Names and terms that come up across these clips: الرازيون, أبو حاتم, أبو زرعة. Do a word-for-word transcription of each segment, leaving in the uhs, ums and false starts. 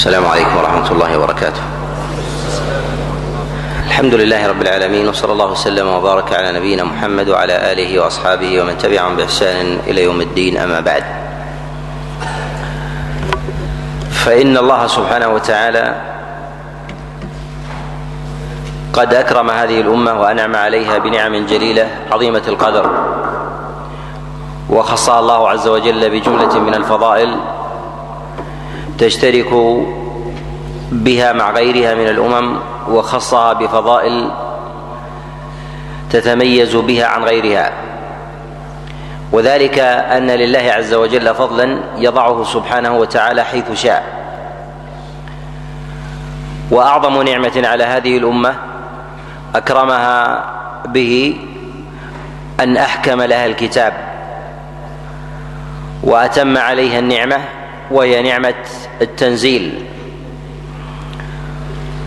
السلام عليكم ورحمة الله وبركاته. الحمد لله رب العالمين، وصلى الله وسلم وبارك على نبينا محمد وعلى آله وأصحابه ومن تبعهم بإحسان إلى يوم الدين. أما بعد، فإن الله سبحانه وتعالى قد أكرم هذه الأمة وأنعم عليها بنعم جليلة عظيمة القدر، وخصها الله عز وجل بجملة من الفضائل تشترك بها مع غيرها من الأمم، وخصها بفضائل تتميز بها عن غيرها، وذلك أن لله عز وجل فضلا يضعه سبحانه وتعالى حيث شاء. وأعظم نعمة على هذه الأمة أكرمها به أن أحكم لها الكتاب وأتم عليها النعمة، وهي نعمة التنزيل.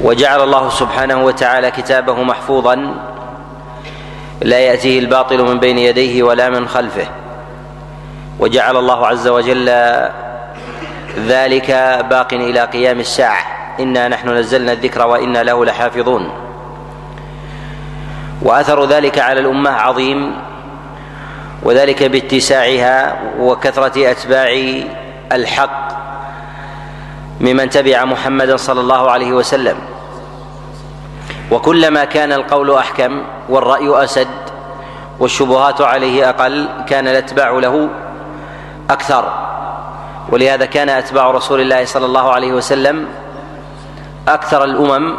وجعل الله سبحانه وتعالى كتابه محفوظا لا يأتيه الباطل من بين يديه ولا من خلفه، وجعل الله عز وجل ذلك باق إلى قيام الساعة. إنا نحن نزلنا الذكر وإنا له لحافظون. وأثر ذلك على الأمة عظيم، وذلك باتساعها وكثرة أتباع الحق ممن تبع محمدا صلى الله عليه وسلم. وكلما كان القول أحكم والرأي أسد والشبهات عليه أقل، كان الأتباع له أكثر. ولهذا كان أتباع رسول الله صلى الله عليه وسلم أكثر الأمم،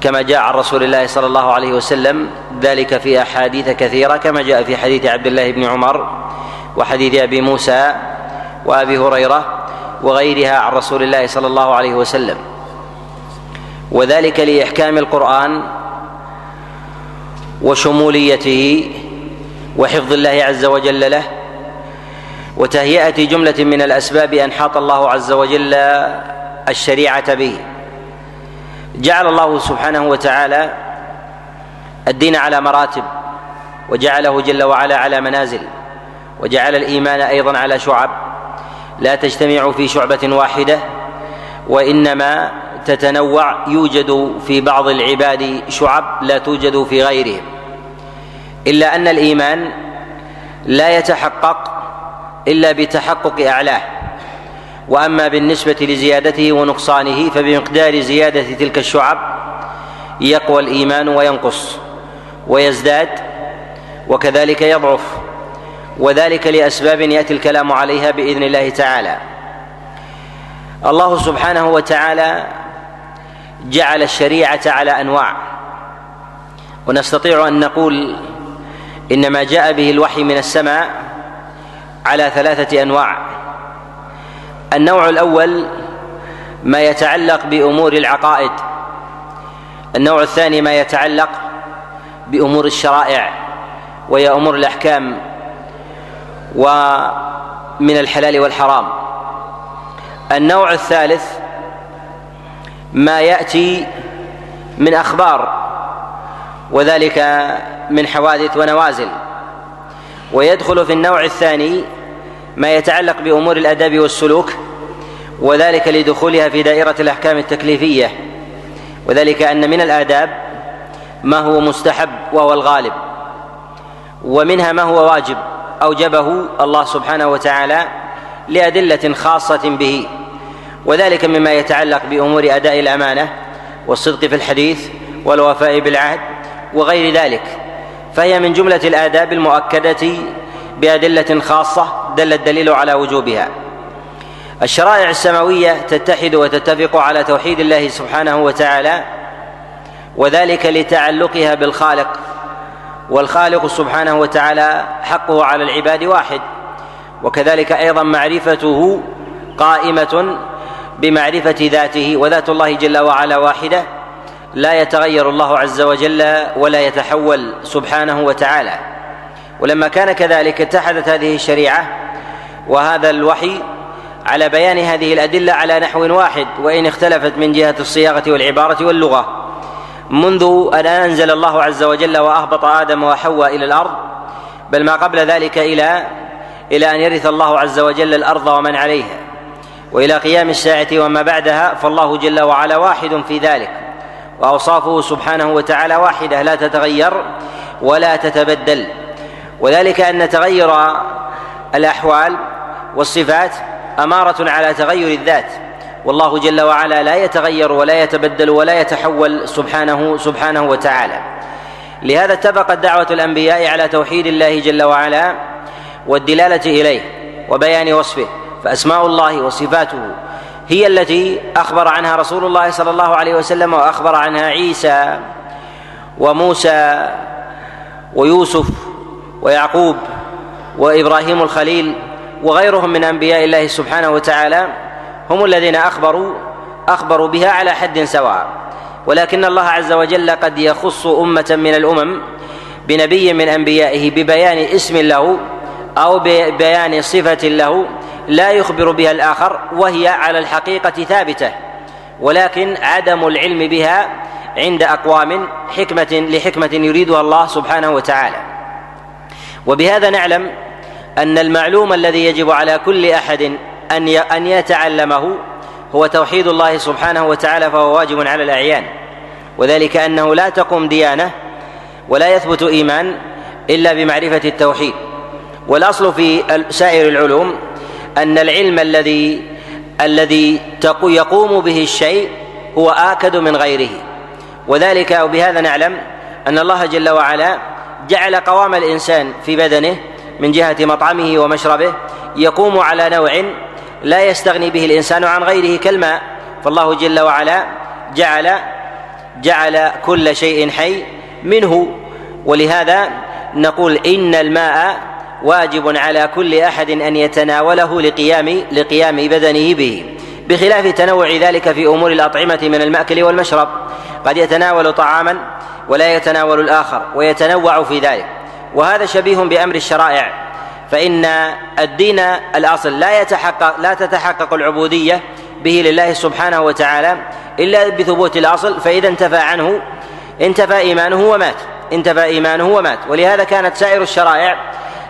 كما جاء عن رسول الله صلى الله عليه وسلم ذلك في أحاديث كثيرة، كما جاء في حديث عبد الله بن عمر وحديث أبي موسى وأبي هريرة وغيرها عن رسول الله صلى الله عليه وسلم. وذلك لإحكام القرآن وشموليته وحفظ الله عز وجل له، وتهيئة جملة من الأسباب أن حاط الله عز وجل الشريعة به. جعل الله سبحانه وتعالى الدين على مراتب، وجعله جل وعلا على منازل، وجعل الإيمان أيضا على شعب لا تجتمع في شعبة واحدة، وإنما تتنوع، يوجد في بعض العباد شعب لا توجد في غيرهم. إلا أن الإيمان لا يتحقق إلا بتحقق أعلاه، وأما بالنسبة لزيادته ونقصانه فبمقدار زيادة تلك الشعب يقوى الإيمان وينقص ويزداد، وكذلك يضعف، وذلك لأسباب يأتي الكلام عليها بإذن الله تعالى. الله سبحانه وتعالى جعل الشريعة على أنواع، ونستطيع أن نقول إنما جاء به الوحي من السماء على ثلاثة أنواع. النوع الأول ما يتعلق بأمور العقائد، النوع الثاني ما يتعلق بأمور الشرائع وهي أمور الأحكام ومن الحلال والحرام، النوع الثالث ما يأتي من أخبار وذلك من حوادث ونوازل، ويدخل في النوع الثاني ما يتعلق بأمور الأداب والسلوك، وذلك لدخولها في دائرة الأحكام التكليفية، وذلك أن من الآداب ما هو مستحب وهو الغالب، ومنها ما هو واجب أوجبه الله سبحانه وتعالى لأدلة خاصة به، وذلك مما يتعلق بأمور أداء الأمانة والصدق في الحديث والوفاء بالعهد وغير ذلك، فهي من جملة الآداب المؤكدة بأدلة خاصة دل الدليل على وجوبها. الشرائع السماوية تتحد وتتفق على توحيد الله سبحانه وتعالى، وذلك لتعلقها بالخالق، والخالق سبحانه وتعالى حقه على العباد واحد، وكذلك أيضا معرفته قائمة بمعرفة ذاته، وذات الله جل وعلا واحدة لا يتغير الله عز وجل ولا يتحول سبحانه وتعالى. ولما كان كذلك اتحدت هذه الشريعة وهذا الوحي على بيان هذه الأدلة على نحو واحد، وإن اختلفت من جهة الصياغة والعبارة واللغة، منذ أن أنزل الله عز وجل وأهبط آدم وحواء إلى الأرض، بل ما قبل ذلك إلى إلى أن يرث الله عز وجل الأرض ومن عليها، وإلى قيام الساعة وما بعدها، فالله جل وعلا واحد في ذلك، وأوصافه سبحانه وتعالى واحدة لا تتغير ولا تتبدل، وذلك أن تغير الأحوال والصفات أمارة على تغير الذات، والله جل وعلا لا يتغير ولا يتبدل ولا يتحول سبحانه سبحانه وتعالى. لهذا اتفقت دعوة الأنبياء على توحيد الله جل وعلا والدلالة إليه وبيان وصفه، فأسماء الله وصفاته هي التي أخبر عنها رسول الله صلى الله عليه وسلم، وأخبر عنها عيسى وموسى ويوسف ويعقوب وإبراهيم الخليل وغيرهم من أنبياء الله سبحانه وتعالى، هم الذين أخبروا أخبروا بها على حد سواء. ولكن الله عز وجل قد يخص أمة من الأمم بنبي من أنبيائه ببيان اسم له أو ببيان صفة له لا يخبر بها الآخر، وهي على الحقيقة ثابتة، ولكن عدم العلم بها عند أقوام حكمة لحكمة يريدها الله سبحانه وتعالى. وبهذا نعلم أن المعلوم الذي يجب على كل أحد أن يتعلمه هو توحيد الله سبحانه وتعالى، فهو واجب على الأعيان، وذلك أنه لا تقوم ديانة ولا يثبت إيمان إلا بمعرفة التوحيد. والأصل في سائر العلوم أن العلم الذي الذي يقوم به الشيء هو آكد من غيره، وذلك وبهذا نعلم أن الله جل وعلا جعل قوام الإنسان في بدنه من جهة مطعمه ومشربه يقوم على نوع لا يستغني به الإنسان عن غيره كالماء، فالله جل وعلا جعل جعل كل شيء حي منه. ولهذا نقول إن الماء واجب على كل أحد أن يتناوله لقيام لقيام بدنه به، بخلاف تنوع ذلك في أمور الأطعمة من المأكل والمشرب، قد يتناول طعاما ولا يتناول الآخر ويتنوع في ذلك، وهذا شبيه بأمر الشرائع، فإن الدين الأصل لا يتحقق لا تتحقق العبودية به لله سبحانه وتعالى إلا بثبوت الأصل، فإذا انتفى عنه انتفى إيمانه ومات انتفى إيمانه ومات. ولهذا كانت سائر الشرائع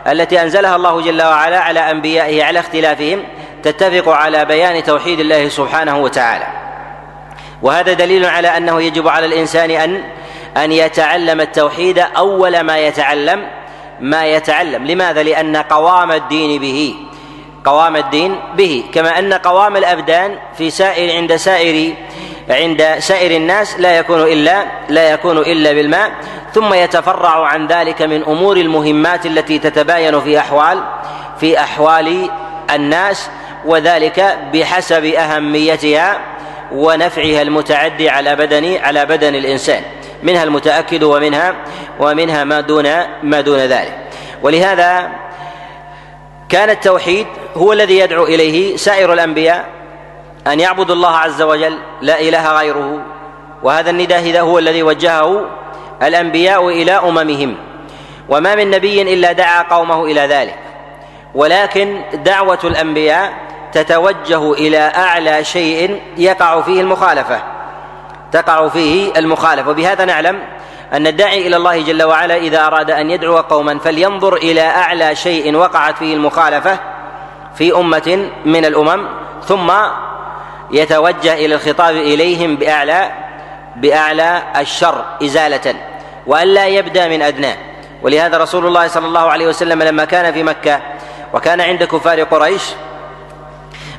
التي أنزلها الله جل وعلا على أنبيائه على اختلافهم تتفق على بيان توحيد الله سبحانه وتعالى، وهذا دليل على أنه يجب على الإنسان أن أن يتعلم التوحيد أول ما يتعلم ما يتعلم لماذا؟ لأن قوام الدين به قوام الدين به كما أن قوام الأبدان في سائر عند سائر عند سائر الناس لا يكون إلا لا يكون إلا بالماء، ثم يتفرع عن ذلك من أمور المهمات التي تتباين في أحوال في أحوال الناس، وذلك بحسب أهميتها ونفعها المتعدي على بدن على بدن الإنسان، منها المتأكد ومنها ومنها ما دون ما دون ذلك. ولهذا كان التوحيد هو الذي يدعو إليه سائر الأنبياء أن يعبدوا الله عز وجل لا إله غيره، وهذا النداء هذا هو الذي وجهه الأنبياء إلى أممهم، وما من نبي إلا دعا قومه إلى ذلك، ولكن دعوة الأنبياء تتوجه إلى أعلى شيء يقع فيه المخالفة تقع فيه المخالفة. وبهذا نعلم أن الداعي إلى الله جل وعلا إذا أراد أن يدعو قوما فلينظر إلى أعلى شيء وقعت فيه المخالفة في أمة من الأمم، ثم يتوجه إلى الخطاب إليهم بأعلى بأعلى الشر إزالة، وألا يبدأ من أدناه. ولهذا رسول الله صلى الله عليه وسلم لما كان في مكة وكان عند كفار قريش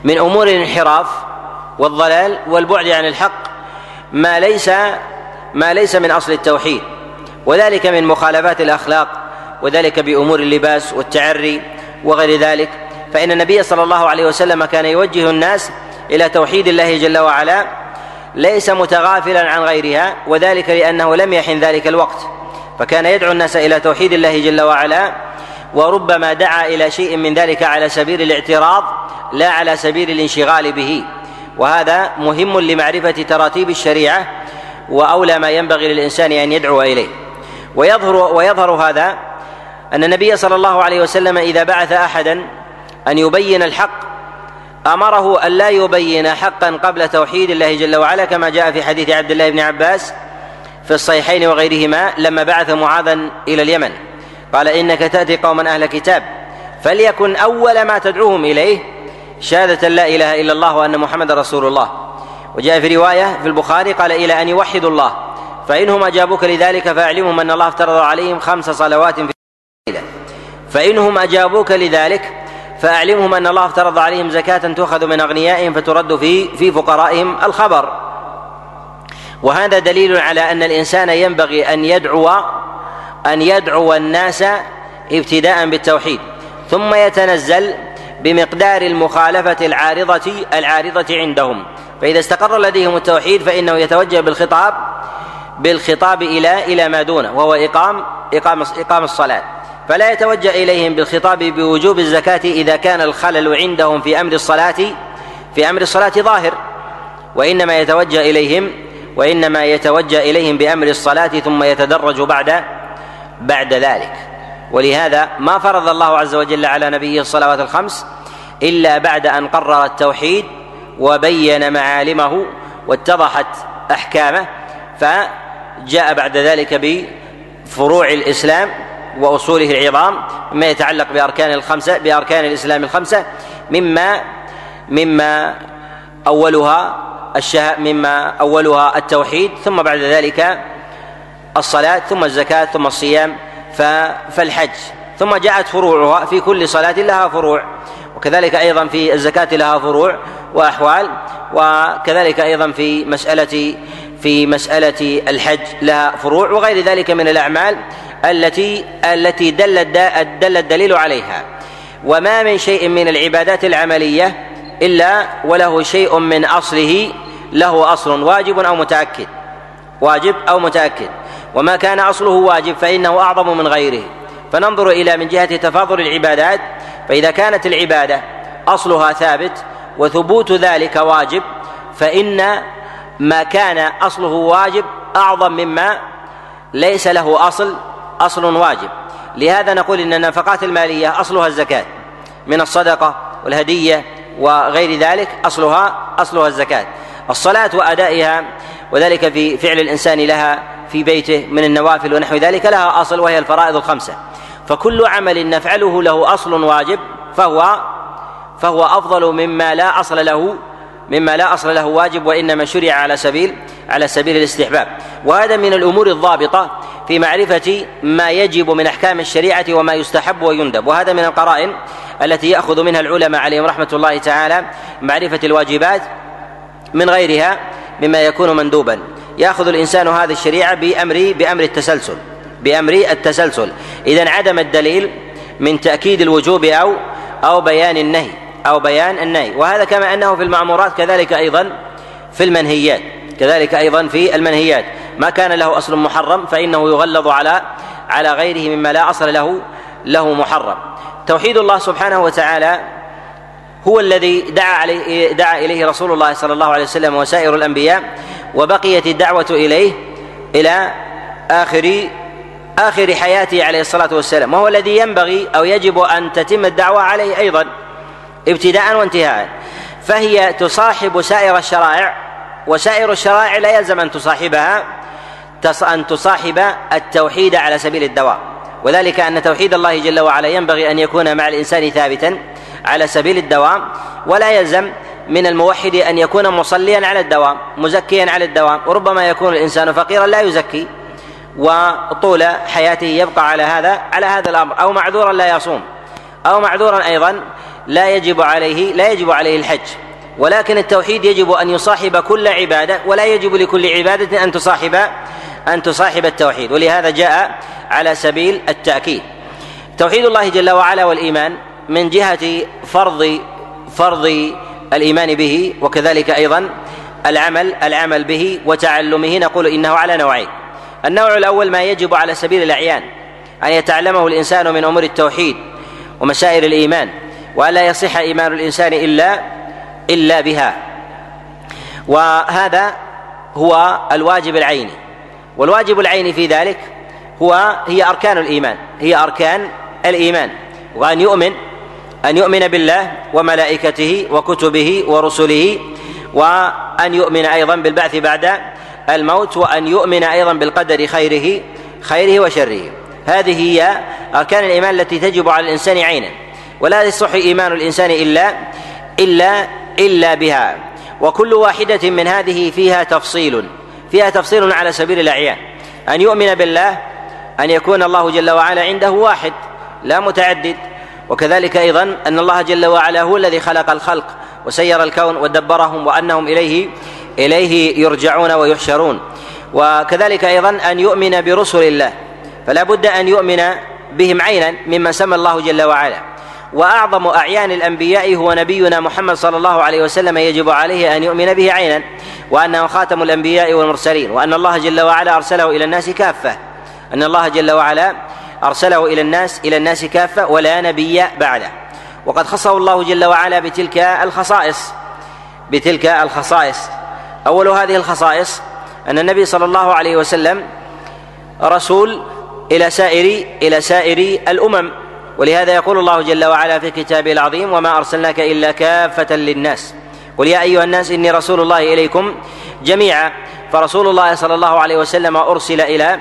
من أمور الانحراف والضلال والبعد عن الحق ما ليس ما ليس من أصل التوحيد، وذلك من مخالفات الأخلاق، وذلك بأمور اللباس والتعري وغير ذلك، فإن النبي صلى الله عليه وسلم كان يوجه الناس إلى توحيد الله جل وعلا ليس متغافلا عن غيرها، وذلك لأنه لم يحن ذلك الوقت، فكان يدعو الناس إلى توحيد الله جل وعلا، وربما دعا إلى شيء من ذلك على سبيل الاعتراض لا على سبيل الانشغال به، وهذا مهم لمعرفة تراتيب الشريعة وأولى ما ينبغي للإنسان أن يدعو إليه. ويظهر, ويظهر هذا أن النبي صلى الله عليه وسلم إذا بعث أحدا أن يبين الحق أمره أن لا يبين حقا قبل توحيد الله جل وعلا، كما جاء في حديث عبد الله بن عباس في الصحيحين وغيرهما لما بعث معاذا إلى اليمن قال إنك تأتي قوما أهل كتاب فليكن أول ما تدعوهم إليه شهادة لا إله إلا الله وأن محمد رسول الله. وجاء في رواية في البخاري قال إلى أن يوحدوا الله، فإنهم أجابوك لذلك فأعلمهم أن الله افترض عليهم خمس صلوات في الليلة. فإنهم أجابوك لذلك فأعلمهم أن الله افترض عليهم زكاة تؤخذ من أغنيائهم فترد في في فقرائهم. الخبر. وهذا دليل على أن الإنسان ينبغي أن يدعو أن يدعو الناس ابتداء بالتوحيد، ثم يتنزل بمقدار المخالفة العارضة العارضة عندهم. فإذا استقر لديهم التوحيد فإنه يتوجه بالخطاب بالخطاب إلى إلى ما دونه، وهو إقام إقام إقام الصلاة. فلا يتوجه إليهم بالخطاب بوجوب الزكاة إذا كان الخلل عندهم في أمر الصلاة في أمر الصلاة ظاهر، وإنما يتوجه إليهم وإنما يتوجه إليهم بأمر الصلاة ثم يتدرج بعد بعد ذلك. ولهذا ما فرض الله عز وجل على نبيه الصلوات الخمس إلا بعد أن قرر التوحيد وبين معالمه واتضحت أحكامه، فجاء بعد ذلك بفروع الإسلام وأصوله العظام، مما يتعلق بأركان الخمسة بأركان الإسلام الخمسة، مما مما أولها الشهادة مما أولها التوحيد، ثم بعد ذلك الصلاة، ثم الزكاة، ثم الصيام، فالحج. ثم جاءت فروعها، في كل صلاة لها فروع، وكذلك أيضا في الزكاة لها فروع وأحوال، وكذلك أيضا في مسألة في مسألة الحج لها فروع، وغير ذلك من الأعمال التي التي دل دل الدليل عليها. وما من شيء من العبادات العملية إلا وله شيء من أصله، له أصل واجب أو متأكد واجب أو متأكد وما كان أصله واجب فإنه أعظم من غيره. فننظر إلى من جهة تفاضل العبادات، فإذا كانت العبادة أصلها ثابت وثبوت ذلك واجب، فإن ما كان أصله واجب أعظم مما ليس له أصل أصل واجب. لهذا نقول إن النفقات المالية أصلها الزكاة، من الصدقة والهدية وغير ذلك أصلها أصلها الزكاة. الصلاة وأدائها وذلك في فعل الإنسان لها في بيته من النوافل ونحو ذلك لها أصل، وهي الفرائض الخمسة. فكل عمل نفعله له أصل واجب فهو فهو أفضل مما لا أصل له مما لا أصل له واجب، وإنما شرع على سبيل على سبيل الاستحباب. وهذا من الأمور الضابطة في معرفة ما يجب من أحكام الشريعة وما يستحب ويندب. وهذا من القرائن التي يأخذ منها العلماء عليهم رحمة الله تعالى معرفة الواجبات من غيرها مما يكون مندوبا. يأخذ الإنسان هذه الشريعة بأمر بأمر التسلسل بأمر التسلسل إذن عدم الدليل من تأكيد الوجوب أو أو بيان النهي أو بيان النهي. وهذا كما أنه في المأمورات كذلك أيضا في المنهيات كذلك أيضا في المنهيات ما كان له أصل محرم فإنه يغلظ على على غيره مما لا أصل له له محرم. توحيد الله سبحانه وتعالى هو الذي دعا عليه دعا إليه رسول الله صلى الله عليه وسلم وسائر الأنبياء، وبقيت الدعوة إليه إلى آخر آخر حياته عليه الصلاة والسلام، وهو الذي ينبغي أو يجب أن تتم الدعوة عليه أيضا ابتداء وانتهاء. فهي تصاحب سائر الشرائع، وسائر الشرائع لا يلزم أن تصاحبها أن تصاحب التوحيد على سبيل الدوام، وذلك أن توحيد الله جل وعلا ينبغي أن يكون مع الإنسان ثابتا على سبيل الدوام، ولا يلزم من الموحد أن يكون مصليا على الدوام مزكيا على الدوام، وربما يكون الإنسان فقيرا لا يزكي وطول حياته يبقى على هذا على هذا الأمر، أو معذورا لا يصوم، أو معذورا أيضا لا يجب عليه لا يجب عليه الحج. ولكن التوحيد يجب أن يصاحب كل عبادة، ولا يجب لكل عبادة أن تصاحب أن تصاحب التوحيد، ولهذا جاء على سبيل التأكيد. توحيد الله جل وعلا والإيمان من جهة فرض فرض الإيمان به، وكذلك أيضا العمل العمل به وتعلمه، نقول إنه على نوعين. النوع الأول ما يجب على سبيل الأعيان أن يتعلمه الإنسان من أمور التوحيد ومسائل الإيمان، ولا يصح إيمان الإنسان إلا إلا بها، وهذا هو الواجب العيني. والواجب العيني في ذلك هو هي أركان الإيمان هي أركان الإيمان وأن يؤمن أن يؤمن بالله وملائكته وكتبه ورسله، وأن يؤمن أيضا بالبعث بعد الموت، وأن يؤمن أيضا بالقدر خيره خيره وشره. هذه هي أركان الإيمان التي تجب على الإنسان عينا، ولا يصح إيمان الإنسان إلا إلا إلا بها. وكل واحدة من هذه فيها تفصيل فيها تفصيل على سبيل الأعيان. أن يؤمن بالله أن يكون الله جل وعلا عنده واحد لا متعدد، وكذلك أيضا أن الله جل وعلا هو الذي خلق الخلق وسير الكون ودبرهم، وأنهم إليه إليه يرجعون ويحشرون. وكذلك أيضا أن يؤمن برسل الله، فلا بد أن يؤمن بهم عينا ممن سمى الله جل وعلا. وأعظم أعيان الأنبياء هو نبينا محمد صلى الله عليه وسلم، يجب عليه أن يؤمن به عينا، وأنه خاتم الأنبياء والمرسلين، وأن الله جل وعلا أرسله إلى الناس كافة أن الله جل وعلا أرسله إلى الناس إلى الناس كافة ولا نبي بعده. وقد خصه الله جل وعلا بتلك الخصائص بتلك الخصائص أول هذه الخصائص أن النبي صلى الله عليه وسلم رسول إلى سائر إلى سائر الأمم، ولهذا يقول الله جل وعلا في كتابه العظيم: وما أرسلناك إلا كافة للناس قل يا أيها الناس إني رسول الله إليكم جميعا. فرسول الله صلى الله عليه وسلم أرسل إلى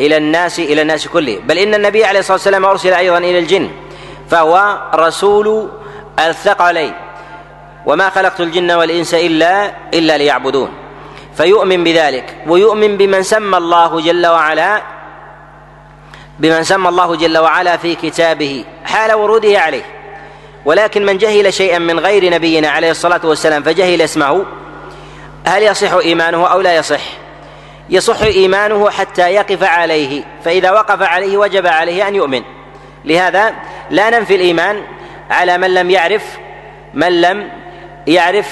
إلى الناس إلى الناس كله، بل إن النبي عليه الصلاة والسلام أرسل أيضا إلى الجن، فهو رسول الثقلين: وما خلقت الجن والإنس إلا إلا ليعبدون. فيؤمن بذلك، ويؤمن بمن سمى الله جل وعلا بمن سمى الله جل وعلا في كتابه حال وروده عليه. ولكن من جهل شيئا من غير نبينا عليه الصلاة والسلام فجهل اسمه، هل يصح إيمانه أو لا يصح؟ يصح إيمانه حتى يقف عليه، فإذا وقف عليه وجب عليه أن يؤمن. لهذا لا ننفي الإيمان على من لم يعرف من لم يعرف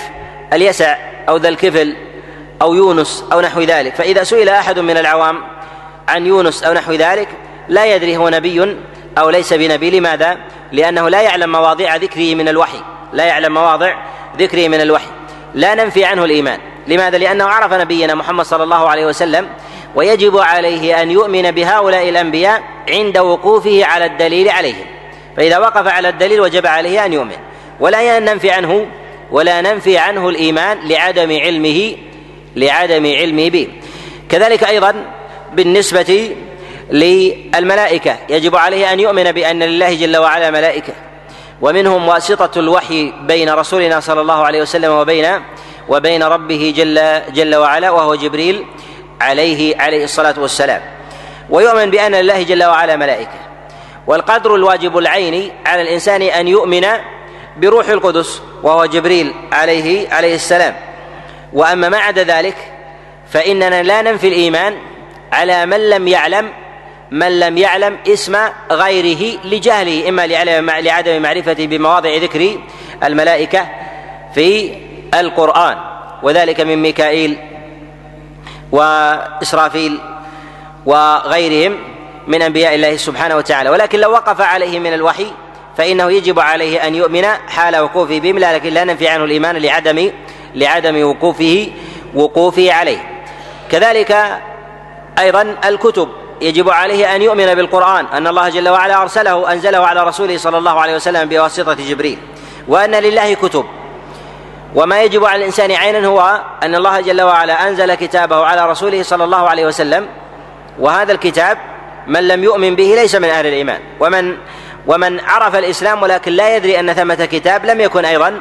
اليسع أو ذا الكفل أو يونس أو نحو ذلك. فإذا سئل أحد من العوام عن يونس أو نحو ذلك لا يدري هو نبي أو ليس بنبي. لماذا؟ لأنه لا يعلم مواضع ذكره من الوحي لا يعلم مواضع ذكره من الوحي لا ننفي عنه الإيمان. لماذا؟ لأنه عرف نبينا محمد صلى الله عليه وسلم، ويجب عليه أن يؤمن بهؤلاء الأنبياء عند وقوفه على الدليل عليهم. فإذا وقف على الدليل وجب عليه أن يؤمن، ولا ننفي عنه ولا ننفي عنه الإيمان لعدم علمه لعدم علمه به. كذلك أيضا بالنسبة للملائكة يجب عليه أن يؤمن بأن لله جل وعلا ملائكة، ومنهم واسطة الوحي بين رسولنا صلى الله عليه وسلم وبين وبين ربه جل جل وعلا، وهو جبريل عليه عليه الصلاة والسلام. ويؤمن بأن لله جل وعلا ملائكة. والقدر الواجب العيني على الإنسان أن يؤمن بروح القدس وهو جبريل عليه عليه السلام. وأما ما عدا ذلك فإننا لا ننفي الإيمان على من لم يعلم من لم يعلم اسم غيره لجهله، إما لعدم معرفته بمواضع ذكر الملائكة في القرآن، وذلك من ميكائيل وإسرافيل وغيرهم من أنبياء الله سبحانه وتعالى. ولكن لو وقف عليه من الوحي فإنه يجب عليه أن يؤمن حال وقوفه بهم، لكن لا ننفي عنه الإيمان لعدم لعدم وقوفه وقوفه عليه. كذلك أيضا الكتب يجب عليه أن يؤمن بالقرآن، أن الله جل وعلا أرسله أنزله على رسوله صلى الله عليه وسلم بواسطة جبريل، وأن لله كتب. وما يجب على الإنسان عينا هو أن الله جل وعلا أنزل كتابه على رسوله صلى الله عليه وسلم، وهذا الكتاب من لم يؤمن به ليس من أهل الإيمان. ومن ومن عرف الإسلام ولكن لا يدري أن ثمة كتاب لم يكن أيضا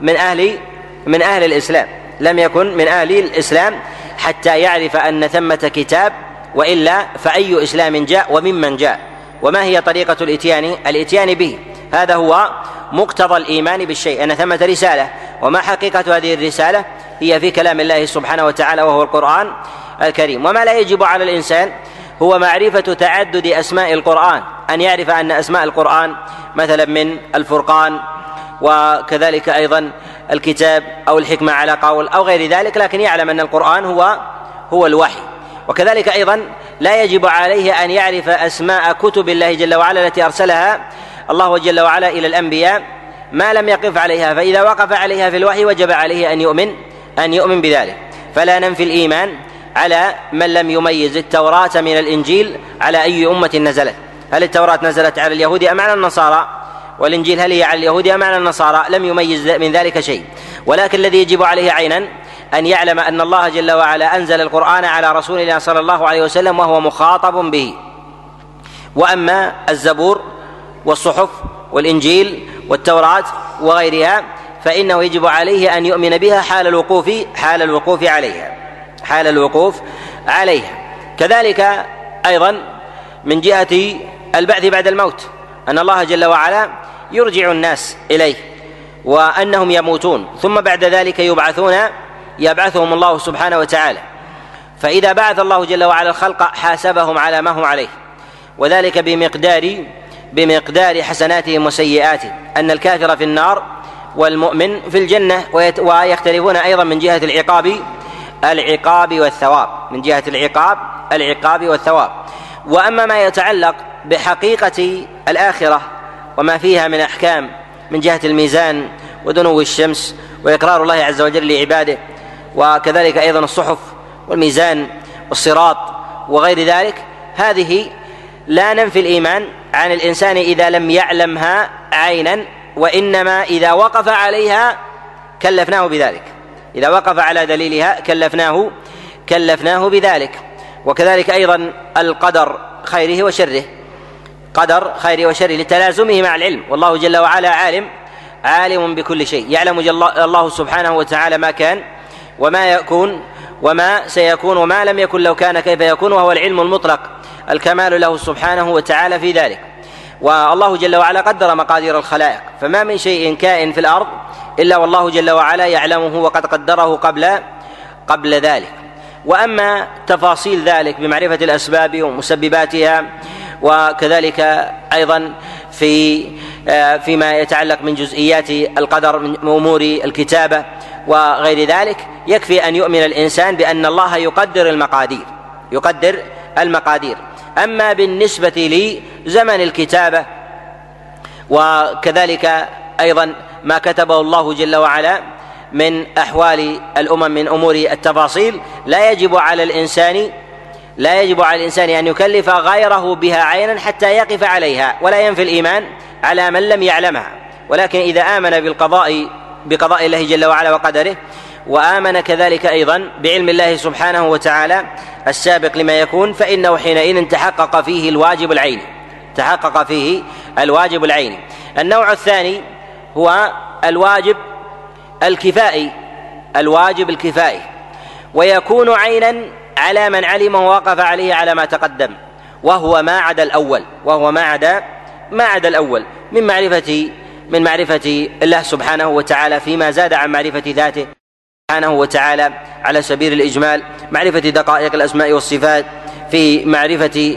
من أهل من أهل الإسلام لم يكن من أهل الإسلام حتى يعرف أن ثمة كتاب، وإلا فأي إسلام جاء وممن جاء، وما هي طريقة الإتيان الإتيان به. هذا هو مقتضى الإيمان بالشيء، أن ثمة رسالة، وما حقيقة هذه الرسالة هي في كلام الله سبحانه وتعالى وهو القرآن الكريم. وما لا يجب على الإنسان هو معرفة تعدد أسماء القرآن، أن يعرف أن أسماء القرآن مثلا من الفرقان، وكذلك أيضا الكتاب أو الحكمة على قول أو غير ذلك، لكن يعلم أن القرآن هو هو الوحي. وكذلك أيضا لا يجب عليه أن يعرف أسماء كتب الله جل وعلا التي أرسلها الله جل وعلا إلى الأنبياء ما لم يقف عليها، فإذا وقف عليها في الوحي وجب عليه أن يؤمن أن يؤمن بذلك. فلا ننفي الإيمان على من لم يميز التوراة من الإنجيل على أي أمة نزلت. هل التوراة نزلت على اليهود أم على النصارى؟ والإنجيل هل هي على اليهود أم على النصارى؟ لم يميز من ذلك شيء. ولكن الذي يجب عليه عينا أن يعلم أن الله جل وعلا أنزل القرآن على رسول الله صلى الله عليه وسلم وهو مخاطب به. وأما الزبور والصحف والإنجيل والتوراة وغيرها فإنه يجب عليه أن يؤمن بها حال الوقوف حال الوقوف عليها حال الوقوف عليها. كذلك أيضا من جهة البعث بعد الموت أن الله جل وعلا يرجع الناس إليه وأنهم يموتون ثم بعد ذلك يبعثون يبعثهم الله سبحانه وتعالى. فإذا بعث الله جل وعلا الخلق حاسبهم على ما هم عليه وذلك بمقدار بمقدار حسناتهم وسيئاتهم، أن الكافر في النار والمؤمن في الجنة، ويختلفون أيضا من جهة العقاب العقاب والثواب من جهة العقاب العقاب والثواب. وأما ما يتعلق بحقيقة الآخرة وما فيها من أحكام من جهة الميزان ودنو الشمس وإقرار الله عز وجل لعباده، وكذلك أيضا الصحف والميزان والصراط وغير ذلك، هذه لا ننفي الإيمان عن الإنسان إذا لم يعلمها عينا، وإنما إذا وقف عليها كلفناه بذلك، إذا وقف على دليلها كلفناه كلفناه بذلك. وكذلك أيضا القدر خيره وشره قدر خيره وشره لتلازمه مع العلم، والله جل وعلا عالم عالم بكل شيء، يعلم جل الله سبحانه وتعالى ما كان وما يكون وما سيكون وما لم يكن لو كان كيف يكون، وهو العلم المطلق الكمال له سبحانه وتعالى في ذلك. والله جل وعلا قدر مقادير الخلائق، فما من شيء كائن في الأرض إلا والله جل وعلا يعلمه وقد قدره قبل قبل ذلك. وأما تفاصيل ذلك بمعرفة الأسباب ومسبباتها، وكذلك أيضا في فيما يتعلق من جزئيات القدر من أمور الكتابة وغير ذلك، يكفي أن يؤمن الإنسان بأن الله يقدر المقادير يقدر المقادير. أما بالنسبة لزمن الكتابة وكذلك أيضا ما كتبه الله جل وعلا من أحوال الأمم من أمور التفاصيل، لا يجب على الإنسان لا يجب على الإنسان أن يكلف غيره بها عينا حتى يقف عليها، ولا ينفي الإيمان على من لم يعلمها. ولكن إذا آمن بالقضاء بقضاء الله جل وعلا وقدره، وآمن كذلك أيضا بعلم الله سبحانه وتعالى السابق لما يكون، فإنه حينئذ تحقق فيه الواجب العيني تحقق فيه الواجب العيني. النوع الثاني هو الواجب الكفائي الواجب الكفائي ويكون عينا على من علم ووقف عليه على ما تقدم، وهو ما عدا الأول وهو ما عدا ما عدا الأول من معرفة من معرفة الله سبحانه وتعالى فيما زاد عن معرفة ذاته سبحانه وتعالى على سبيل الإجمال، معرفة دقائق الأسماء والصفات، في معرفة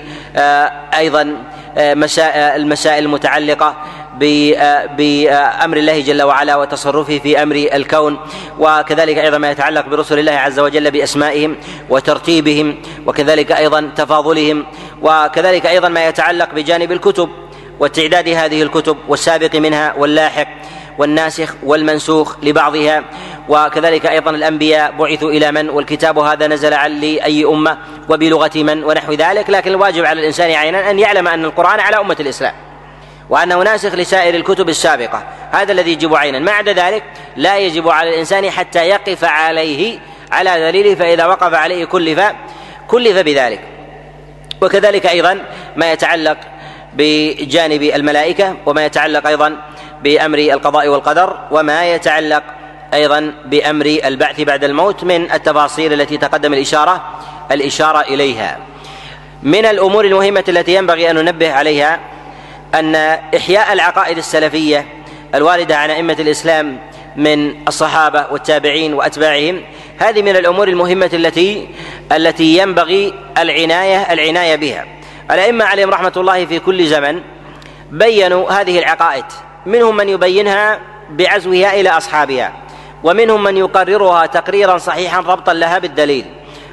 أيضا المسائل المتعلقة بأمر الله جل وعلا وتصرفه في أمر الكون، وكذلك أيضا ما يتعلق برسل الله عز وجل بأسمائهم وترتيبهم، وكذلك أيضا تفاضلهم، وكذلك أيضا ما يتعلق بجانب الكتب وتعداد هذه الكتب والسابق منها واللاحق والناسخ والمنسوخ لبعضها، وكذلك أيضا الأنبياء بعثوا إلى من، والكتاب هذا نزل على أي أمة وبلغة من، ونحو ذلك. لكن الواجب على الإنسان عينا أن يعلم أن القرآن على أمة الإسلام وأنه ناسخ لسائر الكتب السابقة، هذا الذي يجب عينا. ما عدا ذلك لا يجب على الإنسان حتى يقف عليه على دليله، فإذا وقف عليه كلف كلف بذلك. وكذلك أيضا ما يتعلق بجانب الملائكة، وما يتعلق أيضا بأمر القضاء والقدر، وما يتعلق أيضا بأمر البعث بعد الموت من التفاصيل التي تقدم الإشارة الإشارة إليها. من الأمور المهمة التي ينبغي أن ننبه عليها أن إحياء العقائد السلفية الواردة عن أئمة الإسلام من الصحابة والتابعين وأتباعهم، هذه من الأمور المهمة التي التي ينبغي العناية العناية بها. الأئمة عليهم رحمة الله في كل زمن بيّنوا هذه العقائد، منهم من يبينها بعزوها إلى أصحابها، ومنهم من يقررها تقريرا صحيحا ربطا لها بالدليل،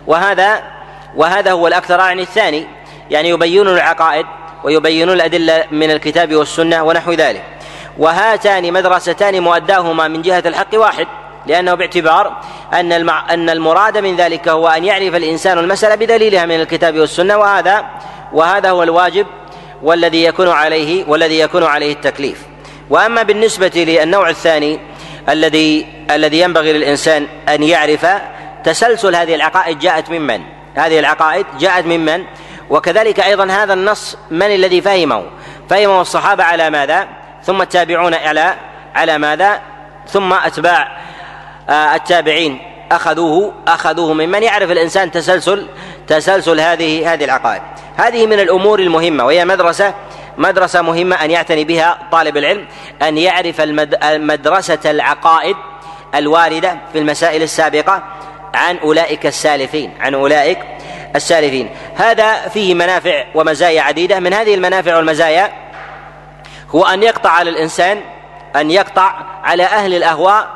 وهذا وهذا هو الأكثر عن الثاني، يعني يبينون العقائد ويبينون الأدلة من الكتاب والسنة ونحو ذلك. وهاتان مدرستان مؤداهما من جهة الحق واحد، لأنه باعتبار أن أن المراد من ذلك هو أن يعرف الإنسان المسألة بدليلها من الكتاب والسنة، وهذا وهذا هو الواجب والذي يكون عليه والذي يكون عليه التكليف. وأما بالنسبة للنوع الثاني الذي الذي ينبغي للإنسان أن يعرف تسلسل هذه العقائد جاءت ممن هذه العقائد جاءت ممن وكذلك أيضا هذا النص من الذي فهمه فهمه الصحابة على ماذا، ثم التابعون على على ماذا، ثم أتباع التابعين أخذوه أخذوه ممن يعرف الإنسان تسلسل تسلسل هذه هذه العقائد. هذه من الأمور المهمة، وهي مدرسة مدرسة مهمة أن يعتني بها طالب العلم، أن يعرف مدرسة العقائد الواردة في المسائل السابقة عن أولئك السالفين عن أولئك السالفين. هذا فيه منافع ومزايا عديدة. من هذه المنافع والمزايا هو أن يقطع على الإنسان أن يقطع على أهل الأهواء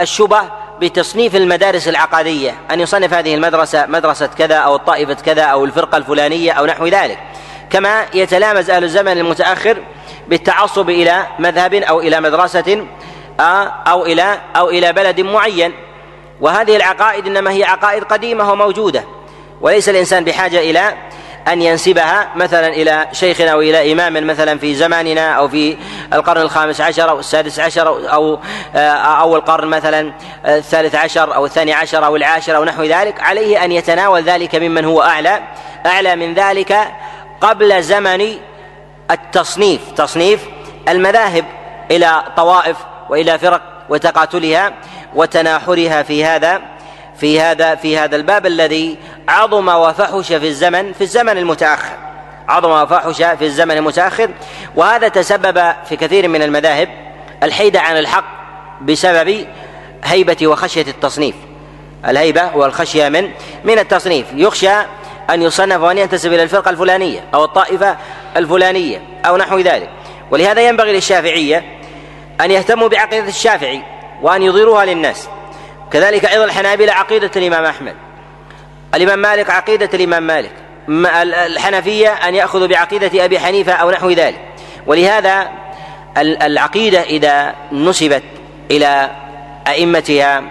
الشبه بتصنيف المدارس العقدية، أن يصنف هذه المدرسة مدرسة كذا أو الطائفة كذا أو الفرقة الفلانية أو نحو ذلك، كما يتلامز أهل الزمن المتأخر بالتعصب إلى مذهب أو إلى مدرسة أو إلى أو إلى بلد معين. وهذه العقائد إنما هي عقائد قديمة وموجودة، وليس الإنسان بحاجة إلى أن ينسبها مثلا إلى شيخنا أو إلى إمام مثلا في زماننا أو في القرن الخامس عشر أو السادس عشر أو أو القرن مثلا الثالث عشر أو الثاني عشر أو العاشر أو نحو ذلك. عليه أن يتناول ذلك ممن هو أعلى أعلى من ذلك قبل زمن التصنيف، تصنيف المذاهب إلى طوائف وإلى فرق وتقاتلها وتناحرها في هذا في هذا في هذا الباب الذي عظم وفحش في الزمن في الزمن المتأخر عظم وفحش في الزمن المتأخر. وهذا تسبب في كثير من المذاهب الحيدة عن الحق بسبب هيبة وخشية التصنيف، الهيبة والخشية من من التصنيف، يخشى أن يصنف وأن ينتسب إلى الفرقة الفلانية أو الطائفة الفلانية أو نحو ذلك. ولهذا ينبغي للشافعية أن يهتموا بعقيدة الشافعي وأن يظهروها للناس. كذلك أيضا الحنابلة عقيدة الإمام أحمد، الإمام مالك عقيدة الإمام مالك، الحنفية أن يأخذوا بعقيدة أبي حنيفة أو نحو ذلك. ولهذا العقيدة إذا نسبت إلى أئمتها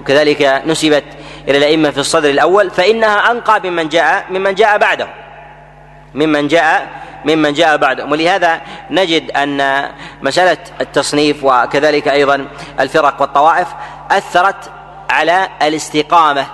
وكذلك نسبت إلى الأئمة في الصدر الأول فإنها أنقى ممن جاء ممن جاء بعدهم ممن جاء ممن جاء بعدهم. ولهذا نجد أن مسألة التصنيف وكذلك أيضا الفرق والطوائف أثرت على الاستقامة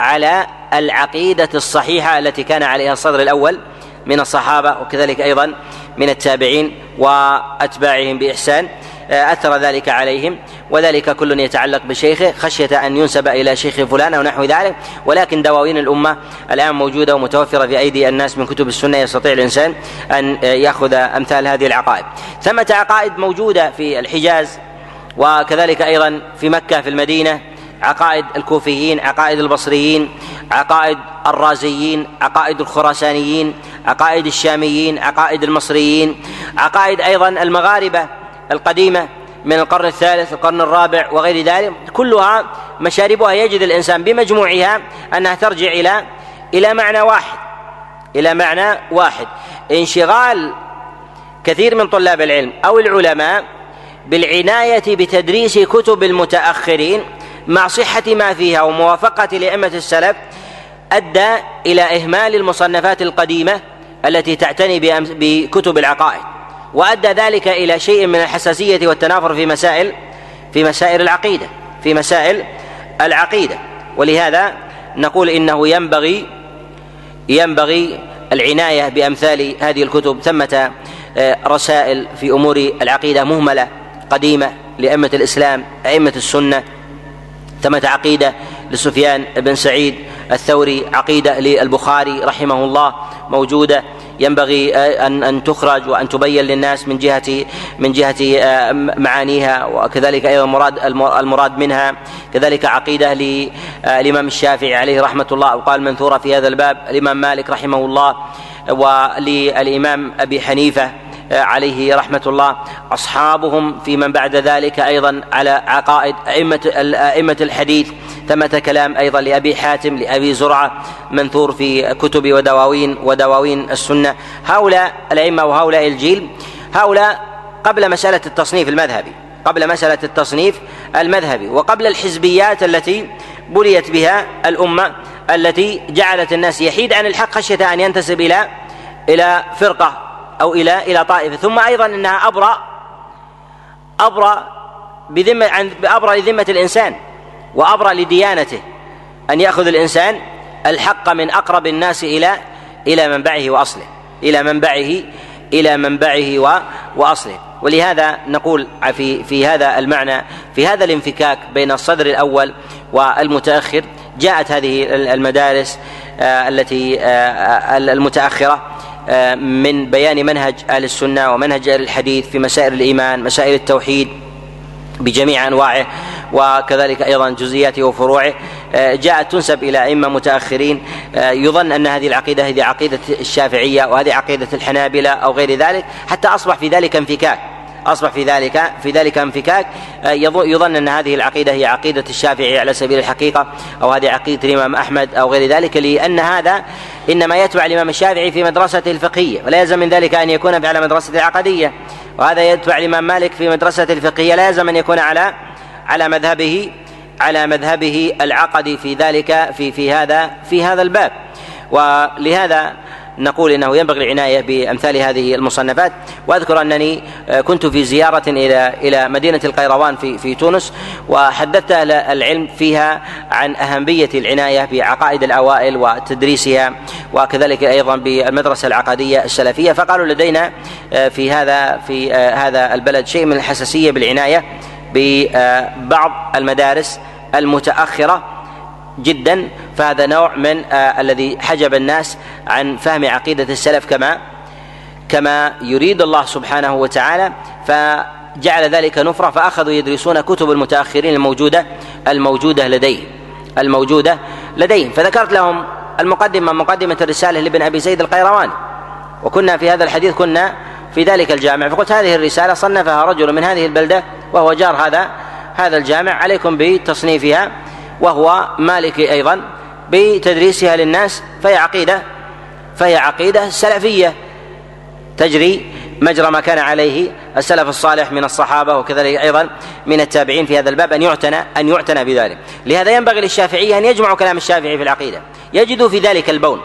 على العقيدة الصحيحة التي كان عليها الصدر الأول من الصحابة وكذلك أيضا من التابعين وأتباعهم بإحسان، أثر ذلك عليهم. وذلك كل يتعلق بشيخه خشية أن ينسب إلى شيخ فلان أو نحو ذلك. ولكن دواوين الأمة الآن موجودة ومتوفرة في أيدي الناس من كتب السنة، يستطيع الإنسان أن يأخذ أمثال هذه العقائد. ثمة عقائد موجودة في الحجاز وكذلك أيضا في مكة في المدينة، عقائد الكوفيين، عقائد البصريين، عقائد الرازيين، عقائد الخراسانيين، عقائد الشاميين، عقائد المصريين، عقائد أيضا المغاربة القديمة من القرن الثالث القرن الرابع وغير ذلك. كلها مشاربها يجد الإنسان بمجموعها أنها ترجع إلى إلى معنى واحد إلى معنى واحد انشغال كثير من طلاب العلم أو العلماء بالعناية بتدريس كتب المتأخرين مع صحة ما فيها وموافقة لأئمة السلف أدى إلى إهمال المصنفات القديمة التي تعتني بكتب العقائد، وأدى ذلك إلى شيء من الحساسية والتنافر في مسائل في مسائل العقيدة في مسائل العقيدة. ولهذا نقول إنه ينبغي ينبغي العناية بأمثال هذه الكتب. ثمة رسائل في أمور العقيدة مهملة قديمة لأئمة الإسلام أئمة السنة، ثمة عقيدة لسفيان بن سعيد الثوري، عقيدة للبخاري رحمه الله موجودة ينبغي أن أن تخرج وأن تبين للناس من جهة من جهة معانيها وكذلك أيضا المراد المراد منها. كذلك عقيدة للإمام الشافعي عليه رحمة الله وقال منثورة في هذا الباب، الإمام مالك رحمه الله وللإمام أبي حنيفة عليه رحمة الله، أصحابهم في من بعد ذلك أيضا على عقائد أئمة الحديث. ثمة كلام أيضا لأبي حاتم لأبي زرعة منثور في كتب ودواوين ودواوين السنة. هؤلاء الأئمة وهؤلاء الجيل هؤلاء قبل مسألة التصنيف المذهبي قبل مسألة التصنيف المذهبي وقبل الحزبيات التي بليت بها الأمة التي جعلت الناس يحيد عن الحق خشية أن ينتسب إلى إلى فرقة أو إلى إلى طائفة. ثم أيضا أنها أبرأ أبرأ بذمة عن أبرأ لذمة الإنسان وأبرأ لديانته أن يأخذ الإنسان الحق من أقرب الناس إلى إلى منبعه وأصله إلى منبعه إلى منبعه وأصله. ولهذا نقول في في هذا المعنى، في هذا الانفكاك بين الصدر الأول والمتأخر جاءت هذه المدارس التي المتأخرة من بيان منهج أهل السنة ومنهج أهل الحديث في مسائل الإيمان، مسائل التوحيد بجميع أنواعه، وكذلك أيضا جزئياته وفروعه، جاءت تنسب إلى أئمة متأخرين يظن أن هذه العقيدة هذه عقيدة الشافعية وهذه عقيدة الحنابلة أو غير ذلك، حتى أصبح في ذلك انفكاك أصبح في ذلك في ذلك انفكاك يظن أن هذه العقيدة هي عقيدة الشافعي على سبيل الحقيقة، أو هذه عقيدة الإمام أحمد أو غير ذلك، لأن هذا إنما يتبع الإمام الشافعي في مدرسته الفقهية، ولا يلزم من ذلك أن يكون على مدرسته العقدية، وهذا يتبع الإمام مالك في مدرسته الفقهية، لا يلزم أن يكون على على مذهبه على مذهبه العقدي في ذلك في في هذا في هذا الباب. ولهذا نقول إنه ينبغي العناية بأمثال هذه المصنفات. وأذكر أنني كنت في زيارة إلى إلى مدينة القيروان في في تونس، وحدثت أهل العلم فيها عن أهمية العناية بعقائد الأوائل وتدريسها، وكذلك أيضا بالمدرسة العقدية السلفية، فقالوا لدينا في هذا في هذا البلد شيء من الحساسية بالعناية ببعض المدارس المتأخرة جدا، فهذا نوع من آه الذي حجب الناس عن فهم عقيدة السلف كما كما يريد الله سبحانه وتعالى، فجعل ذلك نفرة، فأخذوا يدرسون كتب المتأخرين الموجودة الموجودة لديه الموجودة لديهم. فذكرت لهم المقدمة مقدمة الرسالة لابن أبي زيد القيرواني، وكنا في هذا الحديث كنا في ذلك الجامع، فقلت هذه الرسالة صنفها رجل من هذه البلدة وهو جار هذا هذا الجامع، عليكم بتصنيفها، وهو مالكي أيضا، بتدريسها للناس، فهي عقيدة فهي عقيدة سلفية تجري مجرى ما كان عليه السلف الصالح من الصحابة وكذلك أيضا من التابعين في هذا الباب، أن يعتنى أن يعتنى بذلك. لهذا ينبغي للشافعية أن يجمع كلام الشافعي في العقيدة، يجد في ذلك البون،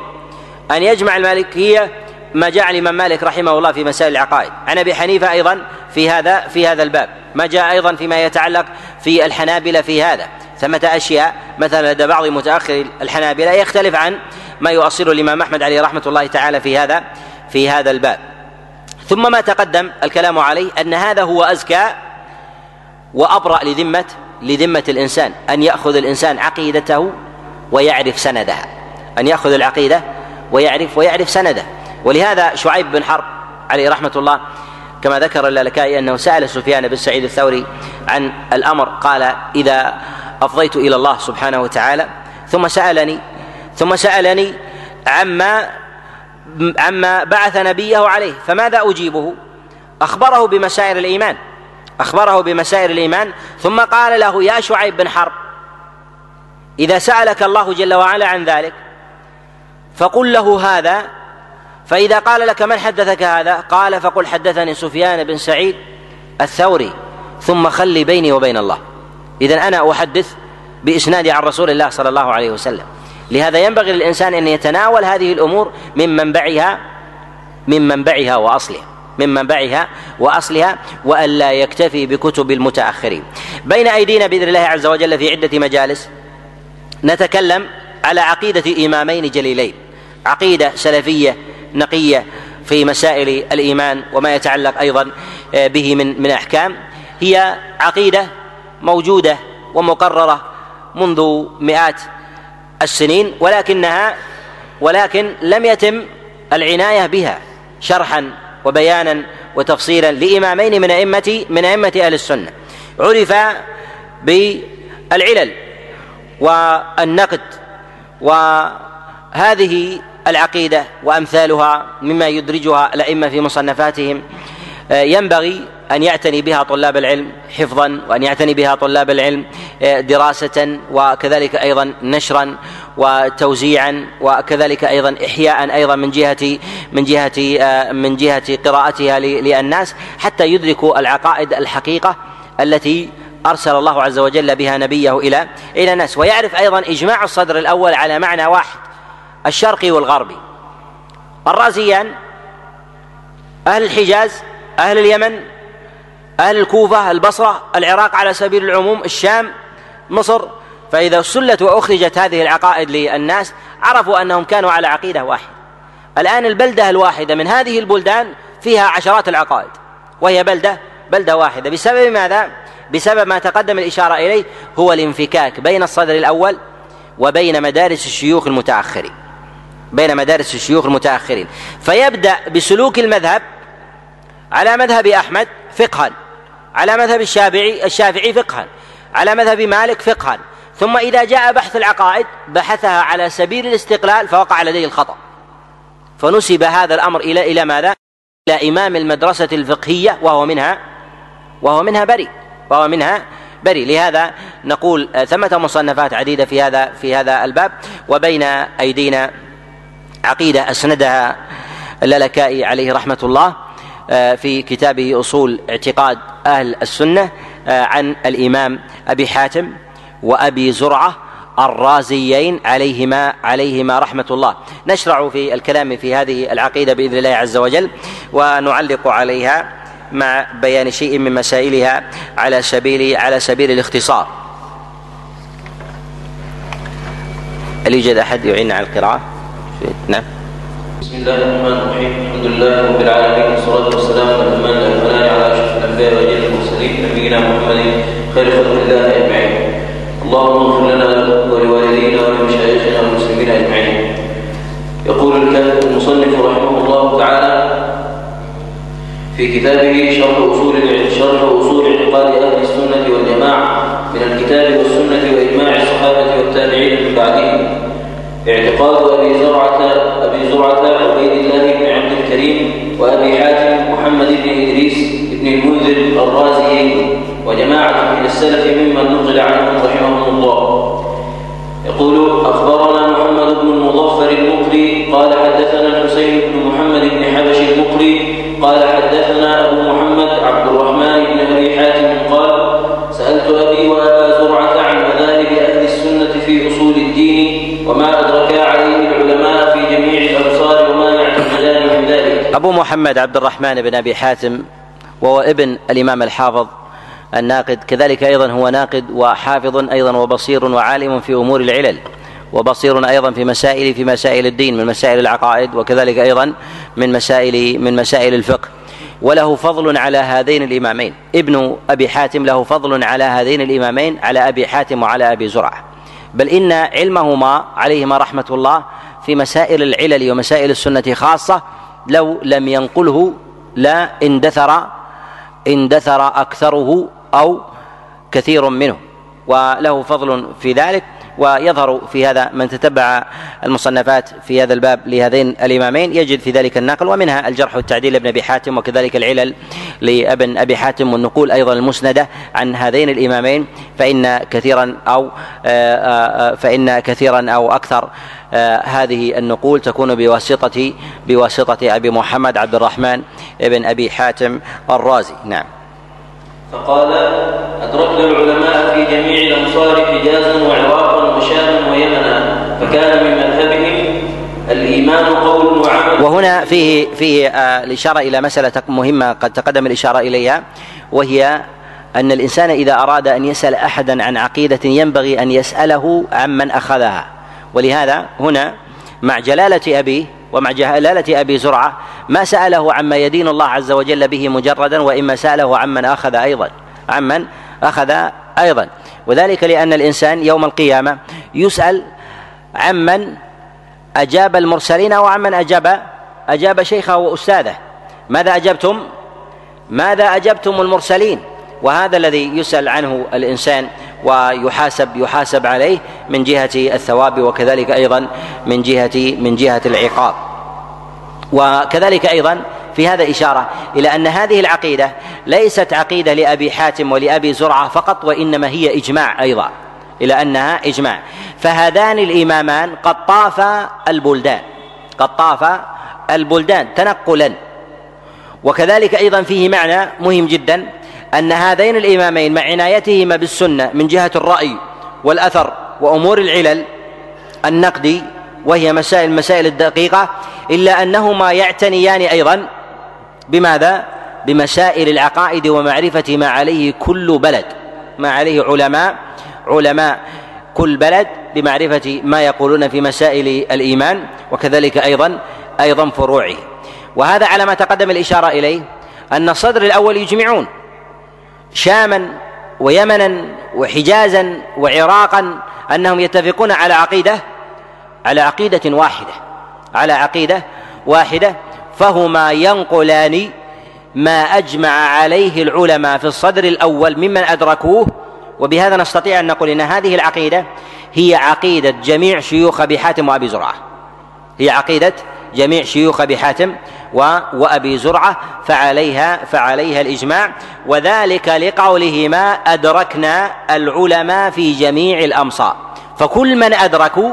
أن يجمع المالكية ما جاء عن الإمام مالك رحمه الله في مسائل العقائد، عن أبي حنيفة أيضا في هذا في هذا الباب ما جاء، أيضا فيما يتعلق في الحنابلة في هذا ثمة أشياء مثلا لدى بعض متأخر الحنابلة يختلف عن ما يؤصله الإمام أحمد عليه رحمة الله تعالى في هذا في هذا الباب. ثم ما تقدم الكلام عليه أن هذا هو أزكى وأبرأ لذمة لذمة الإنسان، أن يأخذ الإنسان عقيدته ويعرف سندها، أن يأخذ العقيدة ويعرف ويعرف سندها. ولهذا شعيب بن حرب عليه رحمة الله كما ذكر اللالكائي أنه سأل سفيان بن سعيد الثوري عن الأمر، قال إذا أفضيت إلى الله سبحانه وتعالى ثم سألني ثم سألني عما عما بعث نبيه عليه فماذا أجيبه؟ أخبره بمسائل الإيمان أخبره بمسائل الإيمان ثم قال له يا شعيب بن حرب، إذا سألك الله جل وعلا عن ذلك فقل له هذا، فإذا قال لك من حدثك هذا؟ قال فقل حدثني سفيان بن سعيد الثوري، ثم خلي بيني وبين الله. إذن أنا أحدث بإسنادي عن رسول الله صلى الله عليه وسلم. لهذا ينبغي للإنسان أن يتناول هذه الأمور من منبعها من منبعها وأصلها من منبعها وأصلها وألا يكتفي بكتب المتأخرين. بين أيدينا بإذن الله عز وجل في عدة مجالس نتكلم على عقيدة إمامين جليلين، عقيدة سلفية نقية في مسائل الإيمان وما يتعلق أيضا به من من أحكام، هي عقيدة موجودة ومقررة منذ مئات السنين، ولكنها ولكن لم يتم العناية بها شرحا وبيانا وتفصيلا لإمامين من أئمة من أئمة أهل السنة، عرف بالعلل والنقد، وهذه العقيدة وأمثالها مما يدرجها الأئمة في مصنفاتهم ينبغي أن يعتني بها طلاب العلم حفظا، وأن يعتني بها طلاب العلم دراسة، وكذلك أيضا نشرا وتوزيعا، وكذلك أيضا إحياء أيضا من جهة من جهة من جهة قراءتها للناس، حتى يدركوا العقائد الحقيقة التي أرسل الله عز وجل بها نبيه إلى إلى الناس. ويعرف أيضا إجماع الصدر الأول على معنى واحد الشرقي والغربي، الرازيان، أهل الحجاز، أهل اليمن، أهل الكوفة، البصرة، العراق على سبيل العموم، الشام، مصر. فإذا سلت وأخرجت هذه العقائد للناس عرفوا أنهم كانوا على عقيدة واحدة. الآن البلدة الواحدة من هذه البلدان فيها عشرات العقائد وهي بلدة بلدة واحدة. بسبب ماذا؟ بسبب ما تقدم الإشارة إليه، هو الانفكاك بين الصدر الأول وبين مدارس الشيوخ المتأخرين، بين مدارس الشيوخ المتأخرين. فيبدأ بسلوك المذهب على مذهب أحمد فقها، على مذهب الشافعي الشافعي فقها، على مذهب مالك فقها، ثم إذا جاء بحث العقائد بحثها على سبيل الاستقلال فوقع لديه الخطأ، فنسب هذا الأمر إلى إلى ماذا؟ إلى إمام المدرسة الفقهية، وهو منها وهو منها بريء، وهو منها بريء. لهذا نقول ثمة مصنفات عديدة في هذا في هذا الباب. وبين أيدينا عقيدة أسندها اللالكائي عليه رحمة الله في كتابه أصول اعتقاد أهل السنة عن الإمام أبي حاتم وأبي زرعة الرازيين عليهما عليهما رحمة الله. نشرع في الكلام في هذه العقيدة بإذن الله عز وجل، ونعلق عليها مع بيان شيء من مسائلها على سبيل على سبيل الاختصار. هل يوجد أحد يعين على القراءة؟ نعم. بسم الله الرحمن الرحيم، الحمد لله رب العالمين، والصلاة والسلام على أشرف الأنبياء وجل المرسلين، نبينا محمد خير خلق الله أجمعين. اللهم اغفر لنا ولوالدينا ولمشايخنا والمسلمين أجمعين. يقول الكاتب المصنف رحمه الله تعالى في كتابه شرح أصول شرح أصول اعتقاد أهل السنة والجماعة من الكتاب والسنة وإجماع الصحابة والتابعين من بعدهم: اعتقاد أبي زرعة أبي زرعة عبيد الله بن عبد الكريم وأبي حاتم محمد بن إدريس بن المنذر الرازيين وجماعة من السلف ممن نقل عنهم رحمهم الله. يقول: أخبرنا محمد بن المظفر المقري قال حدثنا الحسين بن محمد بن حبش المقري قال حدثنا أبو محمد عبد الرحمن بن أبي حاتم قال: سألت أبي وأبا زرعة عن مذاهب أهل السنة في أصول الدين وما أدركا عليه العلماء في جميع الأمصار وما يعتقدان من ذلك. أبو محمد عبد الرحمن بن أبي حاتم وهو ابن الإمام الحافظ الناقد، كذلك أيضا هو ناقد وحافظ أيضا وبصير وعالم في أمور العلل، وبصير أيضا في مسائل في مسائل الدين من مسائل العقائد، وكذلك أيضا من مسائل من مسائل الفقه. وله فضل على هذين الإمامين، ابن أبي حاتم له فضل على هذين الإمامين، على أبي حاتم وعلى أبي زرعة، بل إن علمهما عليهما رحمة الله في مسائل العلل ومسائل السنة خاصة لو لم ينقله لا اندثر اندثر أكثره أو كثير منه، وله فضل في ذلك. ويظهر في هذا من تتبع المصنفات في هذا الباب لهذين الإمامين يجد في ذلك النقل، ومنها الجرح والتعديل لابن أبي حاتم، وكذلك العلل لابن أبي حاتم، والنقول أيضا المسندة عن هذين الإمامين، فإن كثيرا أو فإن كثيرا أو أكثر هذه النقول تكون بواسطة بواسطة أبي محمد عبد الرحمن ابن أبي حاتم الرازي. نعم. فقال: أدركنا العلماء في جميع الأمصار حجازا وعراقا وشاما ويمنا، فكان من مذهبهم الإيمان قول وعمل. وهنا فيه فيه آه الإشارة إلى مسألة مهمة قد تقدم الإشارة إليها، وهي أن الإنسان إذا أراد أن يسأل أحدا عن عقيدة ينبغي أن يسأله عمن أخذها. ولهذا هنا مع جلالة أبيه ومع جهالة أبي زرعة ما سأله عما يدين الله عز وجل به مجردا، وإما سأله عمن أخذ أيضا عمن أخذ أيضا وذلك لأن الإنسان يوم القيامة يسأل عمن أجاب المرسلين وعمن أجاب أجاب شيخه وأستاذه. ماذا أجبتم ماذا أجبتم المرسلين؟ وهذا الذي يسأل عنه الإنسان ويحاسب يحاسب عليه من جهة الثواب، وكذلك أيضا من جهة من جهة العقاب. وكذلك أيضا في هذا إشارة إلى أن هذه العقيدة ليست عقيدة لأبي حاتم ولأبي زرعة فقط، وإنما هي إجماع أيضا، إلى أنها إجماع. فهذان الإمامان قد طافا البلدان قد طافا البلدان تنقلا. وكذلك أيضا فيه معنى مهم جدا، أن هذين الإمامين مع عنايتهما بالسنة من جهة الرأي والأثر وأمور العلل النقدي، وهي مسائل المسائل الدقيقة، إلا أنهما يعتنيان أيضا بماذا؟ بمسائل العقائد ومعرفة ما عليه كل بلد، ما عليه علماء علماء كل بلد بمعرفة ما يقولون في مسائل الإيمان، وكذلك أيضا أيضا فروعه. وهذا على ما تقدم الإشارة إليه، أن الصدر الأول يجمعون شاما ويمنا وحجازا وعراقا، أنهم يتفقون على عقيدة على عقيدة واحدة على عقيدة واحدة فهما ينقلان ما أجمع عليه العلماء في الصدر الأول ممن أدركوه. وبهذا نستطيع أن نقول إن هذه العقيدة هي عقيدة جميع شيوخ أبي حاتم وأبي زرعة، هي عقيدة جميع شيوخ أبي حاتم وأبي زرعة، فعليها فعليها الإجماع، وذلك لقولهما أدركنا العلماء في جميع الأمصار، فكل من أدركوا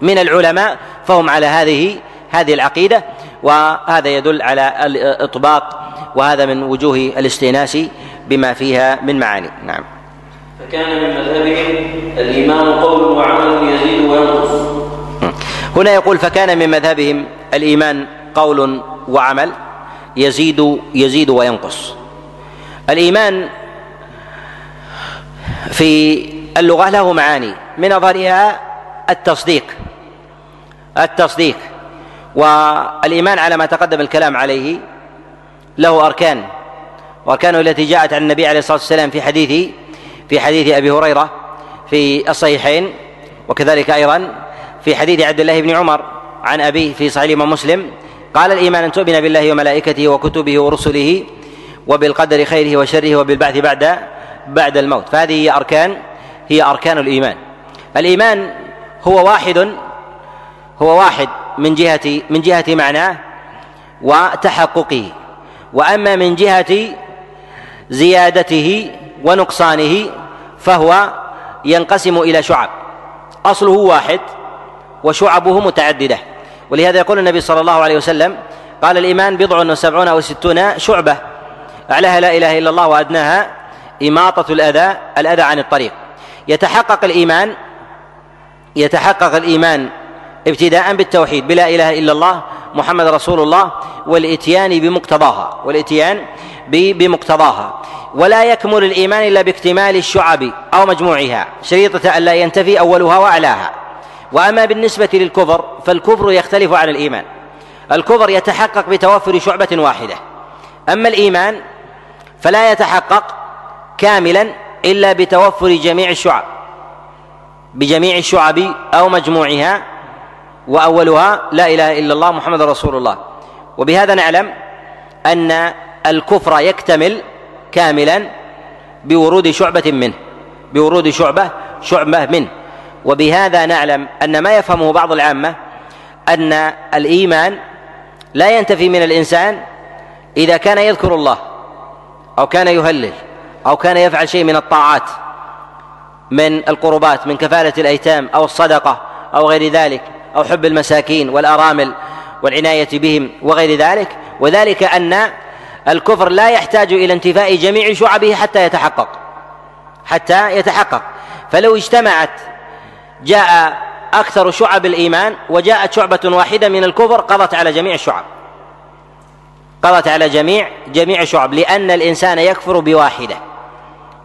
من العلماء فهم على هذه هذه العقيدة. وهذا يدل على الإطباق، وهذا من وجوه الاستئناس بما فيها من معاني. نعم. فكان من مذهبهم الإيمان قول وعمل يزيد وينقص. هنا يقول فكان من مذهبهم الإيمان قول وعمل يزيد يزيد وينقص. الإيمان في اللغة له معاني، من أظهرها التصديق التصديق والإيمان على ما تقدم الكلام عليه له أركان، وأركانه التي جاءت عن النبي عليه الصلاة والسلام في حديث في حديث أبي هريرة في الصحيحين، وكذلك أيضا في حديث عبد الله بن عمر عن أبيه في صحيح مسلم قال: الإيمان أن تؤمن بالله وملائكته وكتبه ورسله وبالقدر خيره وشره وبالبعث بعد بعد الموت. فهذه هي أركان هي أركان الإيمان. الإيمان هو واحد هو واحد من جهة من جهة معناه وتحققه، وأما من جهة زيادته ونقصانه فهو ينقسم إلى شعب، أصله واحد وشعبه متعددة. ولهذا يقول النبي صلى الله عليه وسلم قال: الإيمان بضع وسبعون أو ستون شعبة، أعلاها لا إله إلا الله وأدناها إماطة الأذى الأذى عن الطريق. يتحقق الإيمان يتحقق الإيمان ابتداء بالتوحيد بلا إله إلا الله محمد رسول الله، والإتيان بمقتضاها والإتيان بمقتضاها ولا يكمل الإيمان إلا باكتمال الشعب أو مجموعها، شريطة ألا ينتفي أولها وأعلاها. وأما بالنسبة للكفر فالكفر يختلف عن الإيمان، الكفر يتحقق بتوفر شعبة واحدة، أما الإيمان فلا يتحقق كاملا إلا بتوفر جميع الشعب بجميع الشعب أو مجموعها، وأولها لا إله إلا الله محمد رسول الله. وبهذا نعلم أن الكفر يكتمل كاملا بورود شعبة منه بورود شعبة شعبة منه وبهذا نعلم أن ما يفهمه بعض العامة أن الإيمان لا ينتفي من الإنسان إذا كان يذكر الله أو كان يهلل أو كان يفعل شيء من الطاعات، من القربات، من كفالة الأيتام أو الصدقة أو غير ذلك، أو حب المساكين والأرامل والعناية بهم وغير ذلك. وذلك أن الكفر لا يحتاج إلى انتفاء جميع شعبه حتى يتحقق حتى يتحقق فلو اجتمعت جاء أكثر شعب الإيمان وجاءت شعبة واحدة من الكفر قضت على جميع الشعب قضت على جميع جميع الشعب لأن الإنسان يكفر بواحدة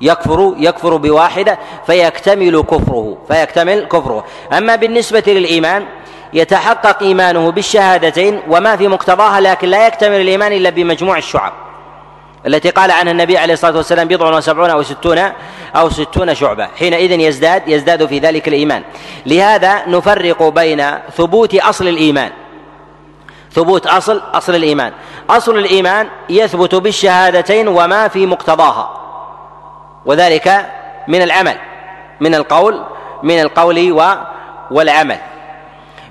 يكفر يكفر بواحدة فيكتمل كفره فيكتمل كفره أما بالنسبة للإيمان يتحقق إيمانه بالشهادتين وما في مقتضاها، لكن لا يكتمل الإيمان إلا بمجموع الشعب التي قال عنها النبي عليه الصلاة والسلام بضع وسبعون أو ستون أو ستون شعبة. حينئذ يزداد يزداد في ذلك الإيمان. لهذا نفرق بين ثبوت أصل الإيمان ثبوت أصل أصل الإيمان أصل الإيمان يثبت بالشهادتين وما في مقتضاها، وذلك من العمل، من القول من القول والعمل.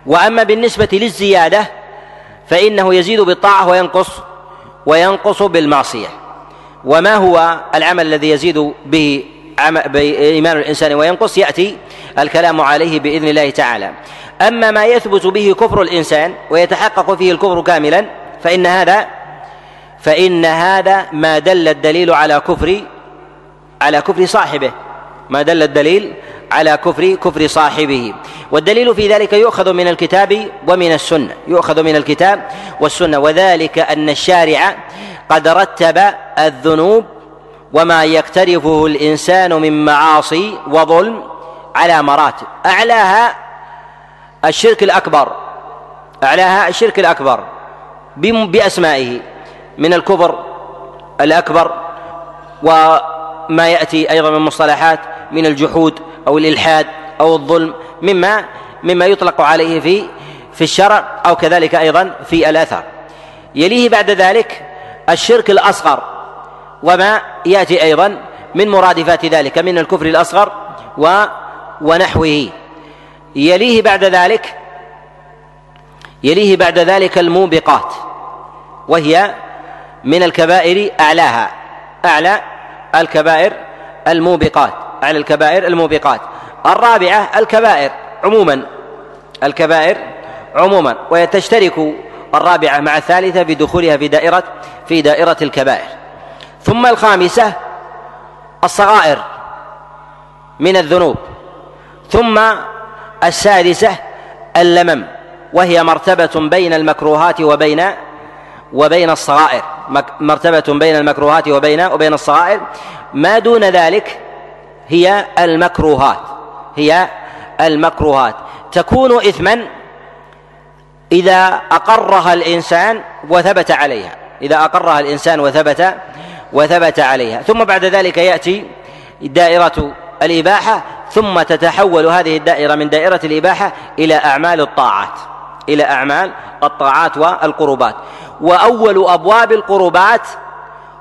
وأما بالنسبة للزيادة فإنه يزيد بالطاعة وينقص وينقص بالمعصية. وما هو العمل الذي يزيد به إيمان الإنسان وينقص؟ يأتي الكلام عليه بإذن الله تعالى. أما ما يثبت به كفر الإنسان ويتحقق فيه الكفر كاملا فإن هذا فإن هذا ما دل الدليل على كفر على كفر صاحبه ما دل الدليل على كفر كفر صاحبه والدليل في ذلك يؤخذ من الكتاب ومن السنة يؤخذ من الكتاب والسنة وذلك أن الشارع قد رتب الذنوب وما يقترفه الإنسان من معاصي وظلم على مراتب، أعلاها الشرك الأكبر أعلاها الشرك الأكبر بأسمائه من الكفر الأكبر، وما يأتي أيضا من مصطلحات من الجحود أو الإلحاد أو الظلم مما مما يطلق عليه في في الشرع أو كذلك أيضا في الأثر. يليه بعد ذلك الشرك الأصغر وما يأتي أيضا من مرادفات ذلك من الكفر الأصغر و ونحوه. يليه بعد ذلك يليه بعد ذلك الموبقات، وهي من الكبائر أعلاها، أعلى الكبائر الموبقات، أعلى الكبائر الموبقات. الرابعة الكبائر عموما، الكبائر عموما، ويتشترك الرابعة مع الثالثة بدخولها في دائرة في دائرة الكبائر. ثم الخامسة الصغائر من الذنوب. ثم السادسة اللمم، وهي مرتبة بين المكروهات وبين وبين الصغائر، مرتبة بين المكروهات وبين وبين الصغائر. ما دون ذلك هي المكروهات، هي المكروهات تكون إثما إذا أقرها الإنسان وثبت عليها، إذا أقرها الإنسان وثبت وثبت عليها. ثم بعد ذلك يأتي دائرة الإباحة، ثم تتحول هذه الدائرة من دائرة الإباحة إلى أعمال الطاعات، إلى أعمال الطاعات والقربات. وأول أبواب القربات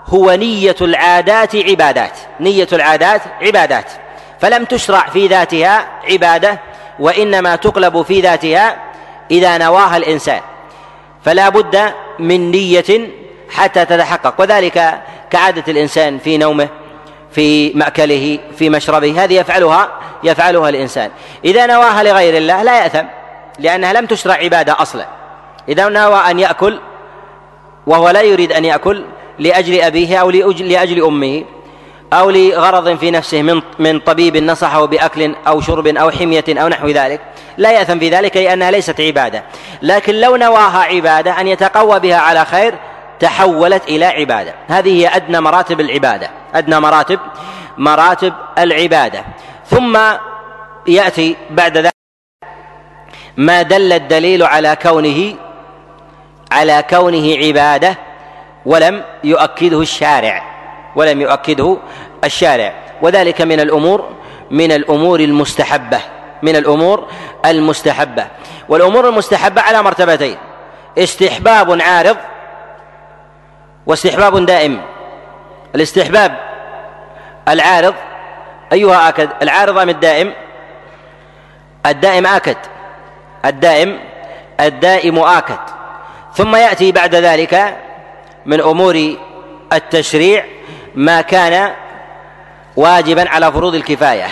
هو نية العادات عبادات، نية العادات عبادات، فلم تشرع في ذاتها عبادة، وإنما تقلب في ذاتها إذا نواها الإنسان، فلا بد من نية حتى تتحقق، وذلك كعادة الإنسان في نومه، في مأكله، في مشربه، هذه يفعلها يفعلها الإنسان. إذا نواها لغير الله لا يأثم، لأنها لم تشرع عبادة أصلا. إذا نوى أن يأكل وهو لا يريد أن يأكل لأجل أبيه أو لأجل أمه أو لغرض في نفسه من من طبيب نصحه بأكل أو شرب أو حمية أو نحو ذلك، لا يأثم في ذلك لأنها ليست عبادة. لكن لو نواها عبادة أن يتقوى بها على خير تحولت إلى عبادة. هذه هي أدنى مراتب العبادة، أدنى مراتب مراتب العبادة. ثم يأتي بعد ذلك ما دل الدليل على كونه على كونه عبادة ولم يؤكده الشارع، ولم يؤكده الشارع، وذلك من الأمور من الأمور المستحبة، من الأمور المستحبة. والأمور المستحبة على مرتبتين: استحباب عارض واستحباب دائم. الاستحباب العارض أيها أكد؟ العارض أم الدائم؟ الدائم أكد، الدائم الدائم آكد. ثم يأتي بعد ذلك من أمور التشريع ما كان واجبا على فروض الكفاية،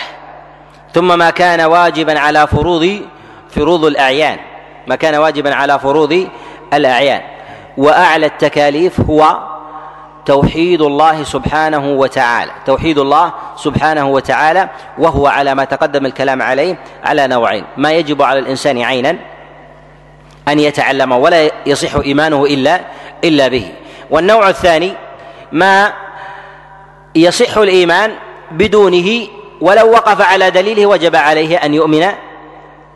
ثم ما كان واجبا على فروض فروض الأعيان، ما كان واجبا على فروض الأعيان. وأعلى التكاليف هو توحيد الله سبحانه وتعالى، توحيد الله سبحانه وتعالى، وهو على ما تقدم الكلام عليه على نوعين: ما يجب على الإنسان عينا أن يتعلم ولا يصح إيمانه إلا إلا به، والنوع الثاني ما يصح الإيمان بدونه ولو وقف على دليله وجب عليه أن يؤمن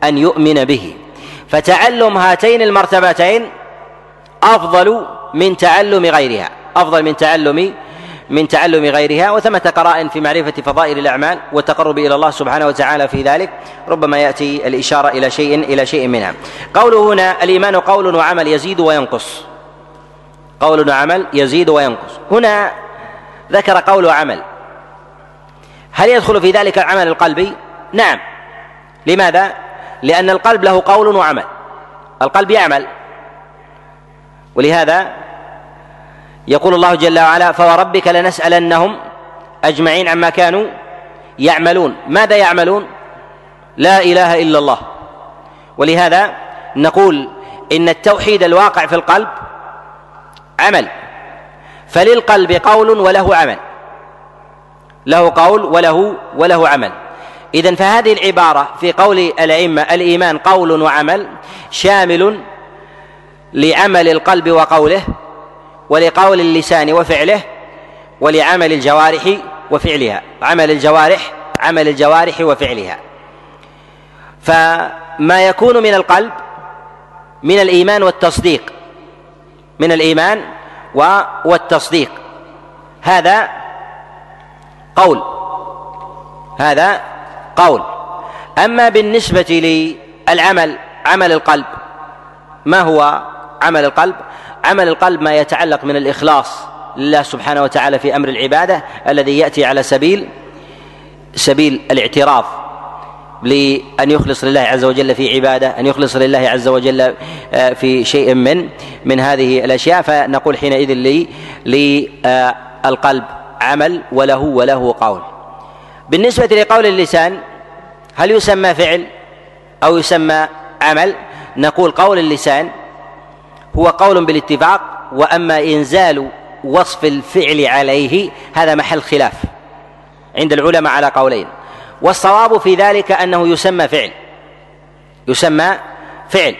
أن يؤمن به. فتعلم هاتين المرتبتين أفضل من تعلم غيرها، أفضل من تعلم من تعلم غيرها. وثمة قرائن في معرفة فضائل الأعمال والتقرب إلى الله سبحانه وتعالى في ذلك، ربما يأتي الإشارة إلى شيء إلى شيء منها. قوله هنا: الإيمان قول وعمل يزيد وينقص، قول وعمل يزيد وينقص. هنا ذكر قول وعمل، هل يدخل في ذلك العمل القلبي؟ نعم. لماذا؟ لأن القلب له قول وعمل، القلب يعمل، ولهذا يقول الله جل وعلا: فوربك لنسألنهم أجمعين عما كانوا يعملون. ماذا يعملون؟ لا إله إلا الله. ولهذا نقول إن التوحيد الواقع في القلب عمل، فللقلب قول وله عمل، له قول وله وله عمل. إذن فهذه العبارة في قول الأئمة الإيمان قول وعمل شامل لعمل القلب وقوله، ولقول اللسان وفعله، ولعمل الجوارح وفعلها، عمل الجوارح عمل الجوارح وفعلها. فما يكون من القلب من الإيمان والتصديق، من الإيمان والتصديق. هذا قول هذا قول أما بالنسبة للعمل عمل القلب، ما هو عمل القلب؟ عمل القلب ما يتعلق من الإخلاص لله سبحانه وتعالى في أمر العبادة الذي يأتي على سبيل سبيل الاعتراف، لأن يخلص لله عز وجل في عبادة، أن يخلص لله عز وجل في شيء من من هذه الأشياء. فنقول حينئذ لي للقلب عمل وله وله قول. بالنسبة لقول اللسان، هل يسمى فعل أو يسمى عمل؟ نقول قول اللسان هو قول بالاتفاق، وأما إنزال وصف الفعل عليه هذا محل خلاف عند العلماء على قولين، والصواب في ذلك أنه يسمى فعل يسمى فعل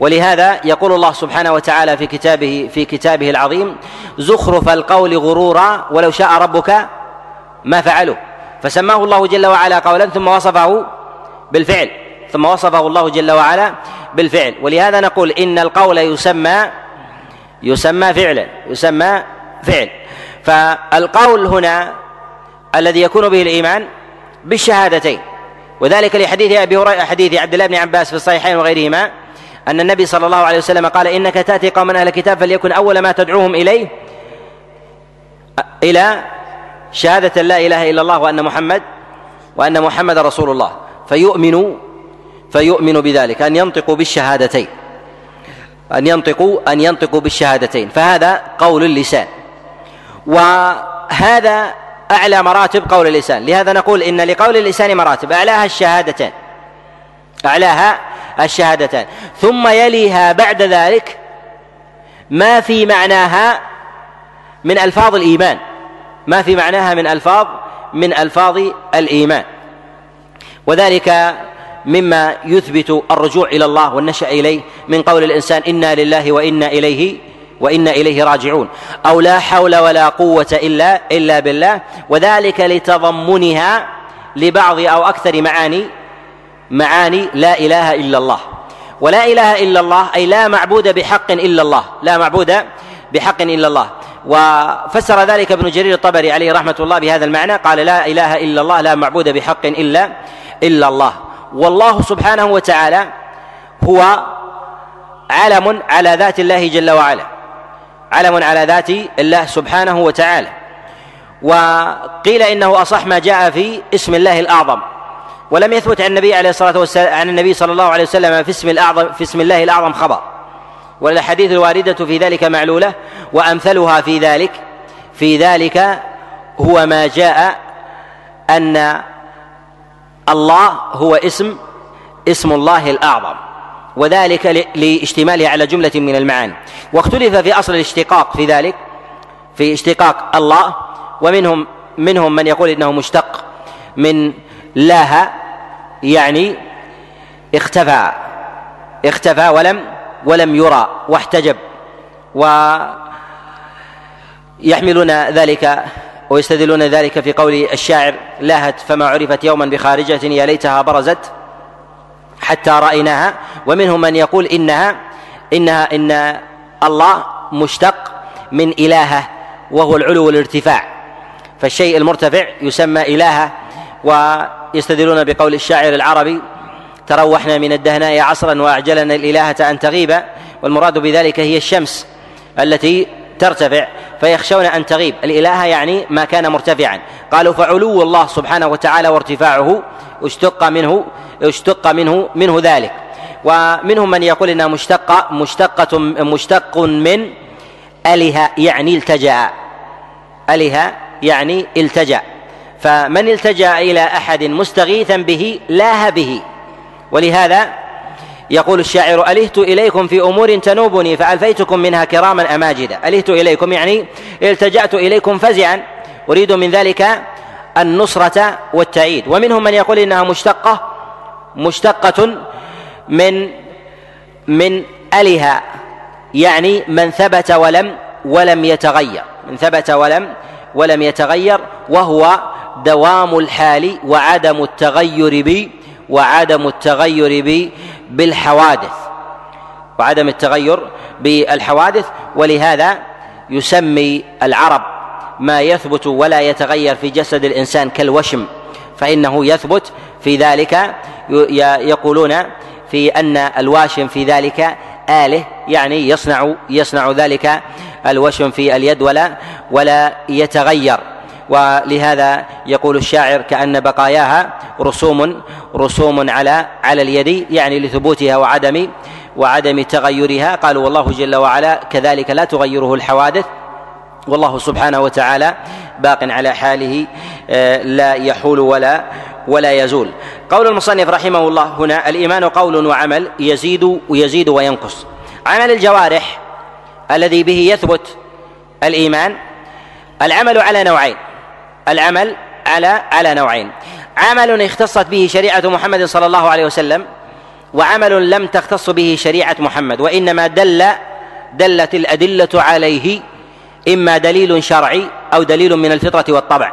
ولهذا يقول الله سبحانه وتعالى في كتابه في كتابه العظيم: زخرف القول غرورا ولو شاء ربك ما فعله. فسماه الله جل وعلا قولا ثم وصفه بالفعل ثم وصفه الله جل وعلا بالفعل ولهذا نقول إن القول يسمى يسمى فعلا يسمى فعل فالقول هنا الذي يكون به الإيمان بالشهادتين، وذلك لحديث أبي هريرة حديث عبد الله بن عباس في الصحيحين وغيرهما أن النبي صلى الله عليه وسلم قال: إنك تأتي قوما أهل الكتاب فليكن أول ما تدعوهم إليه إلى شهادة لا إله إلا الله وأن محمد وأن محمد رسول الله، فيؤمنوا فيؤمن بذلك، أن ينطقوا بالشهادتين أن ينطقوا أن ينطقوا بالشهادتين فهذا قول اللسان، وهذا أعلى مراتب قول اللسان. لهذا نقول إن لقول اللسان مراتب، أعلاها الشهادتان أعلاها الشهادتان ثم يليها بعد ذلك ما في معناها من ألفاظ الإيمان ما في معناها من ألفاظ من ألفاظ الإيمان، وذلك مما يثبت الرجوع إلى الله والنشأ إليه من قول الإنسان: إنا لله وإنا إليه وإنا إليه راجعون، أو لا حول ولا قوة إلا إلا بالله، وذلك لتضمنها لبعض أو أكثر معاني معاني لا إله إلا الله. ولا إله إلا الله أي لا معبود بحق إلا الله لا معبود بحق إلا الله وفسر ذلك ابن جرير الطبري عليه رحمة الله بهذا المعنى، قال: لا إله إلا الله لا معبود بحق إلا إلا الله. والله سبحانه وتعالى هو علم على ذات الله جل وعلا علم على ذات الله سبحانه وتعالى وقيل إنه أصح ما جاء في اسم الله الأعظم، ولم يثبت عن النبي عليه الصلاة والسلام عن النبي صلى الله عليه وسلم في اسم الأعظم في اسم الله الأعظم خبر، والأحاديث الواردة في ذلك معلولة، وأمثلها في ذلك في ذلك هو ما جاء أن الله هو اسم اسم الله الأعظم، وذلك لاشتماله على جملة من المعاني. واختلف في أصل الاشتقاق في ذلك في اشتقاق الله، ومنهم منهم من يقول إنه مشتق من لاها، يعني اختفى اختفى ولم ولم يرى واحتجب، ويحملون ذلك ويستدلون ذلك في قول الشاعر: لاهت فما عرفت يوما بخارجة، يا ليتها برزت حتى رأيناها. ومنهم من يقول إنها إنها إن الله مشتق من إلهه، وهو العلو والارتفاع، فالشيء المرتفع يسمى إلهه، ويستدلون بقول الشاعر العربي: تروحنا من الدهناء عصرا وأعجلنا الإلهة أن تغيب، والمراد بذلك هي الشمس التي ترتفع فيخشون أن تغيب، الإلهة يعني ما كان مرتفعا. قالوا: فعلو الله سبحانه وتعالى وارتفاعه اشتق منه اشتق منه منه ذلك. ومنهم من يقول إنها مشتقة مشتقة مشتق من أله، يعني التجأ أله يعني التجأ فمن التجأ إلى أحد مستغيثا به لاه به، ولهذا يقول الشاعر: ألهت إليكم في أمور تنوبني فألفيتكم منها كراما أماجدا. ألهت إليكم يعني التجأت إليكم فزعا، أريد من ذلك النصرة والتأييد. ومنهم من يقول إنها مشتقة مشتقة من من أله، يعني من ثبت ولم ولم يتغير من ثبت ولم ولم يتغير وهو دوام الحال وعدم التغير به وعدم التغير به بالحوادث وعدم التغير بالحوادث ولهذا يسمي العرب ما يثبت ولا يتغير في جسد الإنسان كالوشم فإنه يثبت في ذلك. يقولون في أن الواشم في ذلك آله، يعني يصنع يصنع ذلك الوشم في اليد ولا ولا يتغير. ولهذا يقول الشاعر: كأن بقاياها رسوم رسوم على على اليد، يعني لثبوتها وعدم وعدم تغيرها. قالوا: والله جل وعلا كذلك لا تغيره الحوادث، والله سبحانه وتعالى باق على حاله لا يحول ولا ولا يزول. قول المصنف رحمه الله هنا: الإيمان قول وعمل يزيد ويزيد وينقص. عمل الجوارح الذي به يثبت الإيمان، العمل على نوعين، العمل على على نوعين: عمل اختصت به شريعة محمد صلى الله عليه وسلم، وعمل لم تختص به شريعة محمد، وإنما دل دلت الأدلة عليه إما دليل شرعي أو دليل من الفطرة والطبع،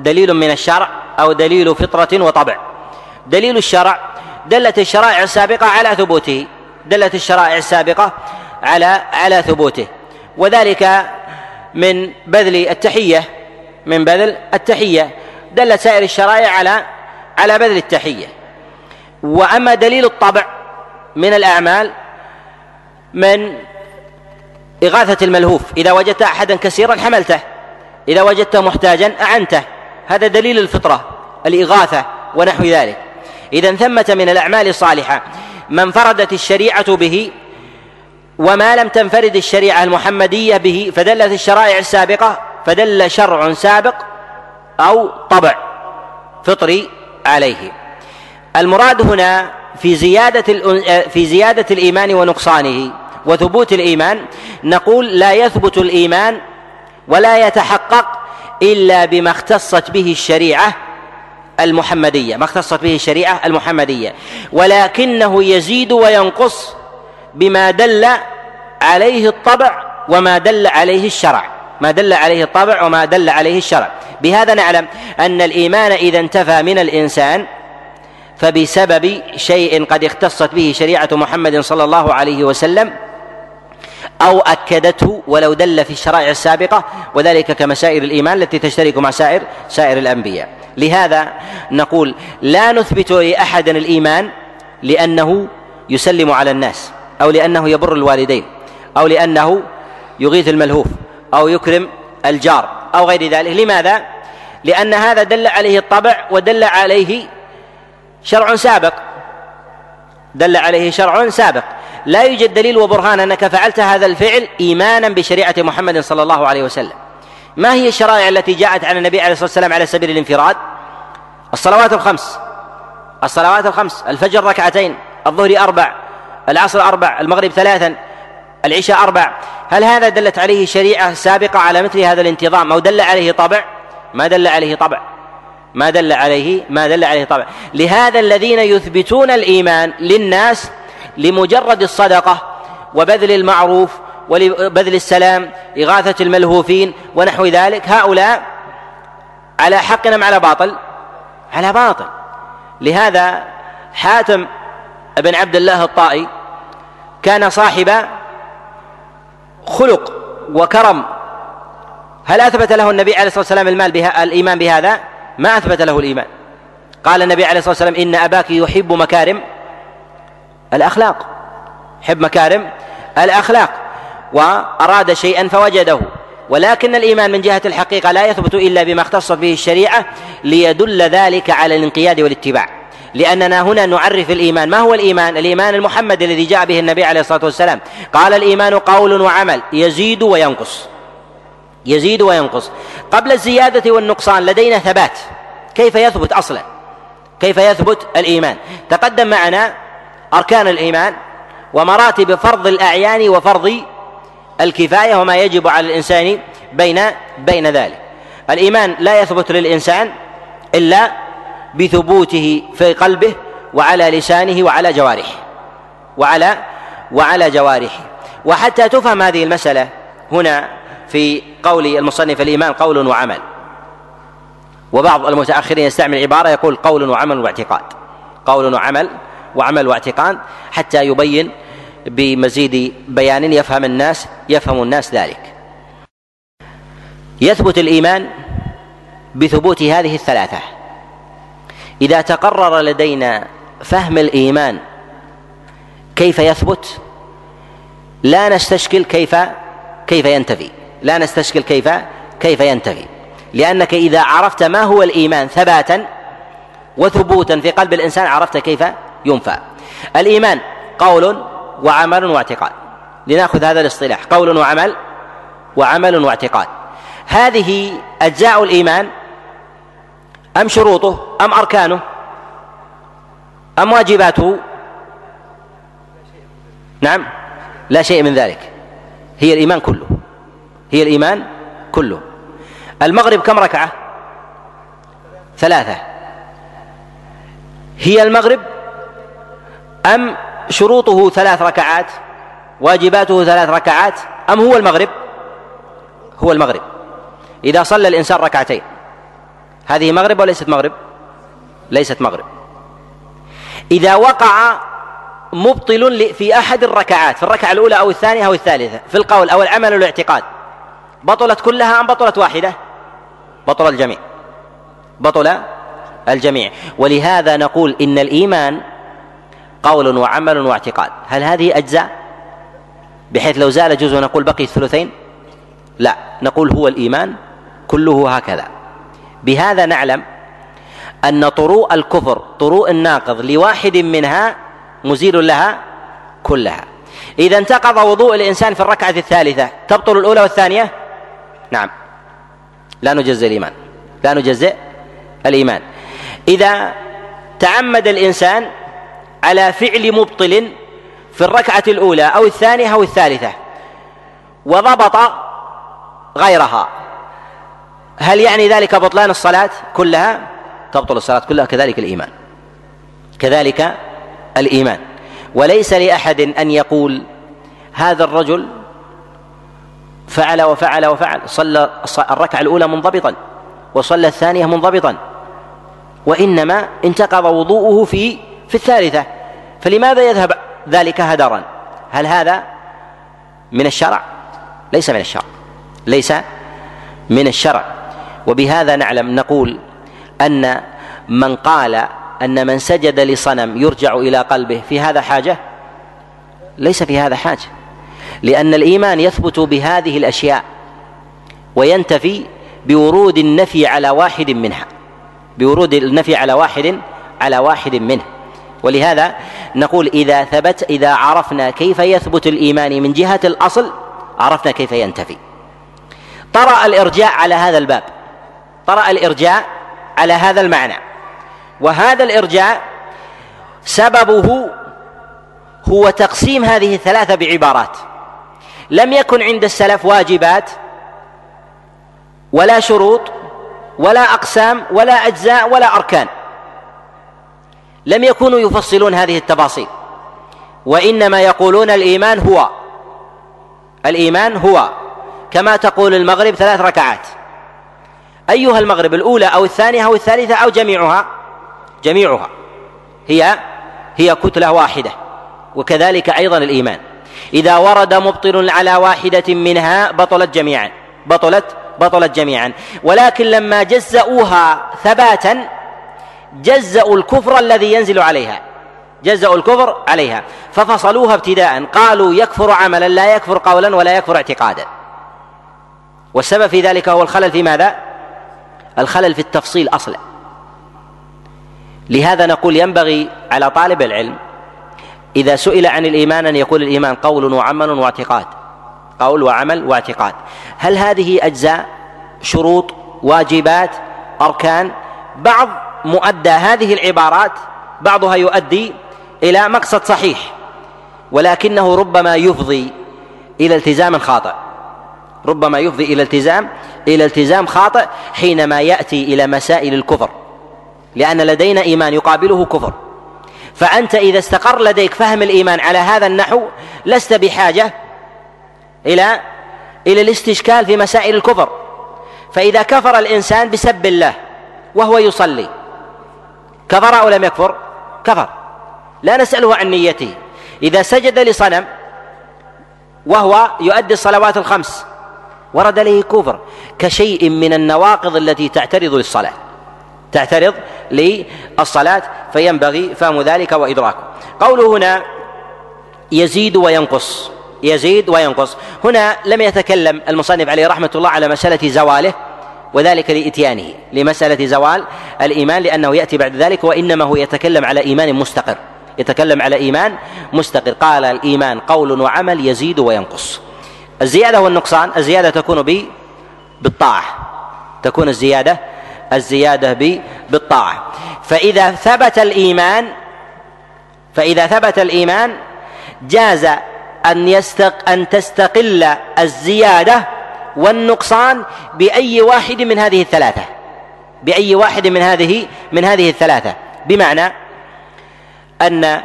دليل من الشرع أو دليل فطرة وطبع. دليل الشرع: دلت الشرائع السابقة على ثبوته، دلت الشرائع السابقة على على ثبوته، وذلك من بذل التحية، من بذل التحية دلت سائر الشرائع على على بذل التحية. وأما دليل الطبع من الأعمال من إغاثة الملهوف، إذا وجدت أحدا كثيرا حملته، إذا وجدت محتاجا أعنته، هذا دليل الفطرة، الإغاثة ونحو ذلك. إذن ثمة من الأعمال الصالحة ما انفردت الشريعة به وما لم تنفرد الشريعة المحمدية به، فدلت الشرائع السابقة، فدل شرع سابق أو طبع فطري عليه. المراد هنا في زيادة في زيادة الإيمان ونقصانه وثبوت الإيمان، نقول: لا يثبت الإيمان ولا يتحقق إلا بما اختصت به الشريعة المحمدية، ما اختصت به الشريعة المحمدية، ولكنه يزيد وينقص بما دل عليه الطبع وما دل عليه الشرع، ما دل عليه الطبع وما دل عليه الشرع. بهذا نعلم أن الإيمان إذا انتفى من الإنسان فبسبب شيء قد اختصت به شريعة محمد صلى الله عليه وسلم أو أكدته ولو دل في الشرائع السابقة، وذلك كمسائر الإيمان التي تشترك مع سائر سائر الأنبياء. لهذا نقول: لا نثبت لأحد الإيمان لأنه يسلم على الناس، أو لأنه يبر الوالدين، أو لأنه يغيث الملهوف، أو يكرم الجار، أو غير ذلك. لماذا؟ لأن هذا دل عليه الطبع ودل عليه شرع سابق، دل عليه شرع سابق، لا يوجد دليل وبرهان أنك فعلت هذا الفعل إيمانا بشريعة محمد صلى الله عليه وسلم. ما هي الشرائع التي جاءت عن النبي عليه الصلاة والسلام على سبيل الانفراد؟ الصلوات الخمس، الصلوات الخمس، الفجر ركعتين، الظهر أربع، العصر أربع، المغرب ثلاثا، العشاء أربع. هل هذا دلت عليه شريعة سابقة على مثل هذا الانتظام أو دل عليه طبع؟ ما دل عليه طبع، ما دل عليه ما دل عليه طبع. لهذا الذين يثبتون الإيمان للناس لمجرد الصدقة وبذل المعروف وبذل السلام، إغاثة الملهوفين ونحو ذلك، هؤلاء على حق أم على باطل؟ على باطل. لهذا حاتم ابن عبد الله الطائي كان صاحب خلق وكرم، هل أثبت له النبي عليه الصلاة والسلام المال بها الإيمان بهذا؟ ما أثبت له الإيمان. قال النبي عليه الصلاة والسلام: إن أباك يحب مكارم الأخلاق، يحب مكارم الأخلاق، وأراد شيئا فوجده. ولكن الإيمان من جهة الحقيقة لا يثبت إلا بما اختص به الشريعة ليدل ذلك على الانقياد والاتباع، لأننا هنا نعرف الإيمان. ما هو الإيمان؟ الإيمان المحمدي الذي جاء به النبي عليه الصلاة والسلام. قال: الإيمان قول وعمل يزيد وينقص، يزيد وينقص. قبل الزيادة والنقصان لدينا ثبات، كيف يثبت أصلا، كيف يثبت الإيمان. تقدم معنا أركان الإيمان ومراتب فرض الأعيان وفرض الكفاية وما يجب على الإنسان بين بين ذلك. الإيمان لا يثبت للإنسان إلا بثبوته في قلبه وعلى لسانه وعلى جوارحه، وعلى وعلى جوارحه. وحتى تفهم هذه المسألة هنا في قول المصنف: الإيمان قول وعمل. وبعض المتأخرين يستعمل عبارة يقول: قول وعمل واعتقاد، قول وعمل، وعمل واعتقاد، حتى يبين بمزيد بيان يفهم الناس يفهم الناس ذلك. يثبت الإيمان بثبوت هذه الثلاثة. إذا تقرر لدينا فهم الإيمان كيف يثبت لا نستشكل كيف كيف ينتفي لا نستشكل كيف كيف ينتفي لأنك إذا عرفت ما هو الإيمان ثباتا وثبوتا في قلب الإنسان عرفت كيف ينفى. الإيمان قول وعمل واعتقاد، لنأخذ هذا الاصطلاح، قول وعمل وعمل واعتقاد. هذه أجزاء الإيمان أم شروطه أم أركانه أم واجباته؟ نعم، لا شيء من ذلك، هي الإيمان كله، هي الإيمان كله. المغرب كم ركعة؟ ثلاثة. هي المغرب أم شروطه ثلاث ركعات واجباته ثلاث ركعات أم هو المغرب؟ هو المغرب. إذا صلى الإنسان ركعتين هذه مغرب وليست مغرب، ليست مغرب. إذا وقع مبطل في أحد الركعات، في الركعة الأولى أو الثانية أو الثالثة، في القول أو العمل أو الاعتقاد، بطلت كلها أم بطلت واحدة؟ بطل الجميع، بطل الجميع. ولهذا نقول إن الإيمان قول وعمل واعتقاد. هل هذه أجزاء بحيث لو زال جزء نقول بقي الثلثين؟ لا، نقول هو الإيمان كله هكذا. بهذا نعلم أن طروء الكفر، طروء الناقض لواحد منها مزيل لها كلها. إذا انتقض وضوء الإنسان في الركعة الثالثة تبطل الأولى والثانية؟ نعم، لا نجزئ الإيمان، لا نجزئ الإيمان. إذا تعمد الإنسان على فعل مبطل في الركعة الأولى أو الثانية أو الثالثة وضبط غيرها، هل يعني ذلك بطلان الصلاة كلها؟ تبطل الصلاة كلها، كذلك الإيمان، كذلك الإيمان. وليس لأحد أن يقول هذا الرجل فعل وفعل وفعل، صلى الركعة الأولى منضبطا وصلى الثانية منضبطا، وإنما انتقض وضوءه في في الثالثة، فلماذا يذهب ذلك هدرا؟ هل هذا من الشرع؟ ليس من الشرع، ليس من الشرع. وبهذا نعلم، نقول أن من قال أن من سجد لصنم يرجع إلى قلبه في هذا حاجة، ليس في هذا حاجة، لأن الإيمان يثبت بهذه الأشياء وينتفي بورود النفي على واحد منها، بورود النفي على واحد على واحد منه. ولهذا نقول إذا ثبت، إذا عرفنا كيف يثبت الإيمان من جهة الأصل عرفنا كيف ينتفي. طرأ الإرجاء على هذا الباب، طرأ الإرجاء على هذا المعنى، وهذا الإرجاء سببه هو تقسيم هذه الثلاثة بعبارات. لم يكن عند السلف واجبات ولا شروط ولا أقسام ولا أجزاء ولا أركان، لم يكونوا يفصلون هذه التفاصيل، وإنما يقولون الإيمان هو، الإيمان هو كما تقول المغرب ثلاث ركعات. أيها المغرب، الأولى أو الثانية أو الثالثة أو جميعها؟ جميعها، هي هي كتلة واحدة. وكذلك أيضا الإيمان إذا ورد مبطل على واحدة منها بطلت جميعا، بطلت بطلت جميعا. ولكن لما جزأوها ثباتا جزأوا الكفر الذي ينزل عليها، جزأوا الكفر عليها، ففصلوها ابتداء، قالوا يكفر عملا لا يكفر قولا ولا يكفر اعتقادا. والسبب في ذلك هو الخلل في ماذا؟ الخلل في التفصيل أصلا. لهذا نقول ينبغي على طالب العلم إذا سئل عن الإيمان أن يقول الإيمان قول وعمل واعتقاد، قول وعمل واعتقاد. هل هذه أجزاء، شروط، واجبات، أركان؟ بعض مؤدى هذه العبارات بعضها يؤدي إلى مقصد صحيح، ولكنه ربما يفضي إلى التزام خاطئ، ربما يفضي إلى التزام إلى التزام خاطئ حينما يأتي إلى مسائل الكفر، لأن لدينا إيمان يقابله كفر. فأنت إذا استقر لديك فهم الإيمان على هذا النحو لست بحاجة إلى إلى الاستشكال في مسائل الكفر. فإذا كفر الإنسان بسب الله وهو يصلي، كفر أو لم يكفر؟ كفر، لا نسأله عن نيته. إذا سجد لصنم وهو يؤدي الصلوات الخمس ورد له كفر كشيء من النواقض التي تعترض للصلاة تعترض للصلاة فينبغي فهم ذلك وإدراكه. قوله هنا يزيد وينقص يزيد وينقص هنا لم يتكلم المصنف عليه رحمة الله على مسألة زواله وذلك لإتيانه لمسألة زوال الإيمان لأنه يأتي بعد ذلك، وإنما هو يتكلم على إيمان مستقر يتكلم على إيمان مستقر قال الإيمان قول وعمل يزيد وينقص. الزيادة والنقصان الزيادة تكون بالطاعة تكون الزيادة الزيادة بالطاعة. فإذا ثبت الإيمان فإذا ثبت الإيمان جاز أن يستق أن تستقل الزيادة والنقصان بأي واحد من هذه الثلاثة بأي واحد من هذه من هذه الثلاثة بمعنى أن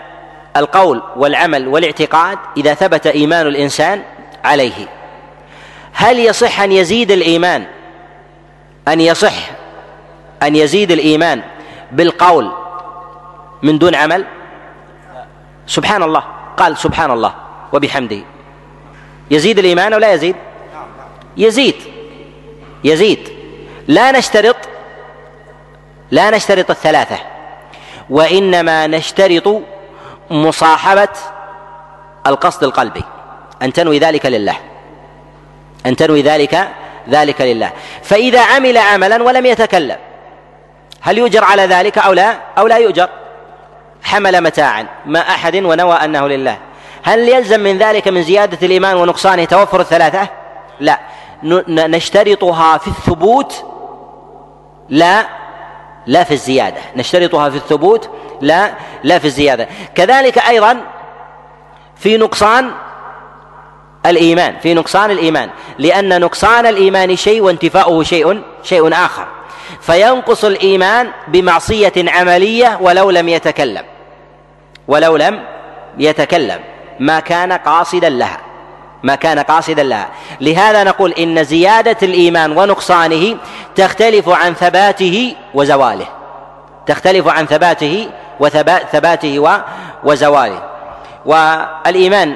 القول والعمل والاعتقاد إذا ثبت إيمان الإنسان عليه هل يصح أن يزيد الإيمان أن يصح أن يزيد الإيمان بالقول من دون عمل؟ سبحان الله قال سبحان الله وبحمده يزيد الإيمان أو لا يزيد؟ يزيد يزيد لا نشترط لا نشترط الثلاثة وإنما نشترط مصاحبة القصد القلبي أن تنوي ذلك لله أن تنوي ذلك ذلك لله. فإذا عمل عملا ولم يتكلم هل يؤجر على ذلك أو لا أو لا يؤجر؟ حمل متاعا ما أحد ونوى أنه لله هل يلزم من ذلك من زيادة الإيمان ونقصانه توفر الثلاثة؟ لا نشترطها في الثبوت لا لا في الزيادة نشترطها في الثبوت لا لا في الزيادة. كذلك أيضا في نقصان الإيمان في نقصان الإيمان لأن نقصان الإيمان شيء وانتفاؤه شيء شيء آخر فينقص الإيمان بمعصية عملية ولو لم يتكلم ولو لم يتكلم ما كان قاصدا لها ما كان قاصدا لها. لهذا نقول إن زيادة الإيمان ونقصانه تختلف عن ثباته وزواله تختلف عن ثباته وثبات ثباته وزواله. والإيمان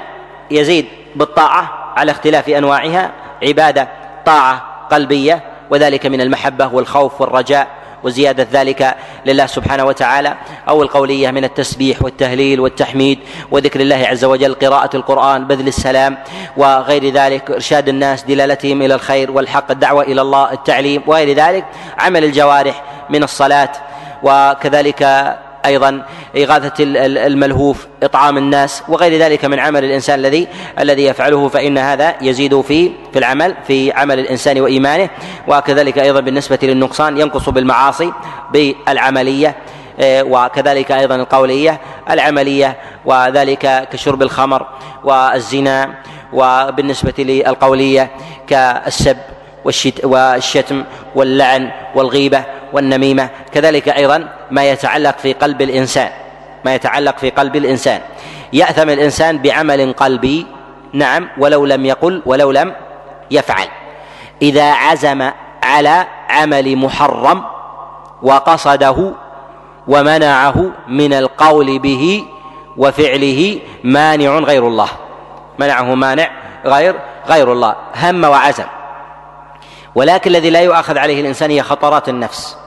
يزيد بالطاعة على اختلاف أنواعها عبادة طاعة قلبية وذلك من المحبة والخوف والرجاء وزيادة ذلك لله سبحانه وتعالى، أو القولية من التسبيح والتهليل والتحميد وذكر الله عز وجل قراءة القرآن بذل السلام وغير ذلك إرشاد الناس دلالتهم إلى الخير والحق الدعوة إلى الله التعليم وغير ذلك. عمل الجوارح من الصلاة وكذلك أيضا إغاثة الملهوف إطعام الناس وغير ذلك من عمل الإنسان الذي الذي يفعله فإن هذا يزيد في في العمل في عمل الإنسان وإيمانه. وكذلك أيضا بالنسبة للنقصان ينقص بالمعاصي بالعملية وكذلك أيضا القولية العملية وذلك كشرب الخمر والزنا وبالنسبة للقولية كالسب والشتم واللعن والغيبة والنميمة. كذلك أيضا ما يتعلق في قلب الإنسان ما يتعلق في قلب الإنسان يأثم الإنسان بعمل قلبي نعم ولو لم يقل ولو لم يفعل إذا عزم على عمل محرم وقصده ومنعه من القول به وفعله مانع غير الله منعه مانع غير غير الله هم وعزم. ولكن الذي لا يؤاخذ عليه الإنسان هي خطرات النفس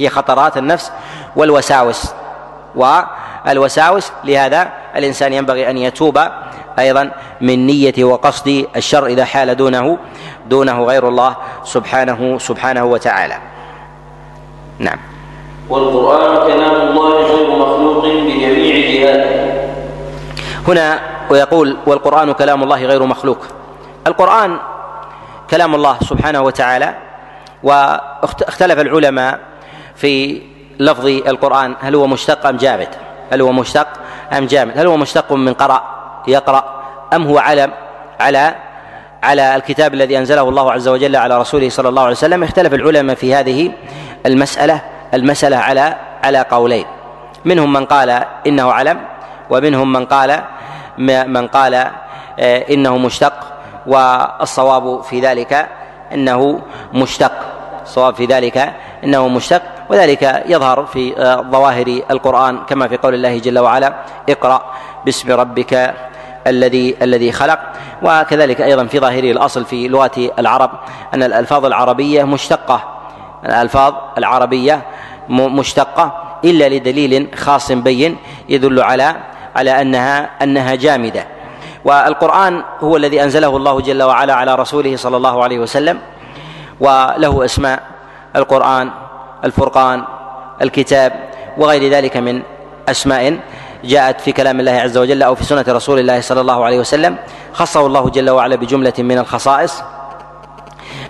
هي خطرات النفس والوساوس والوساوس لهذا الإنسان ينبغي أن يتوب أيضا من نية وقصد الشر إذا حال دونه دونه غير الله سبحانه سبحانه وتعالى. نعم. والقرآن كلام الله غير مخلوق بجميع جهاته. هنا ويقول والقرآن كلام الله غير مخلوق. القرآن كلام الله سبحانه وتعالى واختلف العلماء في لفظ القرآن هل هو مشتق أم جامد هل هو مشتق أم جامد هل هو مشتق من قرأ يقرأ أم هو علم على على الكتاب الذي أنزله الله عز وجل على رسوله صلى الله عليه وسلم. اختلف العلماء في هذه المسألة المسألة على على قولين منهم من قال إنه علم ومنهم من قال من قال إنه مشتق والصواب في ذلك أنه مشتق الصواب في ذلك أنه مشتق وذلك يظهر في ظواهر القرآن كما في قول الله جل وعلا اقرأ باسم ربك الذي الذي خلق. وكذلك أيضا في ظاهره الأصل في لغة العرب أن الألفاظ العربية مشتقة، الألفاظ العربية مشتقة إلا لدليل خاص بين يدل على على أنها أنها جامدة. والقرآن هو الذي أنزله الله جل وعلا على رسوله صلى الله عليه وسلم، وله أسماء: القرآن، الفرقان، الكتاب، وغير ذلك من أسماء جاءت في كلام الله عز وجل أو في سنة رسول الله صلى الله عليه وسلم. خصه الله جل وعلا بجملة من الخصائص،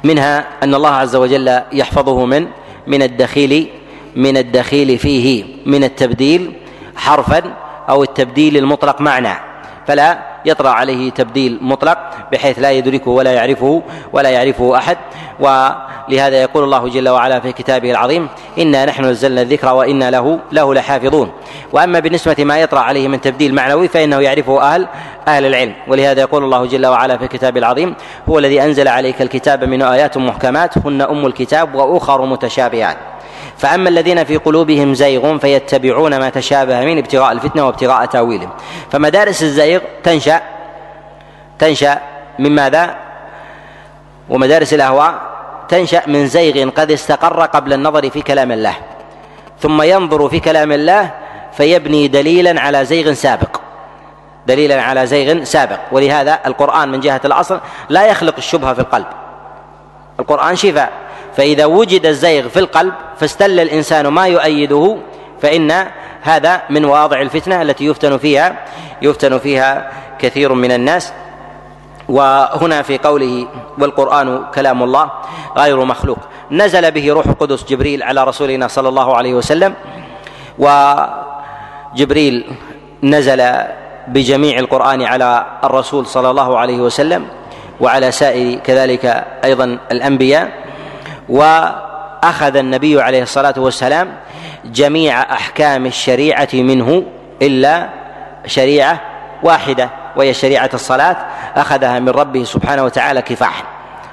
منها أن الله عز وجل يحفظه من من الدخيل من الدخيل فيه من التبديل حرفا أو التبديل المطلق معنى، فلا يطرأ عليه تبديل مطلق بحيث لا يدركه ولا يعرفه ولا يعرفه أحد. ولهذا يقول الله جل وعلا في كتابه العظيم: إنا نحن نزلنا الذكر وإنا له له لحافظون. وأما بالنسبة ما يطرأ عليه من تبديل معنوي فإنه يعرفه أهل أهل العلم. ولهذا يقول الله جل وعلا في كتابه العظيم: هو الذي أنزل عليك الكتاب منه آيات محكمات هن أم الكتاب وأخر متشابهات فأما الذين في قلوبهم زيغ فيتبعون ما تشابه من ابتغاء الفتنة وابتغاء تاويله. فمدارس الزيغ تنشأ تنشأ من ماذا؟ ومدارس الأهواء تنشأ من زيغ قد استقر قبل النظر في كلام الله، ثم ينظر في كلام الله فيبني دليلا على زيغ سابق دليلا على زيغ سابق. ولهذا القرآن من جهة الأصل لا يخلق الشبهة في القلب، القرآن شفاء، فإذا وجد الزيغ في القلب فاستل الإنسان ما يؤيده فإن هذا من مواضع الفتنة التي يفتن فيها يفتن فيها كثير من الناس. وهنا في قوله والقرآن كلام الله غير مخلوق نزل به روح القدس جبريل على رسولنا صلى الله عليه وسلم، وجبريل نزل بجميع القرآن على الرسول صلى الله عليه وسلم وعلى سائر كذلك أيضا الأنبياء، وأخذ النبي عليه الصلاة والسلام جميع أحكام الشريعة منه إلا شريعة واحدة وهي شريعة الصلاة، أخذها من ربه سبحانه وتعالى كفاحا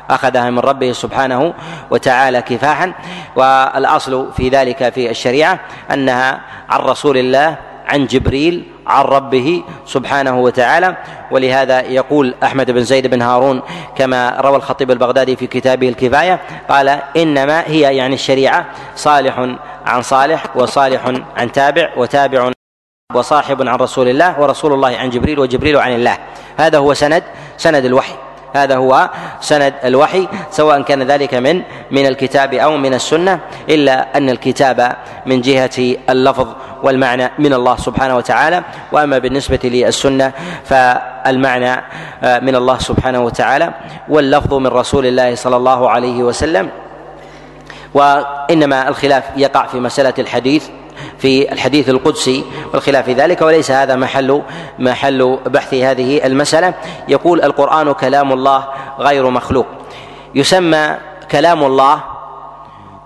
أخذها من ربه سبحانه وتعالى كفاحا والأصل في ذلك في الشريعة أنها عن رسول الله عن جبريل عن ربه سبحانه وتعالى. ولهذا يقول أحمد بن زيد بن هارون كما روى الخطيب البغدادي في كتابه الكفاية، قال: إنما هي يعني الشريعة صالح عن صالح وصالح عن تابع وتابع وصاحب عن رسول الله ورسول الله عن جبريل وجبريل عن الله. هذا هو سند سند الوحي هذا هو سند الوحي سواء كان ذلك من من الكتاب أو من السنة، إلا أن الكتاب من جهة اللفظ والمعنى من الله سبحانه وتعالى، وأما بالنسبة للسنة فالمعنى من الله سبحانه وتعالى واللفظ من رسول الله صلى الله عليه وسلم. وإنما الخلاف يقع في مسألة الحديث في الحديث القدسي والخلاف في ذلك، وليس هذا محل محل بحث هذه المسألة. يقول القرآن كلام الله غير مخلوق، يسمى كلام الله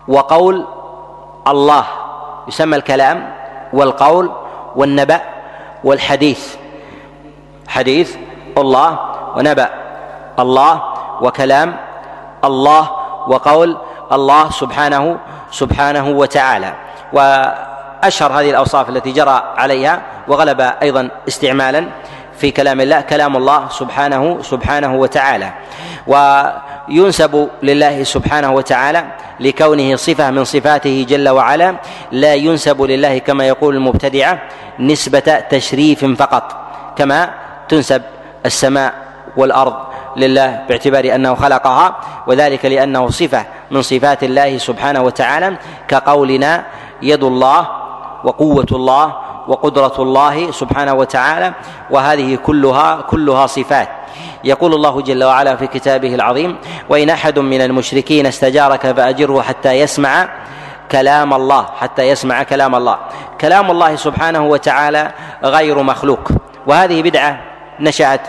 وقول الله، يسمى الكلام والقول والنبأ والحديث، حديث الله ونبأ الله وكلام الله وقول الله سبحانه سبحانه وتعالى. وأشهر هذه الأوصاف التي جرى عليها وغلب أيضا استعمالا في كلام الله كلام الله سبحانه سبحانه وتعالى، وينسب لله سبحانه وتعالى لكونه صفة من صفاته جل وعلا، لا ينسب لله كما يقول المبتدعة نسبة تشريف فقط، كما تنسب السماء والأرض لله باعتبار أنه خلقها، وذلك لأنه صفة من صفات الله سبحانه وتعالى، كقولنا يد الله وقوة الله وقدرة الله سبحانه وتعالى، وهذه كلها كلها صفات. يقول الله جل وعلا في كتابه العظيم: وإن أحد من المشركين استجارك فأجره حتى يسمع كلام الله حتى يسمع كلام الله كلام الله سبحانه وتعالى غير مخلوق. وهذه بدعة نشأت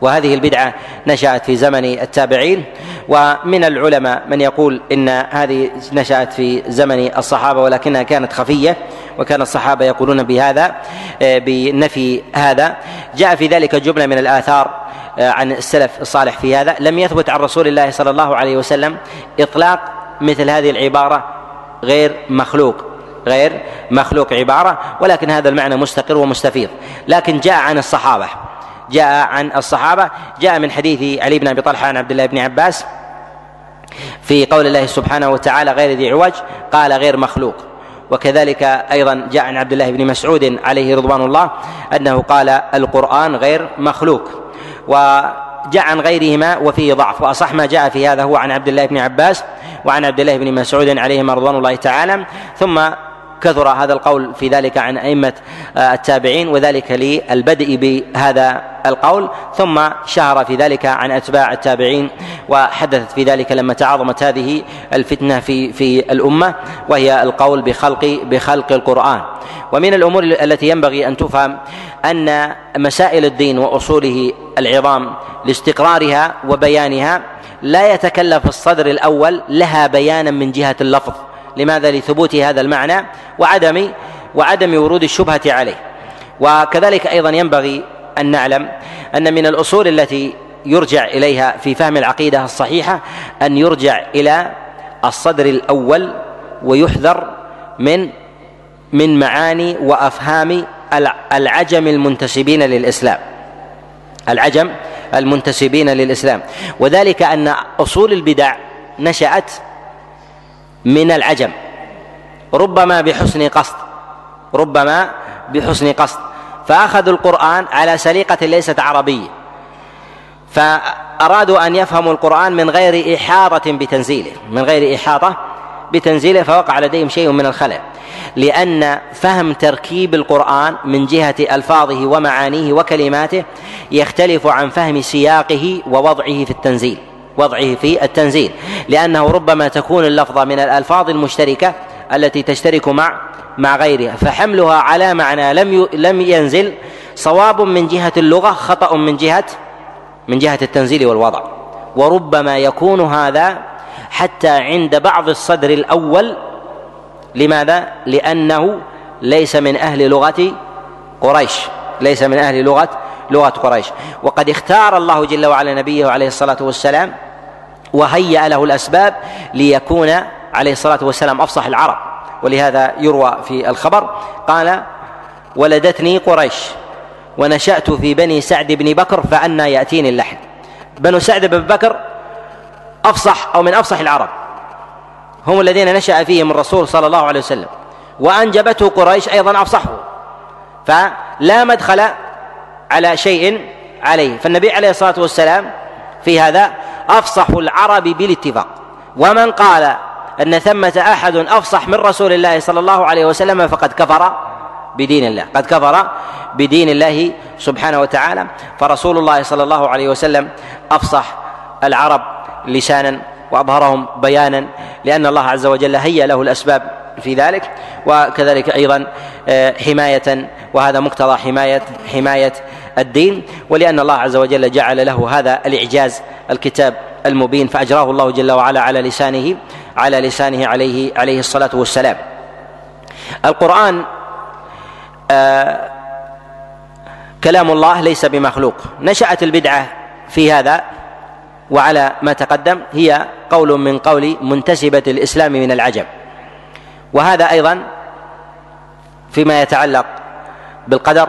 وهذه البدعة نشأت في زمن التابعين، ومن العلماء من يقول إن هذه نشأت في زمن الصحابة ولكنها كانت خفية، وكان الصحابة يقولون بهذا بنفي هذا. جاء في ذلك جملة من الآثار عن السلف الصالح في هذا. لم يثبت عن رسول الله صلى الله عليه وسلم إطلاق مثل هذه العبارة غير مخلوق غير مخلوق عبارة، ولكن هذا المعنى مستقر ومستفيض، لكن جاء عن الصحابة جاء عن الصحابة، جاء من حديث علي بن أبي طلحة عن عبد الله بن عباس في قول الله سبحانه وتعالى غير ذي عوج، قال غير مخلوق. وكذلك أيضا جاء عن عبد الله بن مسعود عليه رضوان الله أنه قال القرآن غير مخلوق، وجاء عن غيرهما وفيه ضعف. وأصح ما جاء في هذا هو عن عبد الله بن عباس وعن عبد الله بن مسعود عليهما رضوان الله تعالى، ثم كثر هذا القول في ذلك عن أئمة التابعين، وذلك للبدء بهذا القول، ثم شهر في ذلك عن أتباع التابعين. وحدثت في ذلك لما تعظمت هذه الفتنة في في الأمة، وهي القول بخلق بخلق القرآن. ومن الأمور التي ينبغي أن تفهم أن مسائل الدين وأصوله العظام لاستقرارها وبيانها لا يتكلف الصدر الأول لها بيانا من جهة اللفظ. لماذا؟ لثبوت هذا المعنى وعدم وعدم ورود الشبهة عليه. وكذلك أيضا ينبغي أن نعلم أن من الأصول التي يرجع إليها في فهم العقيدة الصحيحة أن يرجع إلى الصدر الأول، ويحذر من من معاني وأفهام العجم المنتسبين للإسلام العجم المنتسبين للإسلام وذلك أن أصول البدع نشأت من العجم، ربما بحسن قصد ربما بحسن قصد فأخذوا القرآن على سليقة ليست عربية، فأرادوا أن يفهموا القرآن من غير إحاطة بتنزيله من غير إحاطة بتنزيله فوقع لديهم شيء من الخلل، لأن فهم تركيب القرآن من جهة ألفاظه ومعانيه وكلماته يختلف عن فهم سياقه ووضعه في التنزيل وضعه في التنزيل لأنه ربما تكون اللفظة من الألفاظ المشتركة التي تشترك مع مع غيرها، فحملها على معنى لم لم ينزل صواب من جهة اللغة، خطأ من جهة من جهة التنزيل والوضع. وربما يكون هذا حتى عند بعض الصدر الأول. لماذا؟ لأنه ليس من أهل لغة قريش ليس من أهل لغة لغة قريش وقد اختار الله جل وعلا نبيه عليه الصلاة والسلام وهيأ له الأسباب ليكون عليه الصلاة والسلام أفصح العرب، ولهذا يروى في الخبر قال ولدتني قريش ونشأت في بني سعد بن بكر فأنا يأتيني اللحن. بنو سعد بن بكر أفصح أو من أفصح العرب، هم الذين نشأ فيهم الرسول صلى الله عليه وسلم، وأنجبته قريش أيضا أفصحه، فلا مدخل على شيء عليه. فالنبي عليه الصلاة والسلام في هذا أفصح العرب بالاتفاق، ومن قال أن ثمة أحد أفصح من رسول الله صلى الله عليه وسلم فقد كفر بدين الله قد كفر بدين الله سبحانه وتعالى. فرسول الله صلى الله عليه وسلم أفصح العرب لسانا وأظهرهم بيانا، لأن الله عز وجل هيأ له الأسباب في ذلك. وكذلك أيضا حماية، وهذا مقتضى حماية حماية الدين، ولأن الله عز وجل جعل له هذا الإعجاز الكتاب المبين، فأجراه الله جل وعلا على لسانه على لسانه عليه عليه الصلاة والسلام. القرآن آه كلام الله ليس بمخلوق. نشأت البدعة في هذا وعلى ما تقدم هي قول من قول منتسبة الإسلام من العجم، وهذا أيضا فيما يتعلق بالقدر،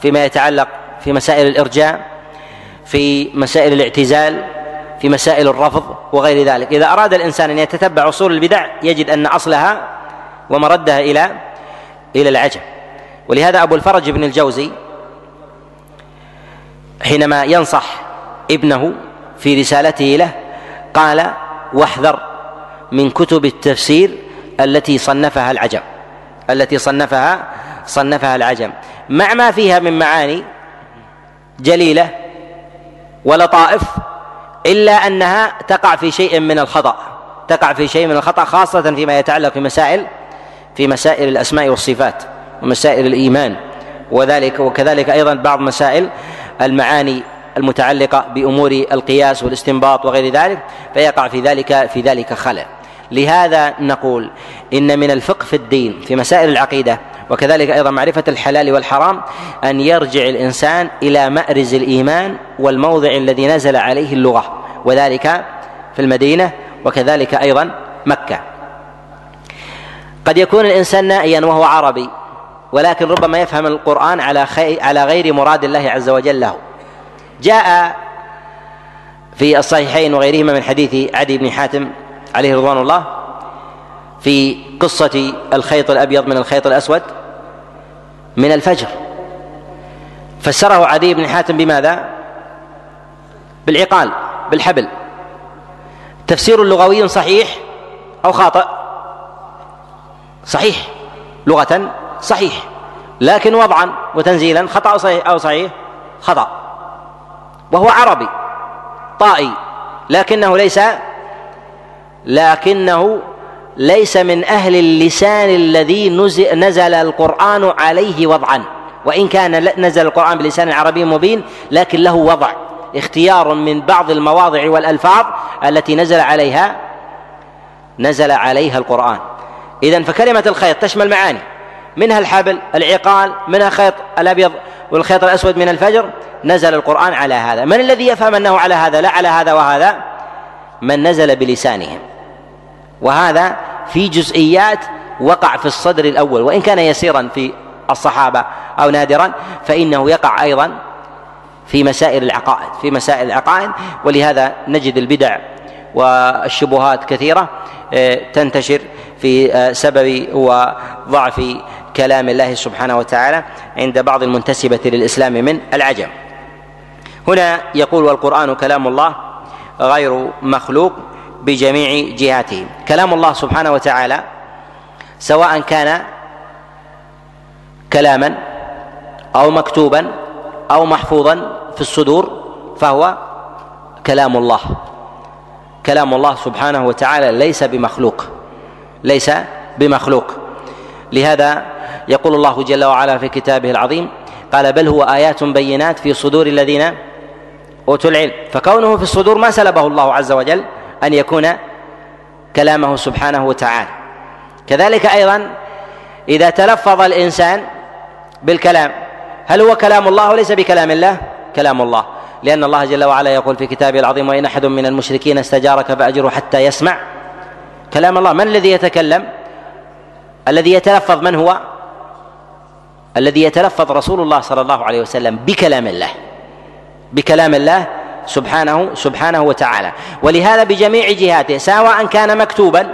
فيما يتعلق في مسائل الإرجاء، في مسائل الاعتزال، في مسائل الرفض وغير ذلك. إذا أراد الإنسان أن يتتبع أصول البدع يجد أن أصلها ومردها إلى إلى العجم. ولهذا أبو الفرج بن الجوزي حينما ينصح ابنه في رسالته له قال واحذر من كتب التفسير التي صنفها العجم التي صنفها صنفها العجم مع ما فيها من معاني جليلة ولطائف، إلا أنها تقع في شيء من الخطأ تقع في شيء من الخطأ خاصة فيما يتعلق في مسائل في مسائل الأسماء والصفات ومسائل الإيمان وذلك. وكذلك أيضا بعض مسائل المعاني المتعلقة بأمور القياس والاستنباط وغير ذلك، فيقع في ذلك في ذلك خلل. لهذا نقول إن من الفقه في الدين في مسائل العقيدة وكذلك أيضا معرفة الحلال والحرام أن يرجع الإنسان إلى مأرز الإيمان والموضع الذي نزل عليه اللغة، وذلك في المدينة وكذلك أيضا مكة. قد يكون الإنسان نائيا وهو عربي ولكن ربما يفهم القرآن على على غير مراد الله عز وجل له. جاء في الصحيحين وغيرهما من حديث عدي بن حاتم عليه رضوان الله في قصة الخيط الأبيض من الخيط الأسود من الفجر، فسره عدي بن حاتم بماذا؟ بالعقال، بالحبل. تفسير لغوي صحيح أو خاطئ؟ صحيح لغة، صحيح، لكن وضعا وتنزيلا خطأ صحيح أو صحيح؟ خطأ، وهو عربي طائي، لكنه ليس لكنه ليس من أهل اللسان الذي نزل القرآن عليه وضعا، وإن كان نزل القرآن بلسان العربي مبين، لكن له وضع، اختيار من بعض المواضع والألفاظ التي نزل عليها نزل عليها القرآن. إذن فكلمة الخيط تشمل معاني، منها الحبل، العقال، منها خيط الأبيض والخيط الأسود من الفجر. نزل القرآن على هذا، من الذي يفهم أنه على هذا؟ لا على هذا وهذا، من نزل بلسانهم. وهذا في جزئيات وقع في الصدر الأول، وإن كان يسيرا في الصحابة أو نادرا، فإنه يقع أيضا في مسائل العقائد في مسائل العقائد ولهذا نجد البدع والشبهات كثيرة تنتشر في سبب وضعف كلام الله سبحانه وتعالى عند بعض المنتسبة للإسلام من العجم. هنا يقول: والقرآن كلام الله غير مخلوق بجميع جهاته. كلام الله سبحانه وتعالى سواء كان كلاما أو مكتوبا أو محفوظا في الصدور فهو كلام الله كلام الله سبحانه وتعالى، ليس بمخلوق ليس بمخلوق لهذا يقول الله جل وعلا في كتابه العظيم: قال بل هو آيات بينات في صدور الذين أوتوا العلم. فكونه في الصدور ما سلبه الله عز وجل أن يكون كلامه سبحانه وتعالى. كذلك أيضا إذا تلفظ الإنسان بالكلام، هل هو كلام الله وليس بكلام الله؟ كلام الله، لأن الله جل وعلا يقول في كتابه العظيم: وإن أحد من المشركين استجارك فأجره حتى يسمع كلام الله. من الذي يتكلم؟ الذي يتلفظ من هو؟ الذي يتلفظ رسول الله صلى الله عليه وسلم بكلام الله بكلام الله سبحانه سبحانه وتعالى. ولهذا بجميع جهاته، سواء كان مكتوبا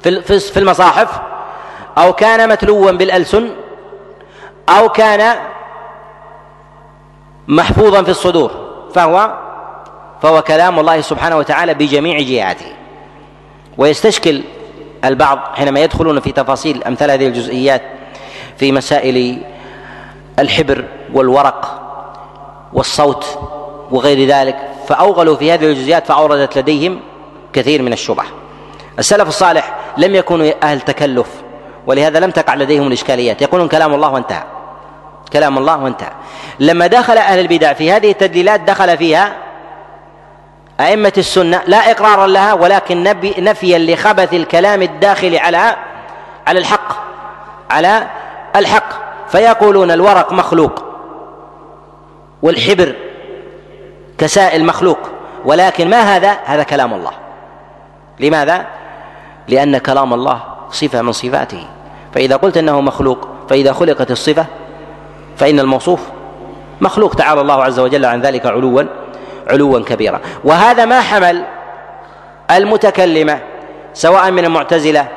في المصاحف أو كان متلوا بالألسن أو كان محفوظا في الصدور، فهو فهو كلام الله سبحانه وتعالى بجميع جهاته. ويستشكل البعض حينما يدخلون في تفاصيل أمثال هذه الجزئيات في مسائل الحبر والورق والصوت وغير ذلك، فأوغلوا في هذه الجزئيات فأوردت لديهم كثير من الشبه. السلف الصالح لم يكونوا أهل تكلف، ولهذا لم تقع لديهم الإشكاليات، يقولون كلام الله وانتهى كلام الله وانتهى لما دخل أهل البدع في هذه التدليلات دخل فيها أئمة السنة، لا إقرارا لها ولكن نفيا لخبث الكلام الداخل على على الحق على الحق فيقولون الورق مخلوق والحبر كسائل مخلوق، ولكن ما هذا؟ هذا كلام الله. لماذا؟ لأن كلام الله صفة من صفاته، فإذا قلت أنه مخلوق، فإذا خلقت الصفة فإن الموصوف مخلوق، تعالى الله عز وجل عن ذلك علوا علوا كبيرا. وهذا ما حمل المتكلمة سواء من المعتزلة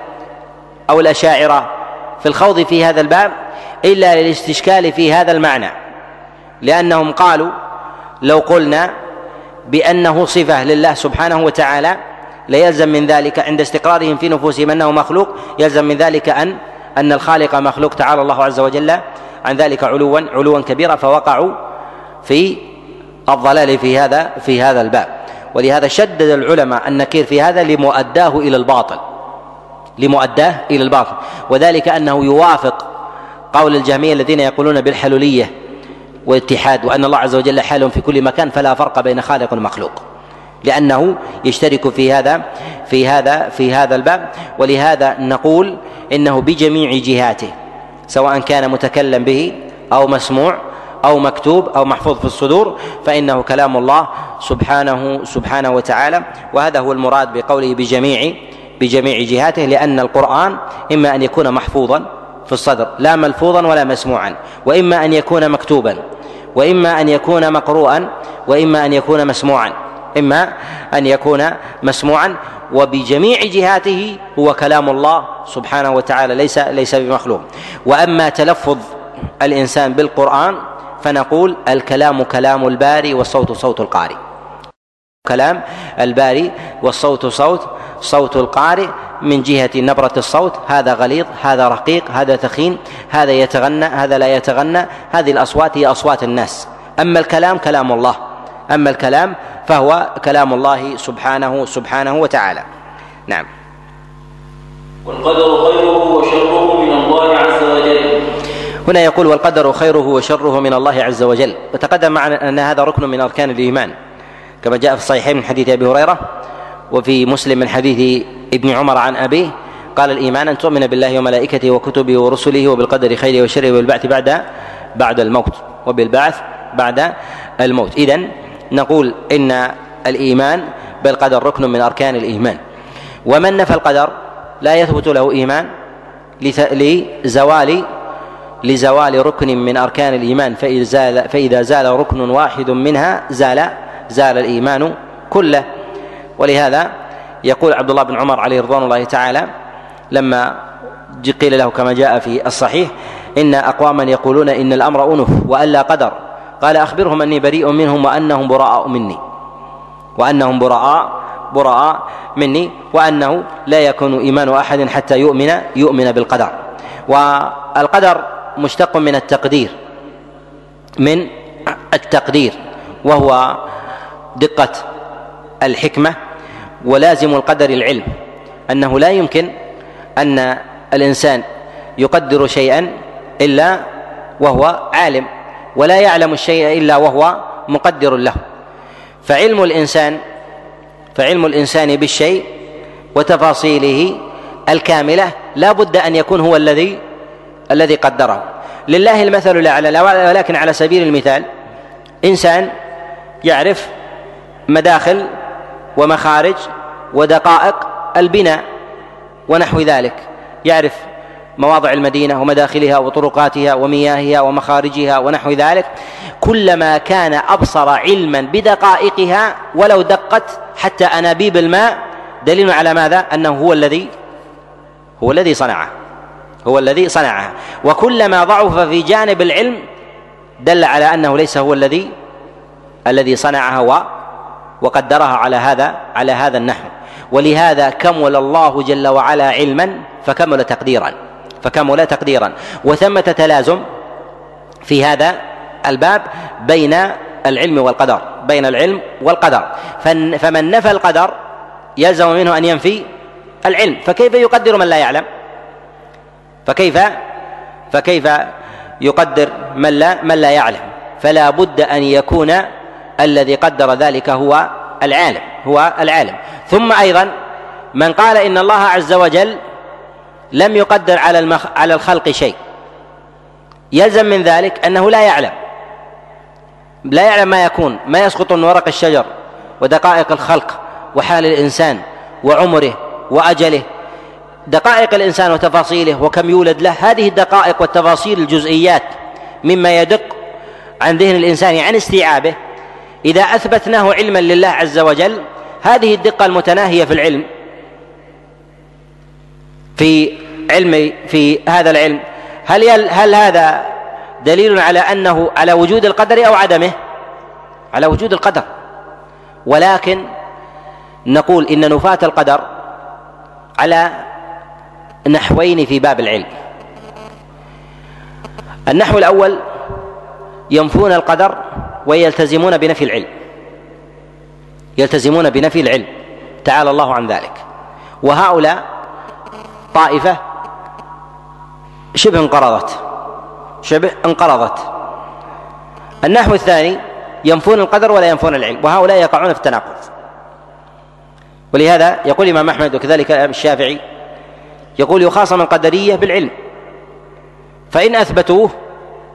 أو الأشاعرة في الخوض في هذا الباب إلا للاستشكال في هذا المعنى، لأنهم قالوا لو قلنا بأنه صفة لله سبحانه وتعالى ليلزم من ذلك عند استقرارهم في نفوسهم أنه مخلوق، يلزم من ذلك أن أن الخالق مخلوق، تعالى الله عز وجل عن ذلك علوا علوا كبيرا، فوقعوا في الضلال في هذا في هذا الباب. ولهذا شدد العلماء النكير في هذا لمؤداه إلى الباطل لمؤداه إلى الباطل وذلك أنه يوافق قول الجهمية الذين يقولون بالحلولية والاتحاد، وأن الله عز وجل حال في كل مكان فلا فرق بين خالق ومخلوق، لأنه يشترك في هذا في هذا في هذا الباب. ولهذا نقول إنه بجميع جهاته، سواء كان متكلم به أو مسموع أو مكتوب أو محفوظ في الصدور، فإنه كلام الله سبحانه سبحانه وتعالى. وهذا هو المراد بقوله بجميع بجميع جهاته، لأن القرآن إما أن يكون محفوظا في الصدر لا ملفوظا ولا مسموعا، وإما أن يكون مكتوبا، وإما أن يكون مقروءا، وإما أن يكون مسموعا، إما أن يكون مسموعا، وبجميع جهاته هو كلام الله سبحانه وتعالى ليس ليس بمخلوق. وأما تلفظ الإنسان بالقرآن فنقول الكلام كلام الباري والصوت صوت القارئ، كلام الباري والصوت صوت صوت القارئ من جهة نبرة الصوت، هذا غليظ، هذا رقيق، هذا ثخين، هذا يتغنى، هذا لا يتغنى، هذه الأصوات هي أصوات الناس. أما الكلام كلام الله، أما الكلام فهو كلام الله سبحانه سبحانه وتعالى. نعم. والقدر خيره وشره من الله عز وجل. هنا يقول والقدر خيره وشره من الله عز وجل، وتقدم معنا أن هذا ركن من أركان الإيمان كما جاء في الصحيحين من حديث أبي هريرة، وفي مسلم من حديث ابن عمر عن أبيه قال الإيمان أن تؤمن بالله وملائكته وكتبه ورسله وبالقدر خيره وشره وبالبعث بعد بعد الموت وبالبعث بعد الموت. إذن نقول إن الإيمان بالقدر ركن من أركان الإيمان، ومن نفى القدر لا يثبت له إيمان لزوال لزوال ركن من أركان الإيمان، فإذا زال, فإذا زال ركن واحد منها زال زال الإيمان كله. ولهذا يقول عبد الله بن عمر عليه رضوان الله تعالى لما قيل له كما جاء في الصحيح إن أقواما يقولون إن الأمر أنف وألا قدر، قال أخبرهم أني بريء منهم وأنهم براء مني وأنهم براء براء مني وأنه لا يكون إيمان أحد حتى يؤمن يؤمن بالقدر. والقدر مشتق من التقدير من التقدير وهو دقة الحكمة، ولازم القدر العلم، أنه لا يمكن أن الإنسان يقدر شيئا إلا وهو عالم، ولا يعلم الشيء إلا وهو مقدر له. فعلم الإنسان فعلم الإنسان بالشيء وتفاصيله الكاملة لا بد أن يكون هو الذي الذي قدره. لله المثل الأعلى، ولكن على سبيل المثال إنسان يعرف مداخل ومخارج ودقائق البناء ونحو ذلك، يعرف مواضع المدينة ومداخلها وطرقاتها ومياهها ومخارجها ونحو ذلك، كلما كان أبصر علما بدقائقها ولو دقت حتى أنابيب الماء، دليل على ماذا؟ أنه هو الذي هو الذي صنعه هو الذي صنعها. وكلما ضعف في جانب العلم دل على أنه ليس هو الذي الذي صنعها و وقدرها على هذا على هذا النحو. ولهذا كمل الله جل وعلا علما فكمل تقديرا فكمل تقديرا وثمة تلازم في هذا الباب بين العلم والقدر بين العلم والقدر فمن نفى القدر يلزم منه أن ينفي العلم، فكيف يقدر من لا يعلم؟ فكيف فكيف يقدر من لا من لا يعلم؟ فلا بد أن يكون الذي قدر ذلك هو العالم هو العالم ثم أيضا من قال إن الله عز وجل لم يقدر على المخ... على الخلق شيء، يلزم من ذلك أنه لا يعلم لا يعلم ما يكون، ما يسقط من ورق الشجر ودقائق الخلق وحال الإنسان وعمره وأجله، دقائق الإنسان وتفاصيله وكم يولد له، هذه الدقائق والتفاصيل الجزئيات مما يدق عن ذهن الإنسان عن استيعابه. إذا أثبتناه علما لله عز وجل، هذه الدقة المتناهية في العلم في علم في هذا العلم هل هل هذا دليل على أنه على وجود القدر أو عدمه؟ على وجود القدر، ولكن نقول إن نفاة القدر على نحوين في باب العلم. النحو الأول ينفون القدر ويلتزمون بنفي العلم يلتزمون بنفي العلم تعالى الله عن ذلك، وهؤلاء طائفة شبه انقرضت شبه انقرضت النحو الثاني ينفون القدر ولا ينفون العلم، وهؤلاء يقعون في التناقض. ولهذا يقول الإمام أحمد وكذلك الشافعي، يقول يخاصم القدرية بالعلم، فإن أثبتوه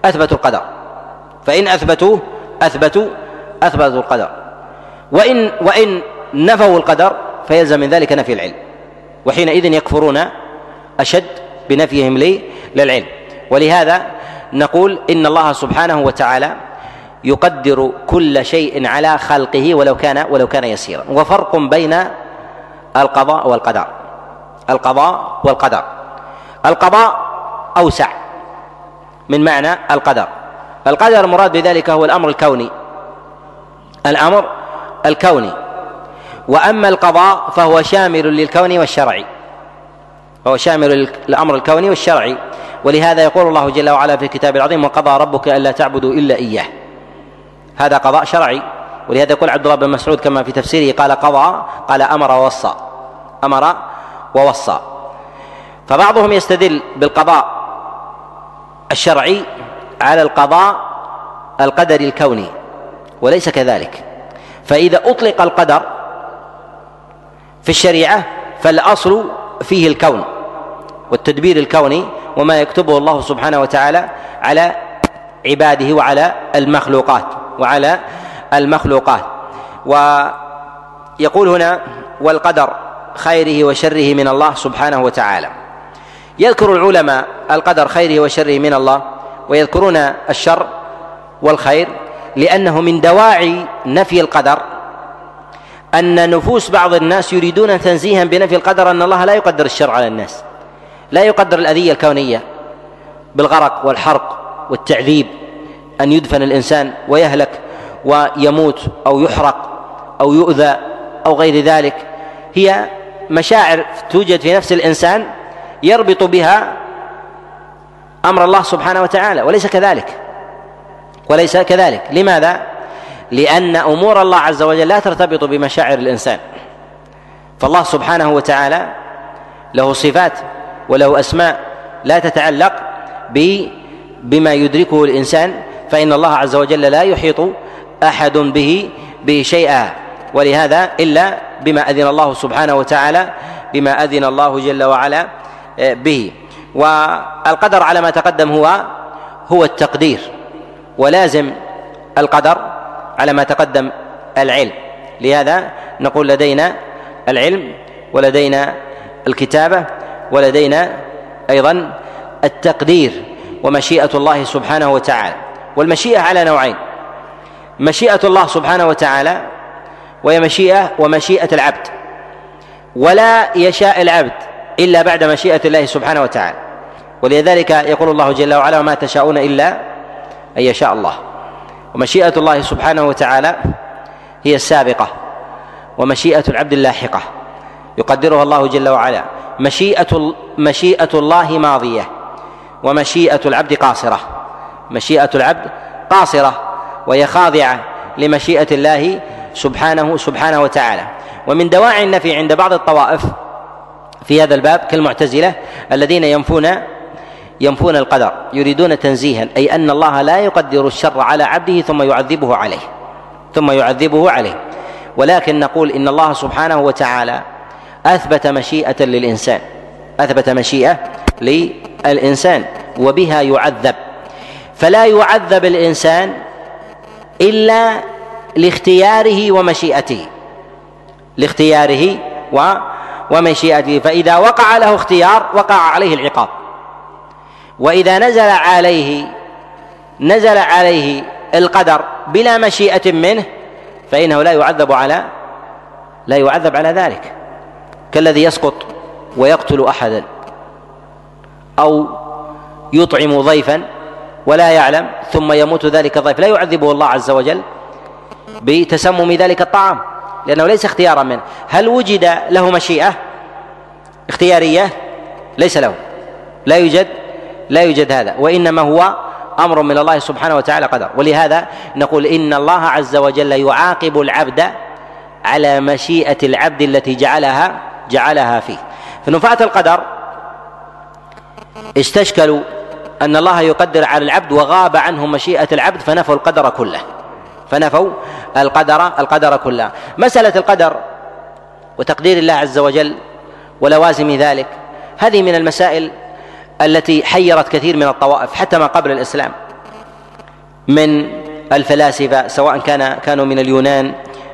أثبتوا القدر فإن أثبتوه أثبتوا أثبتوا القدر وإن وإن نفوا القدر فيلزم من ذلك نفي العلم، وحينئذ يكفرون أشد بنفيهم للعلم. ولهذا نقول إن الله سبحانه وتعالى يقدر كل شيء على خلقه ولو كان ولو كان يسيرا. وفرق بين القضاء والقدر. القضاء والقدر القضاء أوسع من معنى القدر. القدر المراد بذلك هو الأمر الكوني الأمر الكوني وأما القضاء فهو شامل للكون والشرعي فهو شامل للأمر الكوني والشرعي. ولهذا يقول الله جل وعلا في كتابه العظيم: وقضى ربك ألا تعبدوا إلا إياه. هذا قضاء شرعي. ولهذا يقول عبد الله بن مسعود كما في تفسيره قال قضى قال أمر ووصى أمر ووصى. فبعضهم يستدل بالقضاء الشرعي على القضاء القدري الكوني وليس كذلك. فإذا أطلق القدر في الشريعة فالأصل فيه الكون والتدبير الكوني وما يكتبه الله سبحانه وتعالى على عباده وعلى المخلوقات وعلى المخلوقات. ويقول هنا: والقدر خيره وشره من الله سبحانه وتعالى. يذكر العلماء القدر خيره وشره من الله ويذكرون الشر والخير لأنه من دواعي نفي القدر أن نفوس بعض الناس يريدون تنزيها بنفي القدر أن الله لا يقدر الشر على الناس، لا يقدر الأذية الكونية بالغرق والحرق والتعذيب، أن يدفن الإنسان ويهلك ويموت أو يحرق أو يؤذى أو غير ذلك. هي مشاعر توجد في نفس الإنسان يربط بها أمر الله سبحانه وتعالى وليس كذلك وليس كذلك. لماذا؟ لأن أمور الله عز وجل لا ترتبط بمشاعر الإنسان. فالله سبحانه وتعالى له صفات وله أسماء لا تتعلق بما يدركه الإنسان، فإن الله عز وجل لا يحيط أحد به به شيئا. ولهذا إلا بما أذن الله سبحانه وتعالى بما أذن الله جل وعلا به. والقدر على ما تقدم هو هو التقدير، ولازم القدر على ما تقدم العلم. لهذا نقول لدينا العلم ولدينا الكتابة ولدينا أيضا التقدير ومشيئة الله سبحانه وتعالى. والمشيئة على نوعين: مشيئة الله سبحانه وتعالى وهي مشيئة ومشيئة العبد، ولا يشاء العبد إلا بعد مشيئة الله سبحانه وتعالى. ولذلك يقول الله جل وعلا: وما تشاءون إلا أن يشاء الله. ومشيئة الله سبحانه وتعالى هي السابقة، ومشيئة العبد اللاحقة يقدرها الله جل وعلا. مشيئة مشيئة الله ماضية ومشيئة العبد قاصرة مشيئة العبد قاصرة وهي خاضعة لمشيئة الله سبحانه سبحانه وتعالى. ومن دواعي النفي عند بعض الطوائف في هذا الباب كالمعتزلة الذين ينفون ينفون القدر، يريدون تنزيها، أي أن الله لا يقدر الشر على عبده ثم يعذبه عليه ثم يعذبه عليه. ولكن نقول إن الله سبحانه وتعالى أثبت مشيئة للإنسان أثبت مشيئة للإنسان وبها يعذب. فلا يعذب الإنسان إلا لاختياره ومشيئته لاختياره ومشيئته. فإذا وقع له اختيار وقع عليه العقاب، وإذا نزل عليه نزل عليه القدر بلا مشيئة منه فإنه لا يعذب على لا يعذب على ذلك، كالذي يسقط ويقتل أحدا أو يطعم ضيفا ولا يعلم ثم يموت ذلك الضيف، لا يعذبه الله عز وجل بتسمم ذلك الطعام لأنه ليس اختيارا منه. هل وجد له مشيئة اختيارية؟ ليس له، لا يوجد لا يوجد هذا، وإنما هو أمر من الله سبحانه وتعالى قدر. ولهذا نقول إن الله عز وجل يعاقب العبد على مشيئة العبد التي جعلها جعلها فيه. فنفاة القدر استشكلوا أن الله يقدر على العبد وغاب عنهم مشيئة العبد فنفوا القدر كله فنفوا القدر القدر كله. مسألة القدر وتقدير الله عز وجل ولوازم ذلك هذه من المسائل التي حيرت كثير من الطوائف حتى ما قبل الإسلام من الفلاسفة، سواء كان كانوا من اليونان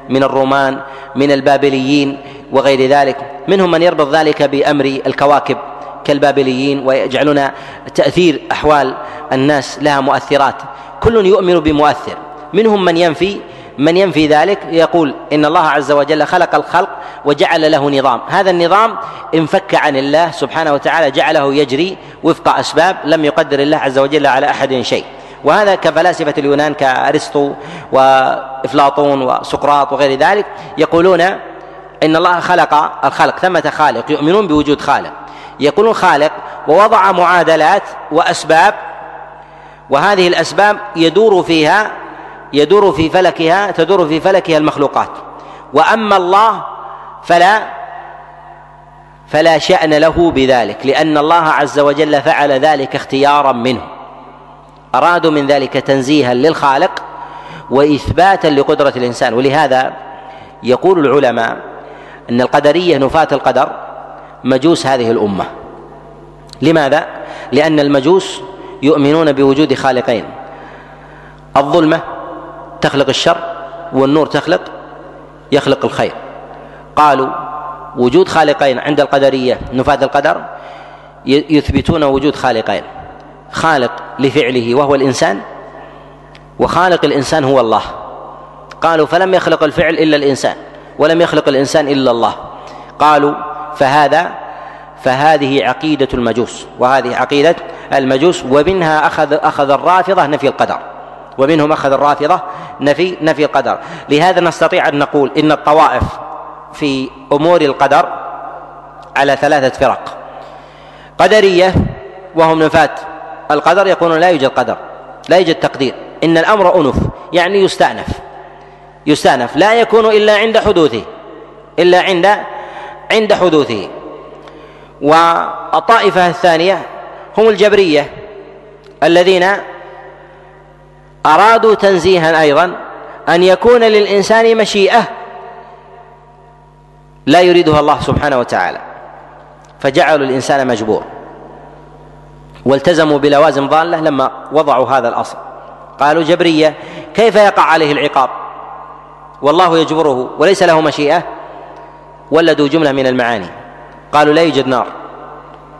من الرومان من البابليين وغير ذلك. منهم من يربط ذلك بأمر الكواكب كالبابليين ويجعلون تأثير أحوال الناس لها مؤثرات، كل يؤمن بمؤثر، منهم من ينفي من ينفي ذلك يقول إن الله عز وجل خلق الخلق وجعل له نظام، هذا النظام انفك عن الله سبحانه وتعالى جعله يجري وفق أسباب لم يقدر الله عز وجل على أحد شيء. وهذا كفلاسفة اليونان كأرسطو وإفلاطون وسقراط وغير ذلك يقولون إن الله خلق الخلق، ثمة خالق، يؤمنون بوجود خالق، يقولون خالق ووضع معادلات وأسباب، وهذه الأسباب يدور فيها يدور في فلكها تدور في فلكها المخلوقات، وأما الله فلا فلا شأن له بذلك، لأن الله عز وجل فعل ذلك اختيارا منه، أرادوا من ذلك تنزيها للخالق وإثباتا لقدرة الإنسان. ولهذا يقول العلماء أن القدرية نفاة القدر مجوس هذه الأمة. لماذا؟ لأن المجوس يؤمنون بوجود خالقين، الظلمة تخلق الشر والنور تخلق يخلق الخير، قالوا وجود خالقين. عند القدرية نفاة القدر يثبتون وجود خالقين، خالق لفعله وهو الإنسان، وخالق الإنسان هو الله. قالوا فلم يخلق الفعل إلا الإنسان، ولم يخلق الإنسان إلا الله. قالوا فهذا فهذه عقيدة المجوس، وهذه عقيدة المجوس، ومنها أخذ أخذ الرافضة نفي القدر، ومنهم أخذ الرافضة نفي نفي القدر. لهذا نستطيع أن نقول إن الطوائف في أمور القدر على ثلاثة فرق: قدرية وهم نفاة القدر يقولون لا يوجد قدر، لا يوجد تقدير، إن الأمر أنف، يعني يستأنف يستأنف لا يكون إلا عند حدوثه إلا عند عند حدوثه. والطائفة الثانية هم الجبرية الذين أرادوا تنزيها أيضا أن يكون للإنسان مشيئة لا يريدها الله سبحانه وتعالى، فجعلوا الإنسان مجبور، والتزموا بلوازم ضالة لما وضعوا هذا الأصل. قالوا جبرية كيف يقع عليه العقاب والله يجبره وليس له مشيئة؟ ولدوا جملة من المعاني، قالوا لا يوجد نار،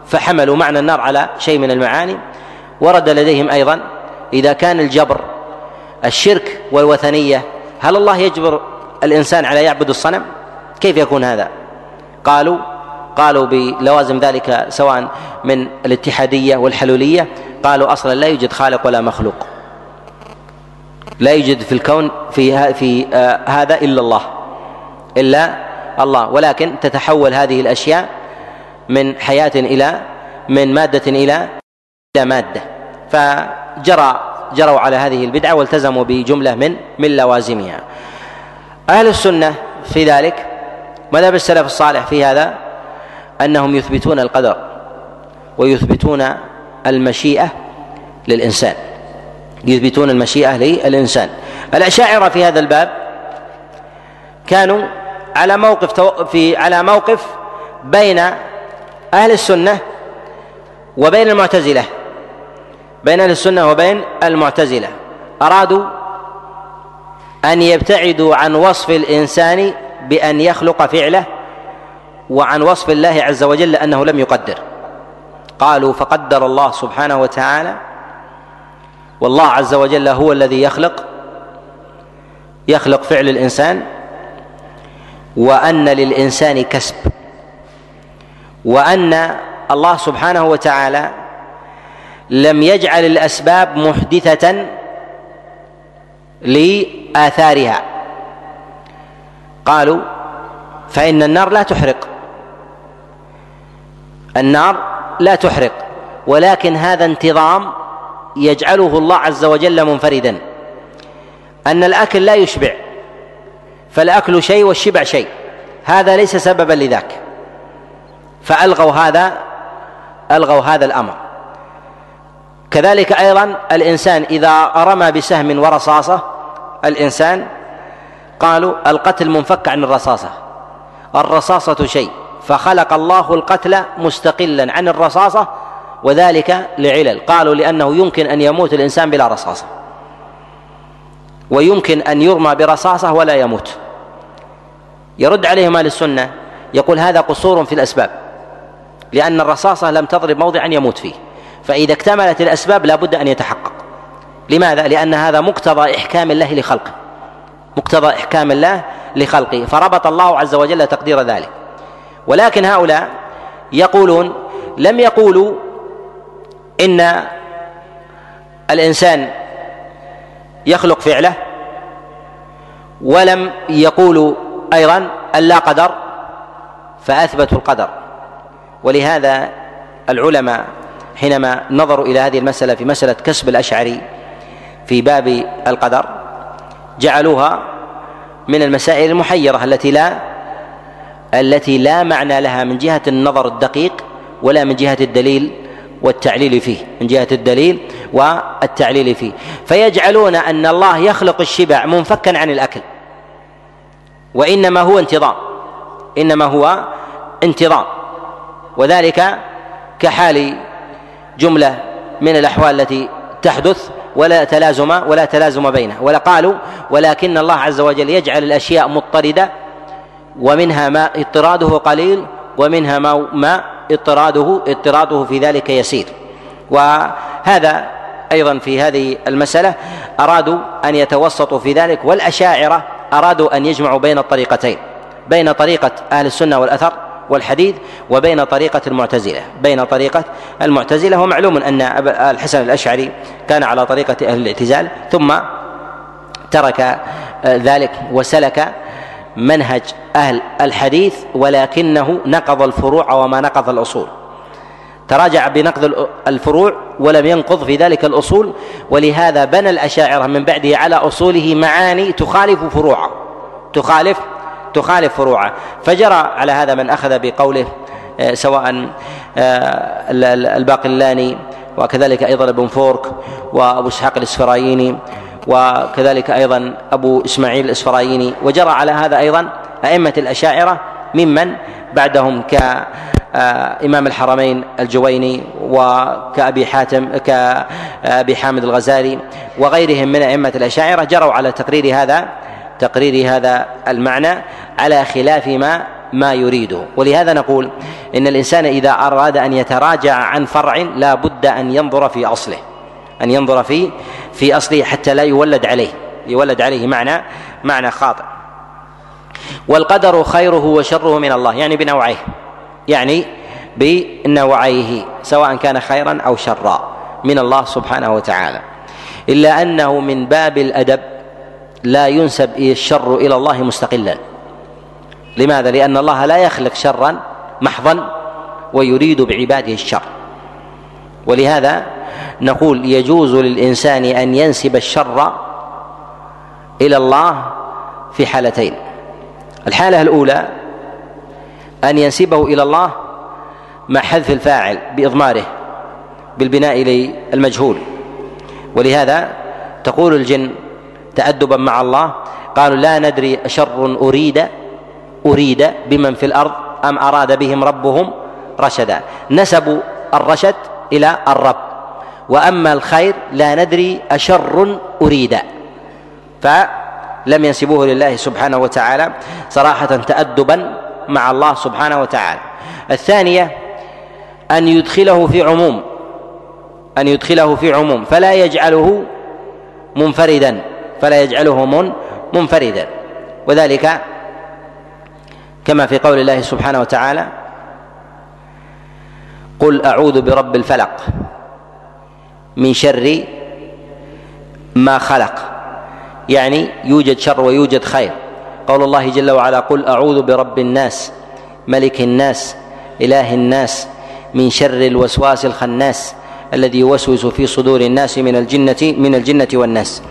فحملوا معنى النار على شيء من المعاني. ورد لديهم أيضا إذا كان الجبر الشرك والوثنية، هل الله يجبر الإنسان على يعبد الصنم؟ كيف يكون هذا؟ قالوا قالوا بلوازم ذلك سواء من الاتحادية والحلولية، قالوا أصلا لا يوجد خالق ولا مخلوق، لا يوجد في الكون في في آه هذا إلا الله إلا الله ولكن تتحول هذه الأشياء من حياة إلى من مادة إلى إلى مادة. فجرى جروا على هذه البدعة والتزموا بجملة من من لوازمها. أهل السنة في ذلك مذهب السلف الصالح في هذا أنهم يثبتون القدر ويثبتون المشيئة للإنسان، يثبتون المشيئة للإنسان. الأشاعرة في هذا الباب كانوا على موقف في على موقف بين أهل السنة وبين المعتزلة بين أهل السنة وبين المعتزلة أرادوا أن يبتعدوا عن وصف الإنسان بأن يخلق فعله، وعن وصف الله عز وجل أنه لم يقدر. قالوا فقدر الله سبحانه وتعالى، والله عز وجل هو الذي يخلق يخلق فعل الإنسان، وأن للإنسان كسب، وأن الله سبحانه وتعالى لم يجعل الأسباب محدثة لآثارها. قالوا فإن النار لا تحرق النار لا تحرق ولكن هذا انتظام يجعله الله عز وجل منفردا، أن الأكل لا يشبع، فالأكل شيء والشبع شيء، هذا ليس سببا لذاك، فألغوا هذا ألغوا هذا الأمر. كذلك أيضا الإنسان إذا رمى بسهم ورصاصة الإنسان، قالوا القتل منفك عن الرصاصة، الرصاصة شيء، فخلق الله القتل مستقلا عن الرصاصة، وذلك لعلل. قالوا لأنه يمكن أن يموت الإنسان بلا رصاصة، ويمكن أن يرمى برصاصة ولا يموت. يرد عليهم أهل السنة يقول هذا قصور في الأسباب، لأن الرصاصة لم تضرب موضعا يموت فيه، فإذا اكتملت الأسباب لابد أن يتحقق. لماذا؟ لأن هذا مقتضى إحكام الله لخلقه، مقتضى إحكام الله لخلقه، فربط الله عز وجل تقدير ذلك. ولكن هؤلاء يقولون، لم يقولوا إن الإنسان يخلق فعله، ولم يقولوا أيضا أن لا قدر، فأثبتوا القدر. ولهذا العلماء حينما نظروا إلى هذه المسألة في مسألة كسب الأشعري في باب القدر جعلوها من المسائل المحيرة التي لا التي لا معنى لها من جهة النظر الدقيق، ولا من جهة الدليل والتعليل فيه، من جهة الدليل والتعليل فيه. فيجعلون أن الله يخلق الشبع منفكا عن الأكل، وإنما هو انتظام، إنما هو انتظام. وذلك كحال جملة من الأحوال التي تحدث ولا تلازم ولا تلازم بينه. ولا قالوا ولكن الله عز وجل يجعل الأشياء مضطردة، ومنها ما اضطراده قليل، ومنها ما اضطراده اضطراده في ذلك يسير. وهذا أيضا في هذه المسألة أرادوا أن يتوسطوا في ذلك، والأشاعرة أرادوا أن يجمعوا بين الطريقتين، بين طريقة أهل السنة والأثر والحديث وبين طريقة المعتزلة، بين طريقة المعتزلة. ومعلوم أن الحسن الأشعري كان على طريقة أهل الاعتزال، ثم ترك ذلك وسلك منهج أهل الحديث، ولكنه نقض الفروع وما نقض الأصول، تراجع بنقض الفروع ولم ينقض في ذلك الأصول. ولهذا بنى الأشاعرة من بعده على أصوله معاني تخالف فروعه، تخالف تخالف فروعه. فجرى على هذا من أخذ بقوله سواء الباقلاني، وكذلك أيضا ابن فورك وأبو إسحاق الإسفرايني، وكذلك أيضا أبو إسماعيل الإسفرايني. وجرى على هذا أيضا أئمة الأشاعرة ممن بعدهم كإمام الحرمين الجويني، وكأبي حاتم، كأبي حامد الغزالي، وغيرهم من أئمة الأشاعرة، جروا على تقرير هذا تقرير هذا المعنى على خلاف ما ما يريده. ولهذا نقول إن الإنسان إذا أراد أن يتراجع عن فرع لا بد أن ينظر في أصله، أن ينظر في في أصله حتى لا يولد عليه يولد عليه معنى معنى خاطئ. والقدر خيره وشره من الله، يعني بنوعيه يعني بنوعيه سواء كان خيرا أو شرا من الله سبحانه وتعالى. إلا أنه من باب الأدب لا ينسب الشر إلى الله مستقلا. لماذا؟ لأن الله لا يخلق شرا محضا ويريد بعباده الشر. ولهذا نقول يجوز للإنسان أن ينسب الشر إلى الله في حالتين. الحالة الأولى أن ينسبه إلى الله مع حذف الفاعل بإضماره بالبناء للمجهول. ولهذا تقول الجن تأدبا مع الله قالوا لا ندري شر أريد أريد بمن في الأرض أم أراد بهم ربهم رشدا، نسبوا الرشد إلى الرب. وأما الخير لا ندري أشر أريد، فلم ينسبوه لله سبحانه وتعالى صراحة تأدبا مع الله سبحانه وتعالى. الثانية أن يدخله في عموم أن يدخله في عموم فلا يجعله منفردا فلا يجعله من منفردا وذلك كما في قول الله سبحانه وتعالى قل أعوذ برب الفلق من شر ما خلق، يعني يوجد شر ويوجد خير. قول الله جل وعلا قل أعوذ برب الناس ملك الناس إله الناس من شر الوسواس الخناس الذي يوسوس في صدور الناس من الجنة من الجنة والناس.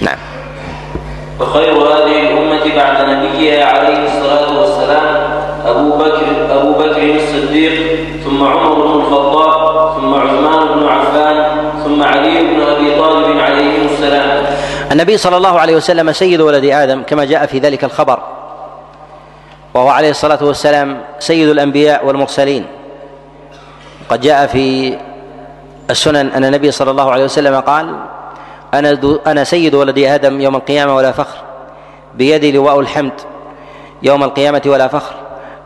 نعم. وخير هذه الأمة بعد نبيها عليه الصلاة والسلام أبو بكر أبو بكر الصديق، ثم عمر بن الخطاب، ثم عثمان بن عفان، ثم علي بن أبي طالب عليه السلام. النبي صلى الله عليه وسلم سيد ولد آدم كما جاء في ذلك الخبر، وهو عليه الصلاة والسلام سيد الأنبياء والمرسلين. قد جاء في السنن أن النبي صلى الله عليه وسلم قال أنا أنا سيد ولد آدم يوم القيامة ولا فخر، بيدي لواء الحمد يوم القيامة ولا فخر،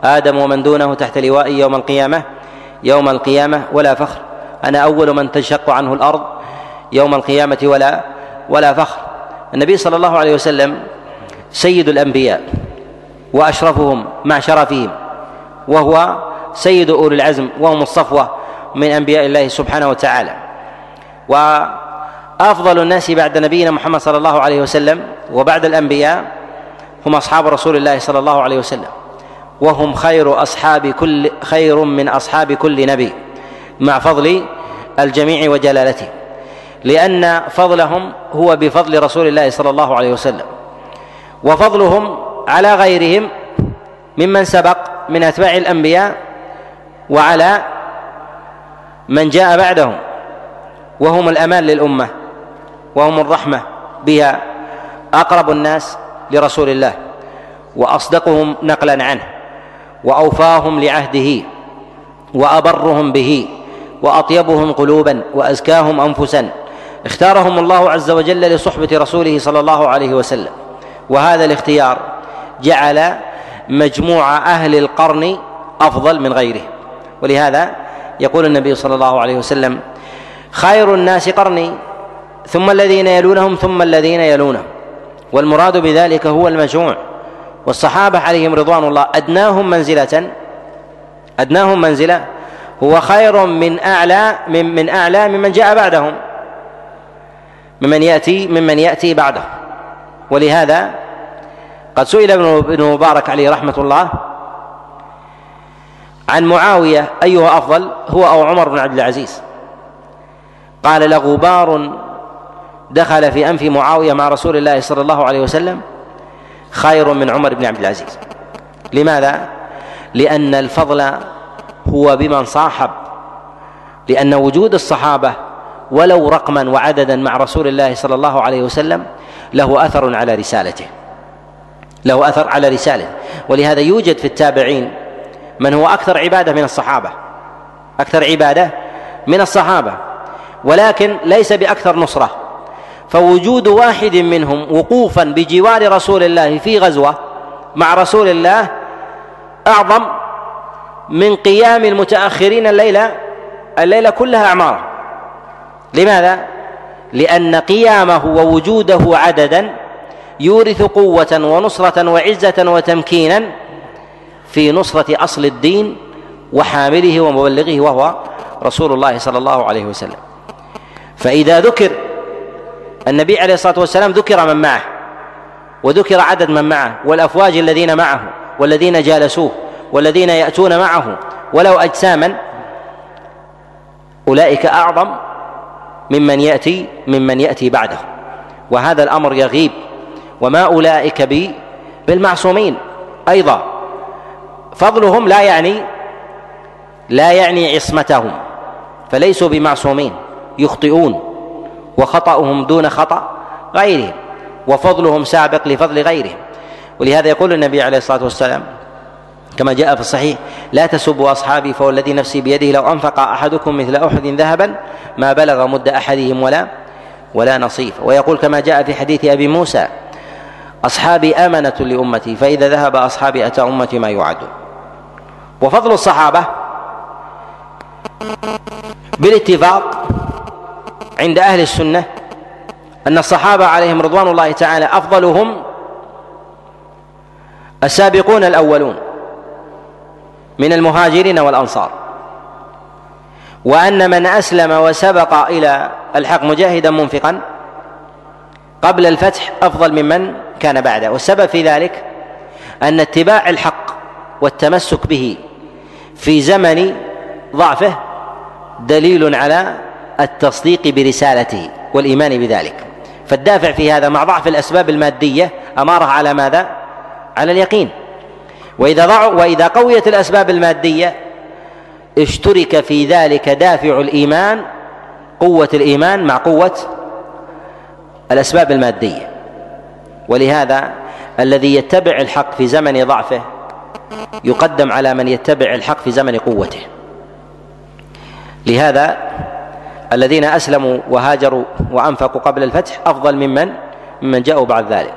آدم ومن دونه تحت لوائي يوم القيامة يوم القيامة ولا فخر، أنا أول من تنشق عنه الأرض يوم القيامة ولا ولا فخر. النبي صلى الله عليه وسلم سيد الأنبياء وأشرفهم مع شرفهم، وهو سيد أولي العزم وهم الصفوة من أنبياء الله سبحانه وتعالى، وأفضل الناس بعد نبينا محمد صلى الله عليه وسلم وبعد الأنبياء هم أصحاب رسول الله صلى الله عليه وسلم، وهم خير أصحاب كل خير من أصحاب كل نبي مع فضل الجميع وجلالته، لأن فضلهم هو بفضل رسول الله صلى الله عليه وسلم، وفضلهم على غيرهم ممن سبق من أتباع الأنبياء وعلى من جاء بعدهم، وهم الأمان للأمة وهم الرحمة بها، أقرب الناس لرسول الله وأصدقهم نقلا عنه وأوفاهم لعهده وأبرهم به وأطيبهم قلوبا وأزكاهم أنفسا، اختارهم الله عز وجل لصحبة رسوله صلى الله عليه وسلم، وهذا الاختيار جعل مجموع أهل القرن أفضل من غيره. ولهذا يقول النبي صلى الله عليه وسلم: خير الناس قرني ثم الذين يلونهم ثم الذين يلونهم، والمراد بذلك هو المجموع. والصحابة عليهم رضوان الله أدناهم منزلة أدناهم منزلة هو خير من أعلى من من أعلى ممن جاء بعدهم ممن يأتي ممن يأتي بعده. ولهذا قد سئل ابن مبارك عليه رحمة الله عن معاوية أيها أفضل، هو أو عمر بن عبد العزيز؟ قال: لغبار دخل في أنف معاوية مع رسول الله صلى الله عليه وسلم خير من عمر بن عبد العزيز. لماذا؟ لأن الفضل هو بمن صاحب، لأن وجود الصحابة ولو رقما وعددا مع رسول الله صلى الله عليه وسلم له أثر على رسالته له أثر على رسالته. ولهذا يوجد في التابعين من هو أكثر عبادة من الصحابة أكثر عبادة من الصحابة ولكن ليس بأكثر نصرة، فوجود واحد منهم وقوفا بجوار رسول الله في غزوة مع رسول الله أعظم من قيام المتأخرين الليلة الليلة كلها أعمارا. لماذا؟ لأن قيامه ووجوده عددا يورث قوة ونصرة وعزة وتمكينا في نصرة أصل الدين وحامله ومبلغه، وهو رسول الله صلى الله عليه وسلم. فإذا ذكر النبي عليه الصلاة والسلام ذكر من معه وذكر عدد من معه والأفواج الذين معه والذين جالسوه والذين يأتون معه ولو أجساما، أولئك أعظم ممن يأتي ممن يأتي بعده، وهذا الأمر يغيب. وما أولئك بي بالمعصومين، أيضا فضلهم لا يعني لا يعني عصمتهم، فليسوا بمعصومين، يخطئون وخطأهم دون خطأ غيرهم، وفضلهم سابق لفضل غيرهم. ولهذا يقول النبي عليه الصلاة والسلام كما جاء في الصحيح: لا تسبوا أصحابي فوالذي نفسي بيده لو أنفق أحدكم مثل أحد ذهبا ما بلغ مد أحدهم ولا ولا نصيف. ويقول كما جاء في حديث أبي موسى: أصحابي أمانة لأمتي فإذا ذهب أصحابي أتى أمتي ما يعدون. وفضل الصحابة بالاتفاق عند أهل السنة أن الصحابة عليهم رضوان الله تعالى أفضلهم السابقون الأولون من المهاجرين والأنصار، وأن من أسلم وسبق إلى الحق مجاهدا منفقا قبل الفتح أفضل ممن كان بعده. والسبب في ذلك أن اتباع الحق والتمسك به في زمن ضعفه دليل على التصديق برسالته والإيمان بذلك، فالدافع في هذا مع ضعف الأسباب المادية أماره على ماذا؟ على اليقين. وإذا ضع وإذا قويت الأسباب المادية اشترك في ذلك دافع الإيمان، قوة الإيمان مع قوة الأسباب المادية. ولهذا الذي يتبع الحق في زمن ضعفه يقدم على من يتبع الحق في زمن قوته. لهذا الذين أسلموا وهاجروا وأنفقوا قبل الفتح أفضل ممن ممن جاءوا بعد ذلك.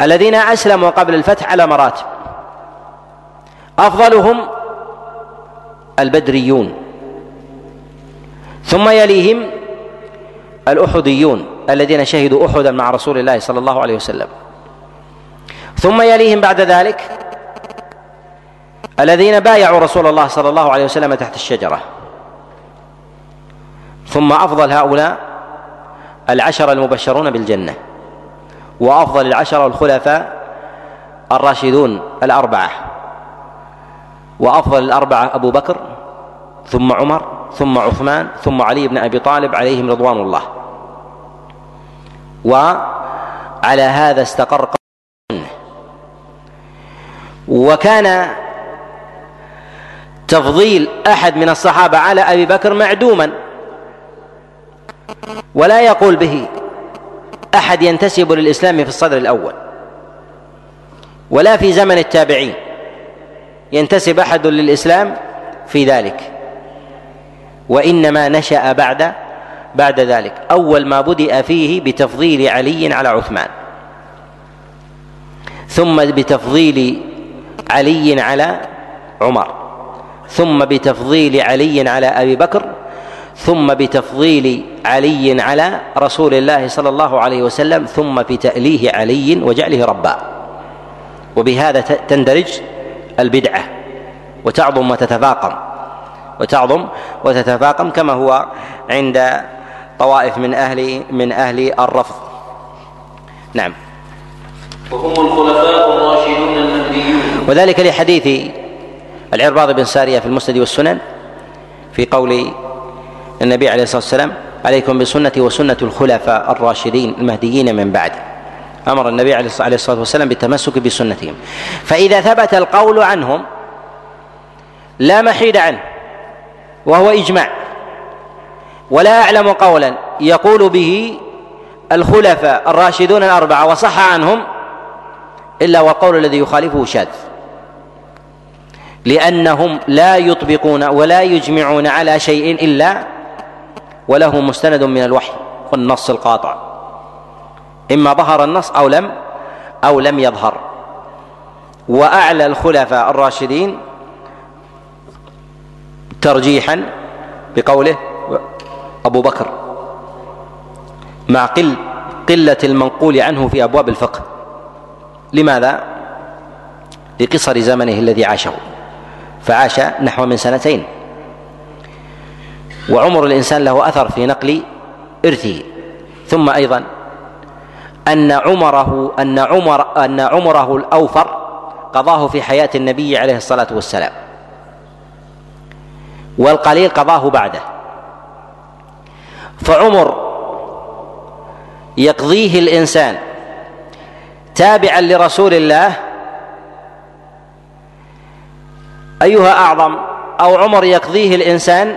الذين أسلموا قبل الفتح على مراتب: أفضلهم البدريون، ثم يليهم الأحديون الذين شهدوا أحدا مع رسول الله صلى الله عليه وسلم، ثم يليهم بعد ذلك الذين بايعوا رسول الله صلى الله عليه وسلم تحت الشجرة، ثم أفضل هؤلاء العشر المبشرون بالجنة، وأفضل العشر الخلفاء الراشدون الأربعة، وأفضل الأربعة أبو بكر ثم عمر ثم عثمان ثم علي بن أبي طالب عليهم رضوان الله. وعلى هذا استقر قول الجنة. وكان تفضيل أحد من الصحابة على أبي بكر معدوما، ولا يقول به أحد ينتسب للإسلام في الصدر الأول، ولا في زمن التابعين ينتسب أحد للإسلام في ذلك، وإنما نشأ بعد بعد ذلك. أول ما بدأ فيه بتفضيل علي على عثمان، ثم بتفضيل علي على عمر، ثم بتفضيل علي على أبي بكر، ثم بتفضيل علي على رسول الله صلى الله عليه وسلم، ثم بتأليه علي وجعله ربا. وبهذا تندرج البدعة وتعظم وتتفاقم وتعظم وتتفاقم كما هو عند طوائف من أهل من أهل الرفض. نعم. وهم الخلفاء الراشدون المهديون. وذلك لحديث العرباض بن سارية في المسند والسنن في قول النبي عليه الصلاة والسلام: عليكم بسنتي وسنة الخلفاء الراشدين المهديين من بعد. أمر النبي عليه الصلاة والسلام بالتمسك بسنتهم، فإذا ثبت القول عنهم لا محيد عنه وهو إجماع، ولا أعلم قولا يقول به الخلفاء الراشدون الأربعة وصح عنهم إلا والقول الذي يخالفه شاذ، لأنهم لا يطبقون ولا يجمعون على شيء إلا وله مستند من الوحي والنص القاطع، إما ظهر النص أو لم أو لم يظهر. وأعلى الخلفاء الراشدين ترجيحا بقوله أبو بكر، مع قل قلة المنقول عنه في أبواب الفقه. لماذا؟ لقصر زمنه الذي عاشه، فعاش نحو من سنتين، وعمر الإنسان له أثر في نقل إرثه. ثم أيضا أن عمره أن عمر أن عمره الأوفر قضاه في حياة النبي عليه الصلاة والسلام، والقليل قضاه بعده، فعمر يقضيه الإنسان تابعا لرسول الله أيها أعظم، أو عمر يقضيه الإنسان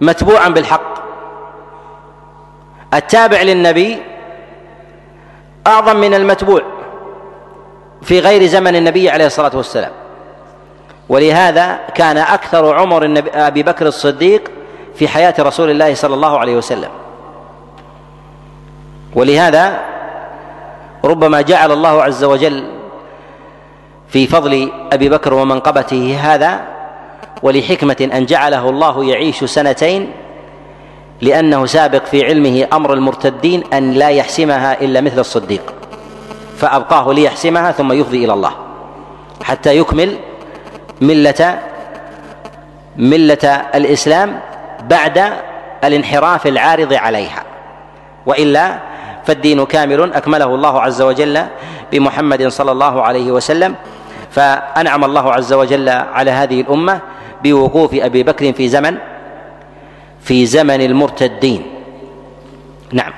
متبوعا بالحق؟ التابع للنبي أعظم من المتبوع في غير زمن النبي عليه الصلاة والسلام، ولهذا كان أكثر عمر أبي بكر الصديق في حياة رسول الله صلى الله عليه وسلم، ولهذا ربما جعل الله عز وجل في فضل أبي بكر ومنقبته هذا، ولحكمة أن جعله الله يعيش سنتين، لأنه سابق في علمه أمر المرتدين أن لا يحسمها إلا مثل الصديق، فأبقاه ليحسمها ثم يفضي إلى الله حتى يكمل ملة ملة الإسلام بعد الانحراف العارض عليها، وإلا فالدين كامل أكمله الله عز وجل بمحمد صلى الله عليه وسلم. فأنعم الله عز وجل على هذه الأمة بوقوف أبي بكر في زمن في زمن المرتدين. نعم.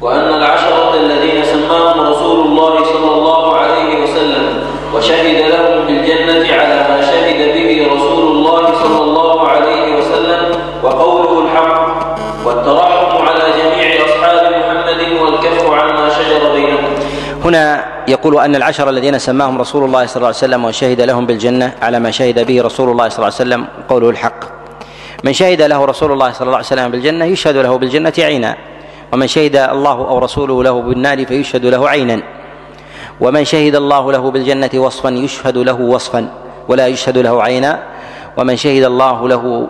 وأن العشرة الذين سماهم رسول الله صلى الله عليه وسلم وشهد لهم بالجنة على ما شهد به رسول الله صلى الله عليه وسلم وقوله الحق، والترحم على جميع أصحاب محمد والكف عما شجر بينهم. هنا يقول أن العشرة الذين سماهم رسول الله صلى الله عليه وسلم وشهد لهم بالجنة على ما شهد به رسول الله صلى الله عليه وسلم وقوله الحق. من شهد له رسول الله صلى الله عليه وسلم بالجنة يشهد له بالجنة عينا، ومن شهد الله أو رسوله له بالنار فيشهد له عينا، ومن شهد الله له بالجنة وصفا يشهد له وصفا ولا يشهد له عينا، ومن شهد الله له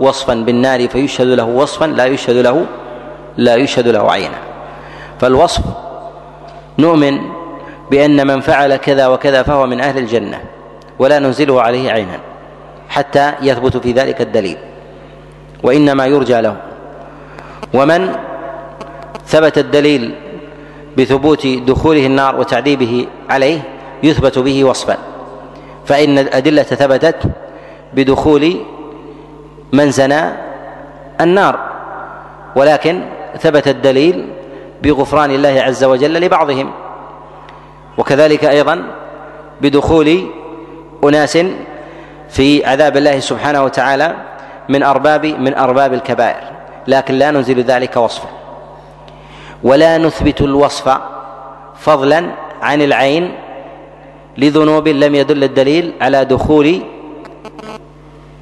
وصفا بالنار فيشهد له وصفا لا يشهد له لا يشهد له عينا. فالوصف نؤمن بأن من فعل كذا وكذا فهو من أهل الجنة ولا ننزله عليه عينا حتى يثبت في ذلك الدليل، وإنما يرجى له. ومن ثبت الدليل بثبوت دخوله النار وتعذيبه عليه يثبت به وصفا، فإن الأدلة ثبتت بدخول من زنى النار، ولكن ثبت الدليل بغفران الله عز وجل لبعضهم، وكذلك أيضا بدخول أناس في عذاب الله سبحانه وتعالى من أرباب من أرباب الكبائر، لكن لا ننزل ذلك وصفا ولا نثبت الوصف فضلا عن العين لذنوب لم يدل الدليل على دخول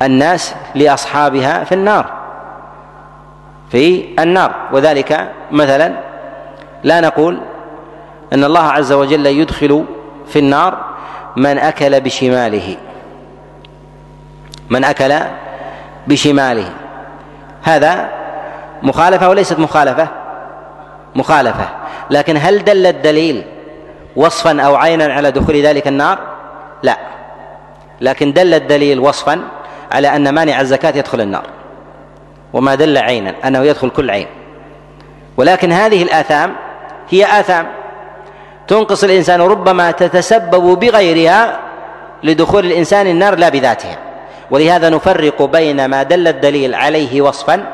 الناس لأصحابها في النار في النار وذلك مثلا لا نقول أن الله عز وجل يدخل في النار من أكل بشماله من أكل بشماله، هذا مخالفة وليست مخالفة مخالفة لكن هل دل الدليل وصفا أو عينا على دخول ذلك النار؟ لا، لكن دل الدليل وصفا على أن مانع الزكاة يدخل النار، وما دل عينا أنه يدخل كل عين. ولكن هذه الآثام هي آثام تنقص الإنسان، ربما تتسبب بغيرها لدخول الإنسان النار لا بذاتها، ولهذا نفرق بين ما دل الدليل عليه وصفا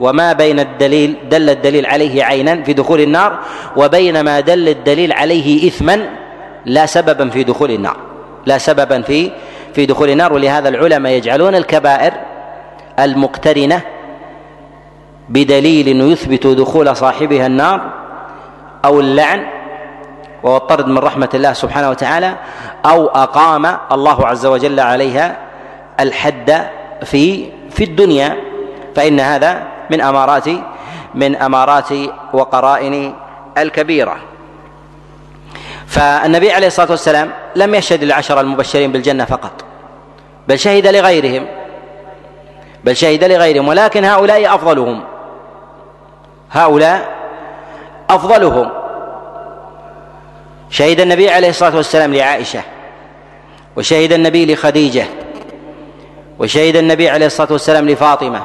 وما بين الدليل دل الدليل عليه عينا في دخول النار، وبين ما دل الدليل عليه إثما لا سببا في دخول النار لا سببا في في دخول النار. ولهذا العلماء يجعلون الكبائر المقترنة بدليل يثبت دخول صاحبها النار أو اللعن وهو الطرد من رحمة الله سبحانه وتعالى، أو أقام الله عز وجل عليها الحد في في الدنيا، فإن هذا من أمارات من أمارات وقرائن الكبيرة. فالنبي عليه الصلاة والسلام لم يشهد للعشرة المبشرين بالجنة فقط، بل شهد لغيرهم بل شهد لغيرهم ولكن هؤلاء أفضلهم هؤلاء أفضلهم. شهد النبي عليه الصلاة والسلام لعائشة، وشهد النبي لخديجة، وشهد النبي عليه الصلاة والسلام لفاطمة،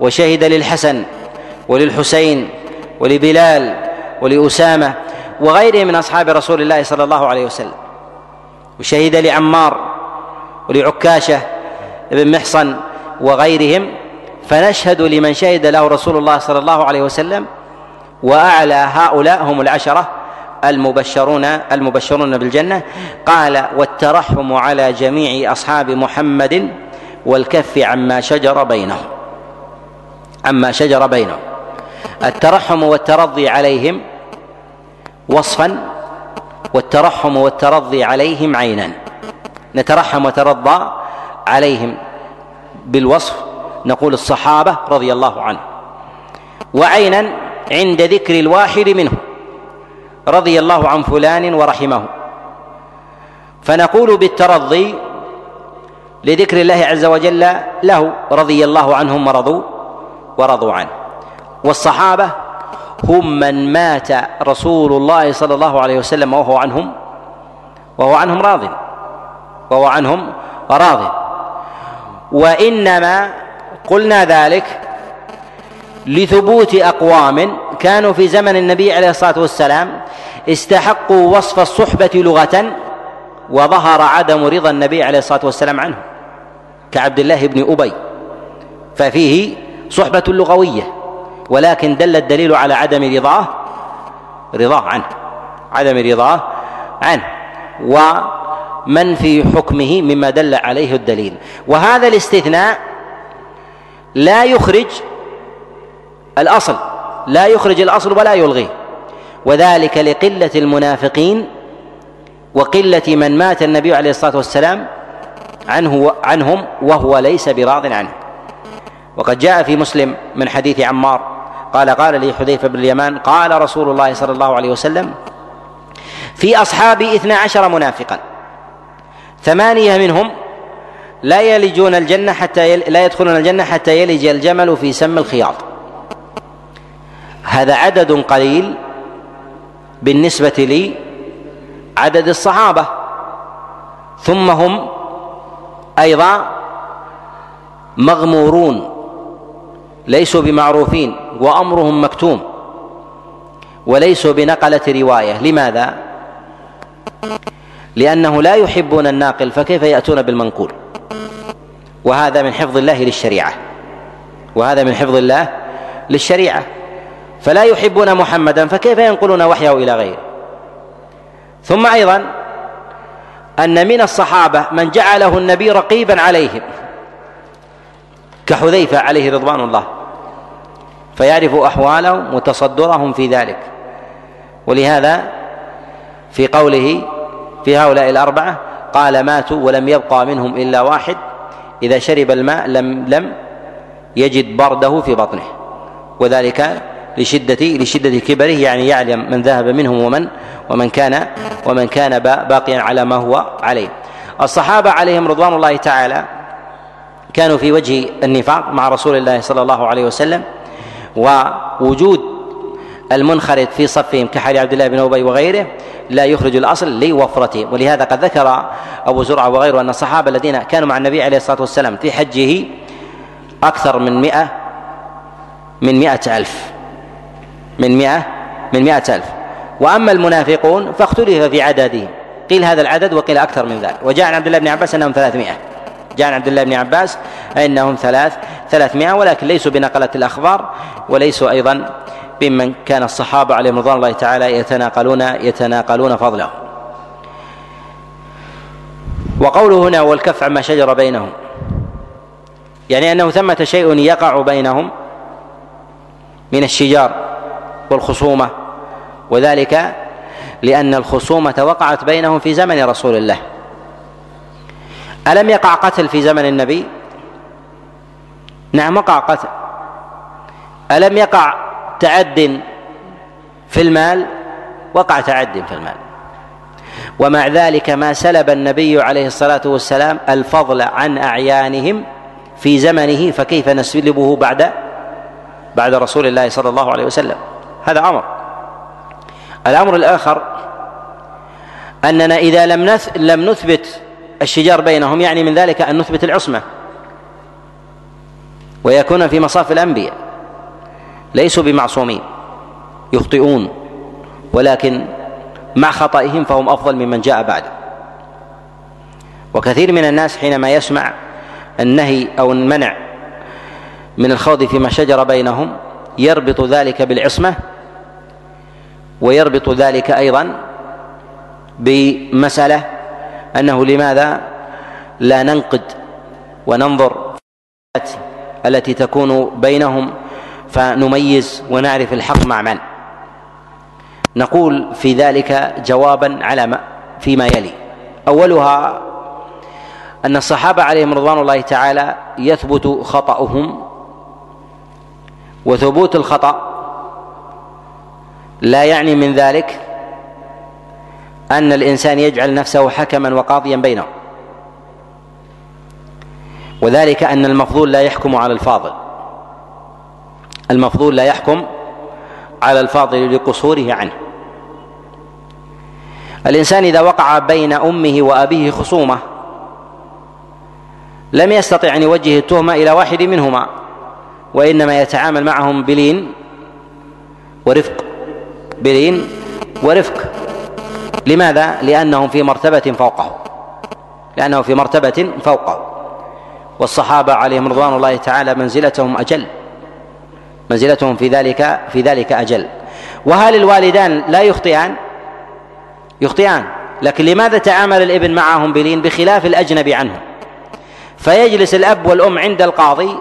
وشهد للحسن وللحسين ولبلال ولأسامة وغيرهم من أصحاب رسول الله صلى الله عليه وسلم، وشهد لعمار ولعكاشة بن محصن وغيرهم. فنشهد لمن شهد له رسول الله صلى الله عليه وسلم، وأعلى هؤلاء هم العشرة المبشرون المبشرون بالجنة. قال: والترحم على جميع أصحاب محمد والكف عما شجر بينهم عما شجر بينهم الترحم والترضي عليهم وصفا، والترحم والترضي عليهم عينا. نترحم وترضى عليهم بالوصف، نقول الصحابة رضي الله عنهم، وعينا عند ذكر الواحد منهم رضي الله عن فلان ورحمه، فنقول بالترضي لذكر الله عز وجل له رضي الله عنهم ورضوا ورضوا عنه. والصحابة هم من مات رسول الله صلى الله عليه وسلم وهو عنهم وهو عنهم راض وهو عنهم راض وإنما قلنا ذلك لثبوت أقوام كانوا في زمن النبي عليه الصلاة والسلام استحقوا وصف الصحبة لغة، وظهر عدم رضا النبي عليه الصلاة والسلام عنه، كعبد الله بن أبي، ففيه صحبة لغوية ولكن دل الدليل على عدم رضاه رضاه عنه عدم رضاه عنه ومن في حكمه مما دل عليه الدليل. وهذا الاستثناء لا يخرج الأصل لا يخرج الأصل ولا يلغيه، وذلك لقلة المنافقين وقلة من مات النبي عليه الصلاة والسلام عنه عنهم وهو ليس براض عنه. وقد جاء في مسلم من حديث عمار قال: قال لي حذيفة بن اليمان قال رسول الله صلى الله عليه وسلم: في أصحابي اثنا عشر منافقا، ثمانية منهم لا يلجون الجنة حتى يل... لا يدخلون الجنة حتى يلج الجمل في سم الخياط. هذا عدد قليل بالنسبة لي عدد الصحابة، ثم هم أيضا مغمورون ليسوا بمعروفين، وأمرهم مكتوم، وليسوا بنقلة رواية. لماذا؟ لأنه لا يحبون الناقل، فكيف يأتون بالمنقول؟ وهذا من حفظ الله للشريعة، وهذا من حفظ الله للشريعة. فلا يحبون محمدا، فكيف ينقلون وحيه إلى غيره؟ ثم أيضا أن من الصحابة من جعله النبي رقيبا عليهم، كحذيفة عليه رضوان الله، فيعرف أحوالهم وتصدرهم في ذلك. ولهذا في قوله في هؤلاء الأربعة قال ماتوا ولم يبقى منهم إلا واحد إذا شرب الماء لم لم يجد برده في بطنه، وذلك لشدة لشدة كبره، يعني يعلم من ذهب منهم ومن ومن كان ومن كان باقيا على ما هو عليه. الصحابة عليهم رضوان الله تعالى كانوا في وجه النفاق مع رسول الله صلى الله عليه وسلم، ووجود المنخرط في صفهم كحال عبد الله بن أبي وغيره لا يخرج الأصل لوفرتهم. ولهذا قد ذكر أبو زرعة وغيره أن الصحابة الذين كانوا مع النبي عليه الصلاة والسلام في حجه أكثر من مئة من مئة ألف من مئة من مئة ألف. وأما المنافقون فاختلف في عددهم، قيل هذا العدد وقيل أكثر من ذلك. وجاء عن عبد الله بن عباس أنهم ثلاثمائة، جاء عن عبد الله بن عباس أنهم ثلاث ثلاثمائة، ولكن ليسوا بنقلة الأخبار، وليسوا أيضا بمن كان الصحابة عليهم رضوان الله تعالى يتناقلون يتناقلون فضله. وقوله هنا والكف عما شجر بينهم، يعني أنه ثمة شيء يقع بينهم من الشجار والخصومة، وذلك لأن الخصومة وقعت بينهم في زمن رسول الله. ألم يقع قتل في زمن النبي؟ نعم وقع قتل. ألم يقع تعد في المال؟ وقع تعد في المال. ومع ذلك ما سلب النبي عليه الصلاة والسلام الفضل عن أعيانهم في زمنه، فكيف نسلبه بعد بعد رسول الله صلى الله عليه وسلم؟ هذا أمر. الأمر الآخر أننا إذا لم لم نثبت الشجار بينهم، يعني من ذلك أن نثبت العصمة ويكون في مصاف الأنبياء، ليسوا بمعصومين، يخطئون، ولكن مع خطئهم فهم أفضل ممن جاء بعده. وكثير من الناس حينما يسمع النهي أو المنع من الخوض فيما شجر بينهم يربط ذلك بالعصمة، ويربط ذلك أيضا بمسألة أنه لماذا لا ننقد وننظر التي تكون بينهم فنميز ونعرف الحق مع من. نقول في ذلك جوابا على ما فيما يلي. أولها أن الصحابة عليهم رضوان الله تعالى يثبت خطأهم، وثبوت الخطأ لا يعني من ذلك أن الإنسان يجعل نفسه حكما وقاضيا بينهم، وذلك أن المفضول لا يحكم على الفاضل، المفضول لا يحكم على الفاضل لقصوره عنه. الإنسان إذا وقع بين أمه وأبيه خصومة لم يستطع أن يوجه التهمة إلى واحد منهما، وإنما يتعامل معهم بلين ورفق، بلين ورفق. لماذا؟ لأنهم في مرتبة فوقه، لأنه في مرتبة فوقه. والصحابة عليهم رضوان الله تعالى منزلتهم أجل، منزلتهم في ذلك في ذلك أجل. وهل الوالدان لا يخطئان؟ يخطئان، لكن لماذا تعامل الابن معهم بلين بخلاف الأجنبي عنهم؟ فيجلس الأب والأم عند القاضي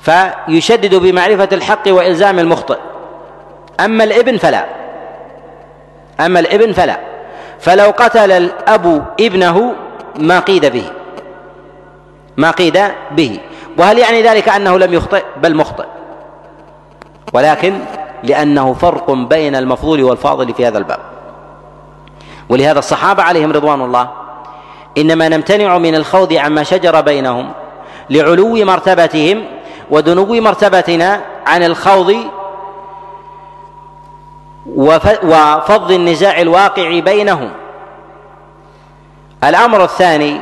فيشدد بمعرفة الحق وإلزام المخطئ، أما الابن فلا، أما الابن فلا. فلو قتل الأب ابنه ما قيد به، ما قيد به. وهل يعني ذلك أنه لم يخطئ؟ بل مخطئ، ولكن لأنه فرق بين المفضول والفاضل في هذا الباب. ولهذا الصحابة عليهم رضوان الله إنما نمتنع من الخوض عما شجر بينهم لعلو مرتبتهم ودنو مرتبتنا عن الخوض وفض النزاع الواقع بينهم. الأمر الثاني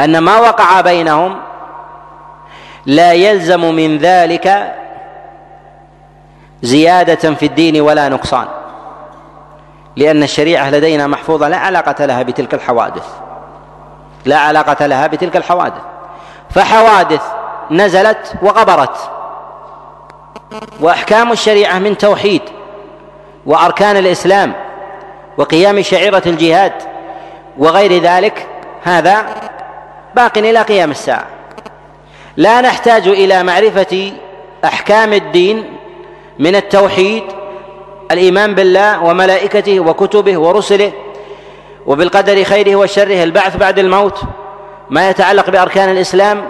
أن ما وقع بينهم لا يلزم من ذلك زيادة في الدين ولا نقصان، لأن الشريعة لدينا محفوظة لا علاقة لها بتلك الحوادث لا علاقة لها بتلك الحوادث فحوادث نزلت وغبرت، وأحكام الشريعة من توحيد وأركان الإسلام وقيام شعيرة الجهاد وغير ذلك، هذا باق إلى قيام الساعة. لا نحتاج إلى معرفة أحكام الدين من التوحيد، الإيمان بالله وملائكته وكتبه ورسله وبالقدر خيره وشره، البعث بعد الموت، ما يتعلق بأركان الإسلام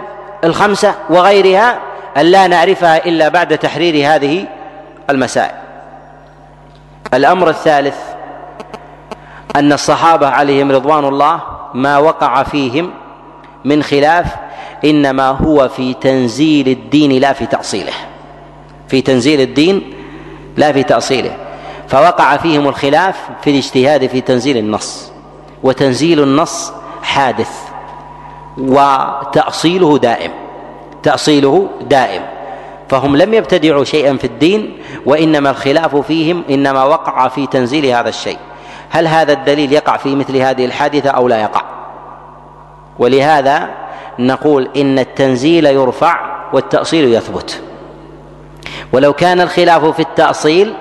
الخمسة وغيرها، أن لا نعرفها إلا بعد تحرير هذه المسائل. الأمر الثالث أن الصحابة عليهم رضوان الله ما وقع فيهم من خلاف إنما هو في تنزيل الدين لا في تأصيله، في تنزيل الدين لا في تأصيله فوقع فيهم الخلاف في الاجتهاد في تنزيل النص، وتنزيل النص حادث وتأصيله دائم تأصيله دائم فهم لم يبتدعوا شيئا في الدين، وإنما الخلاف فيهم إنما وقع في تنزيل هذا الشيء. هل هذا الدليل يقع في مثل هذه الحادثة أو لا يقع؟ ولهذا نقول إن التنزيل يرفع والتأصيل يثبت، ولو كان الخلاف في التأصيل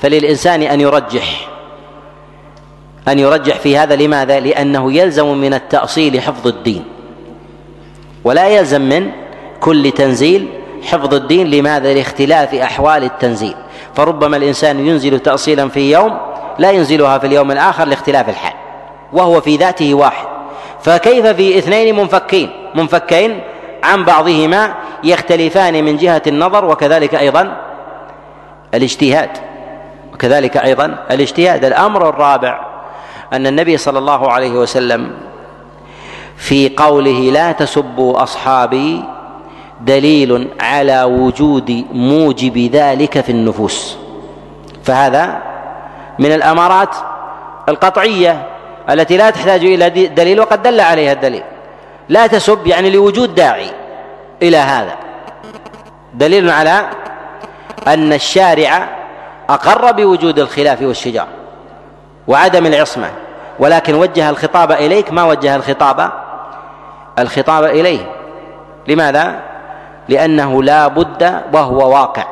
فللإنسان أن يرجح أن يرجح في هذا. لماذا؟ لأنه يلزم من التأصيل حفظ الدين ولا يلزم من كل تنزيل حفظ الدين. لماذا؟ لاختلاف أحوال التنزيل، فربما الإنسان ينزل تأصيلا في يوم لا ينزلها في اليوم الآخر لاختلاف الحال، وهو في ذاته واحد، فكيف في اثنين منفكين منفكين عن بعضهما يختلفان من جهة النظر وكذلك أيضا الاجتهاد وكذلك أيضا الاجتهاد الأمر الرابع أن النبي صلى الله عليه وسلم في قوله لا تسبوا أصحابي دليل على وجود موجب ذلك في النفوس، فهذا من الأمارات القطعية التي لا تحتاج إلى دليل وقد دل عليها الدليل. لا تسب يعني لوجود داعي إلى هذا، دليل على أن الشارع أقر بوجود الخلاف والشجار وعدم العصمة، ولكن وجه الخطاب إليك ما وجه الخطاب الخطاب إليه. لماذا؟ لأنه لا بد وهو واقع.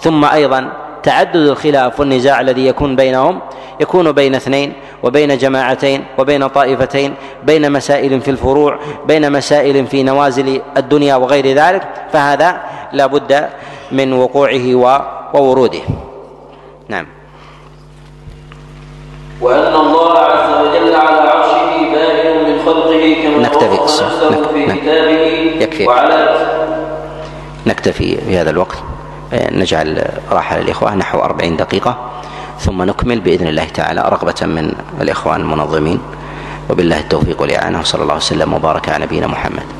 ثم أيضا تعدد الخلاف والنزاع الذي يكون بينهم يكون بين اثنين وبين جماعتين وبين طائفتين، بين مسائل في الفروع، بين مسائل في نوازل الدنيا وغير ذلك، فهذا لا بد من وقوعه ووروده. نعم. وأن الله عز وجل على عرشه بارئ من خلقه كما نكتفي في كتابه يكفي وعلى نكتفي بهذا الوقت، نجعل راحة للإخوة نحو أربعين دقيقة ثم نكمل بإذن الله تعالى رغبة من الإخوان المنظمين، وبالله التوفيق والإعانة، وصلى الله وسلم وبارك على نبينا محمد.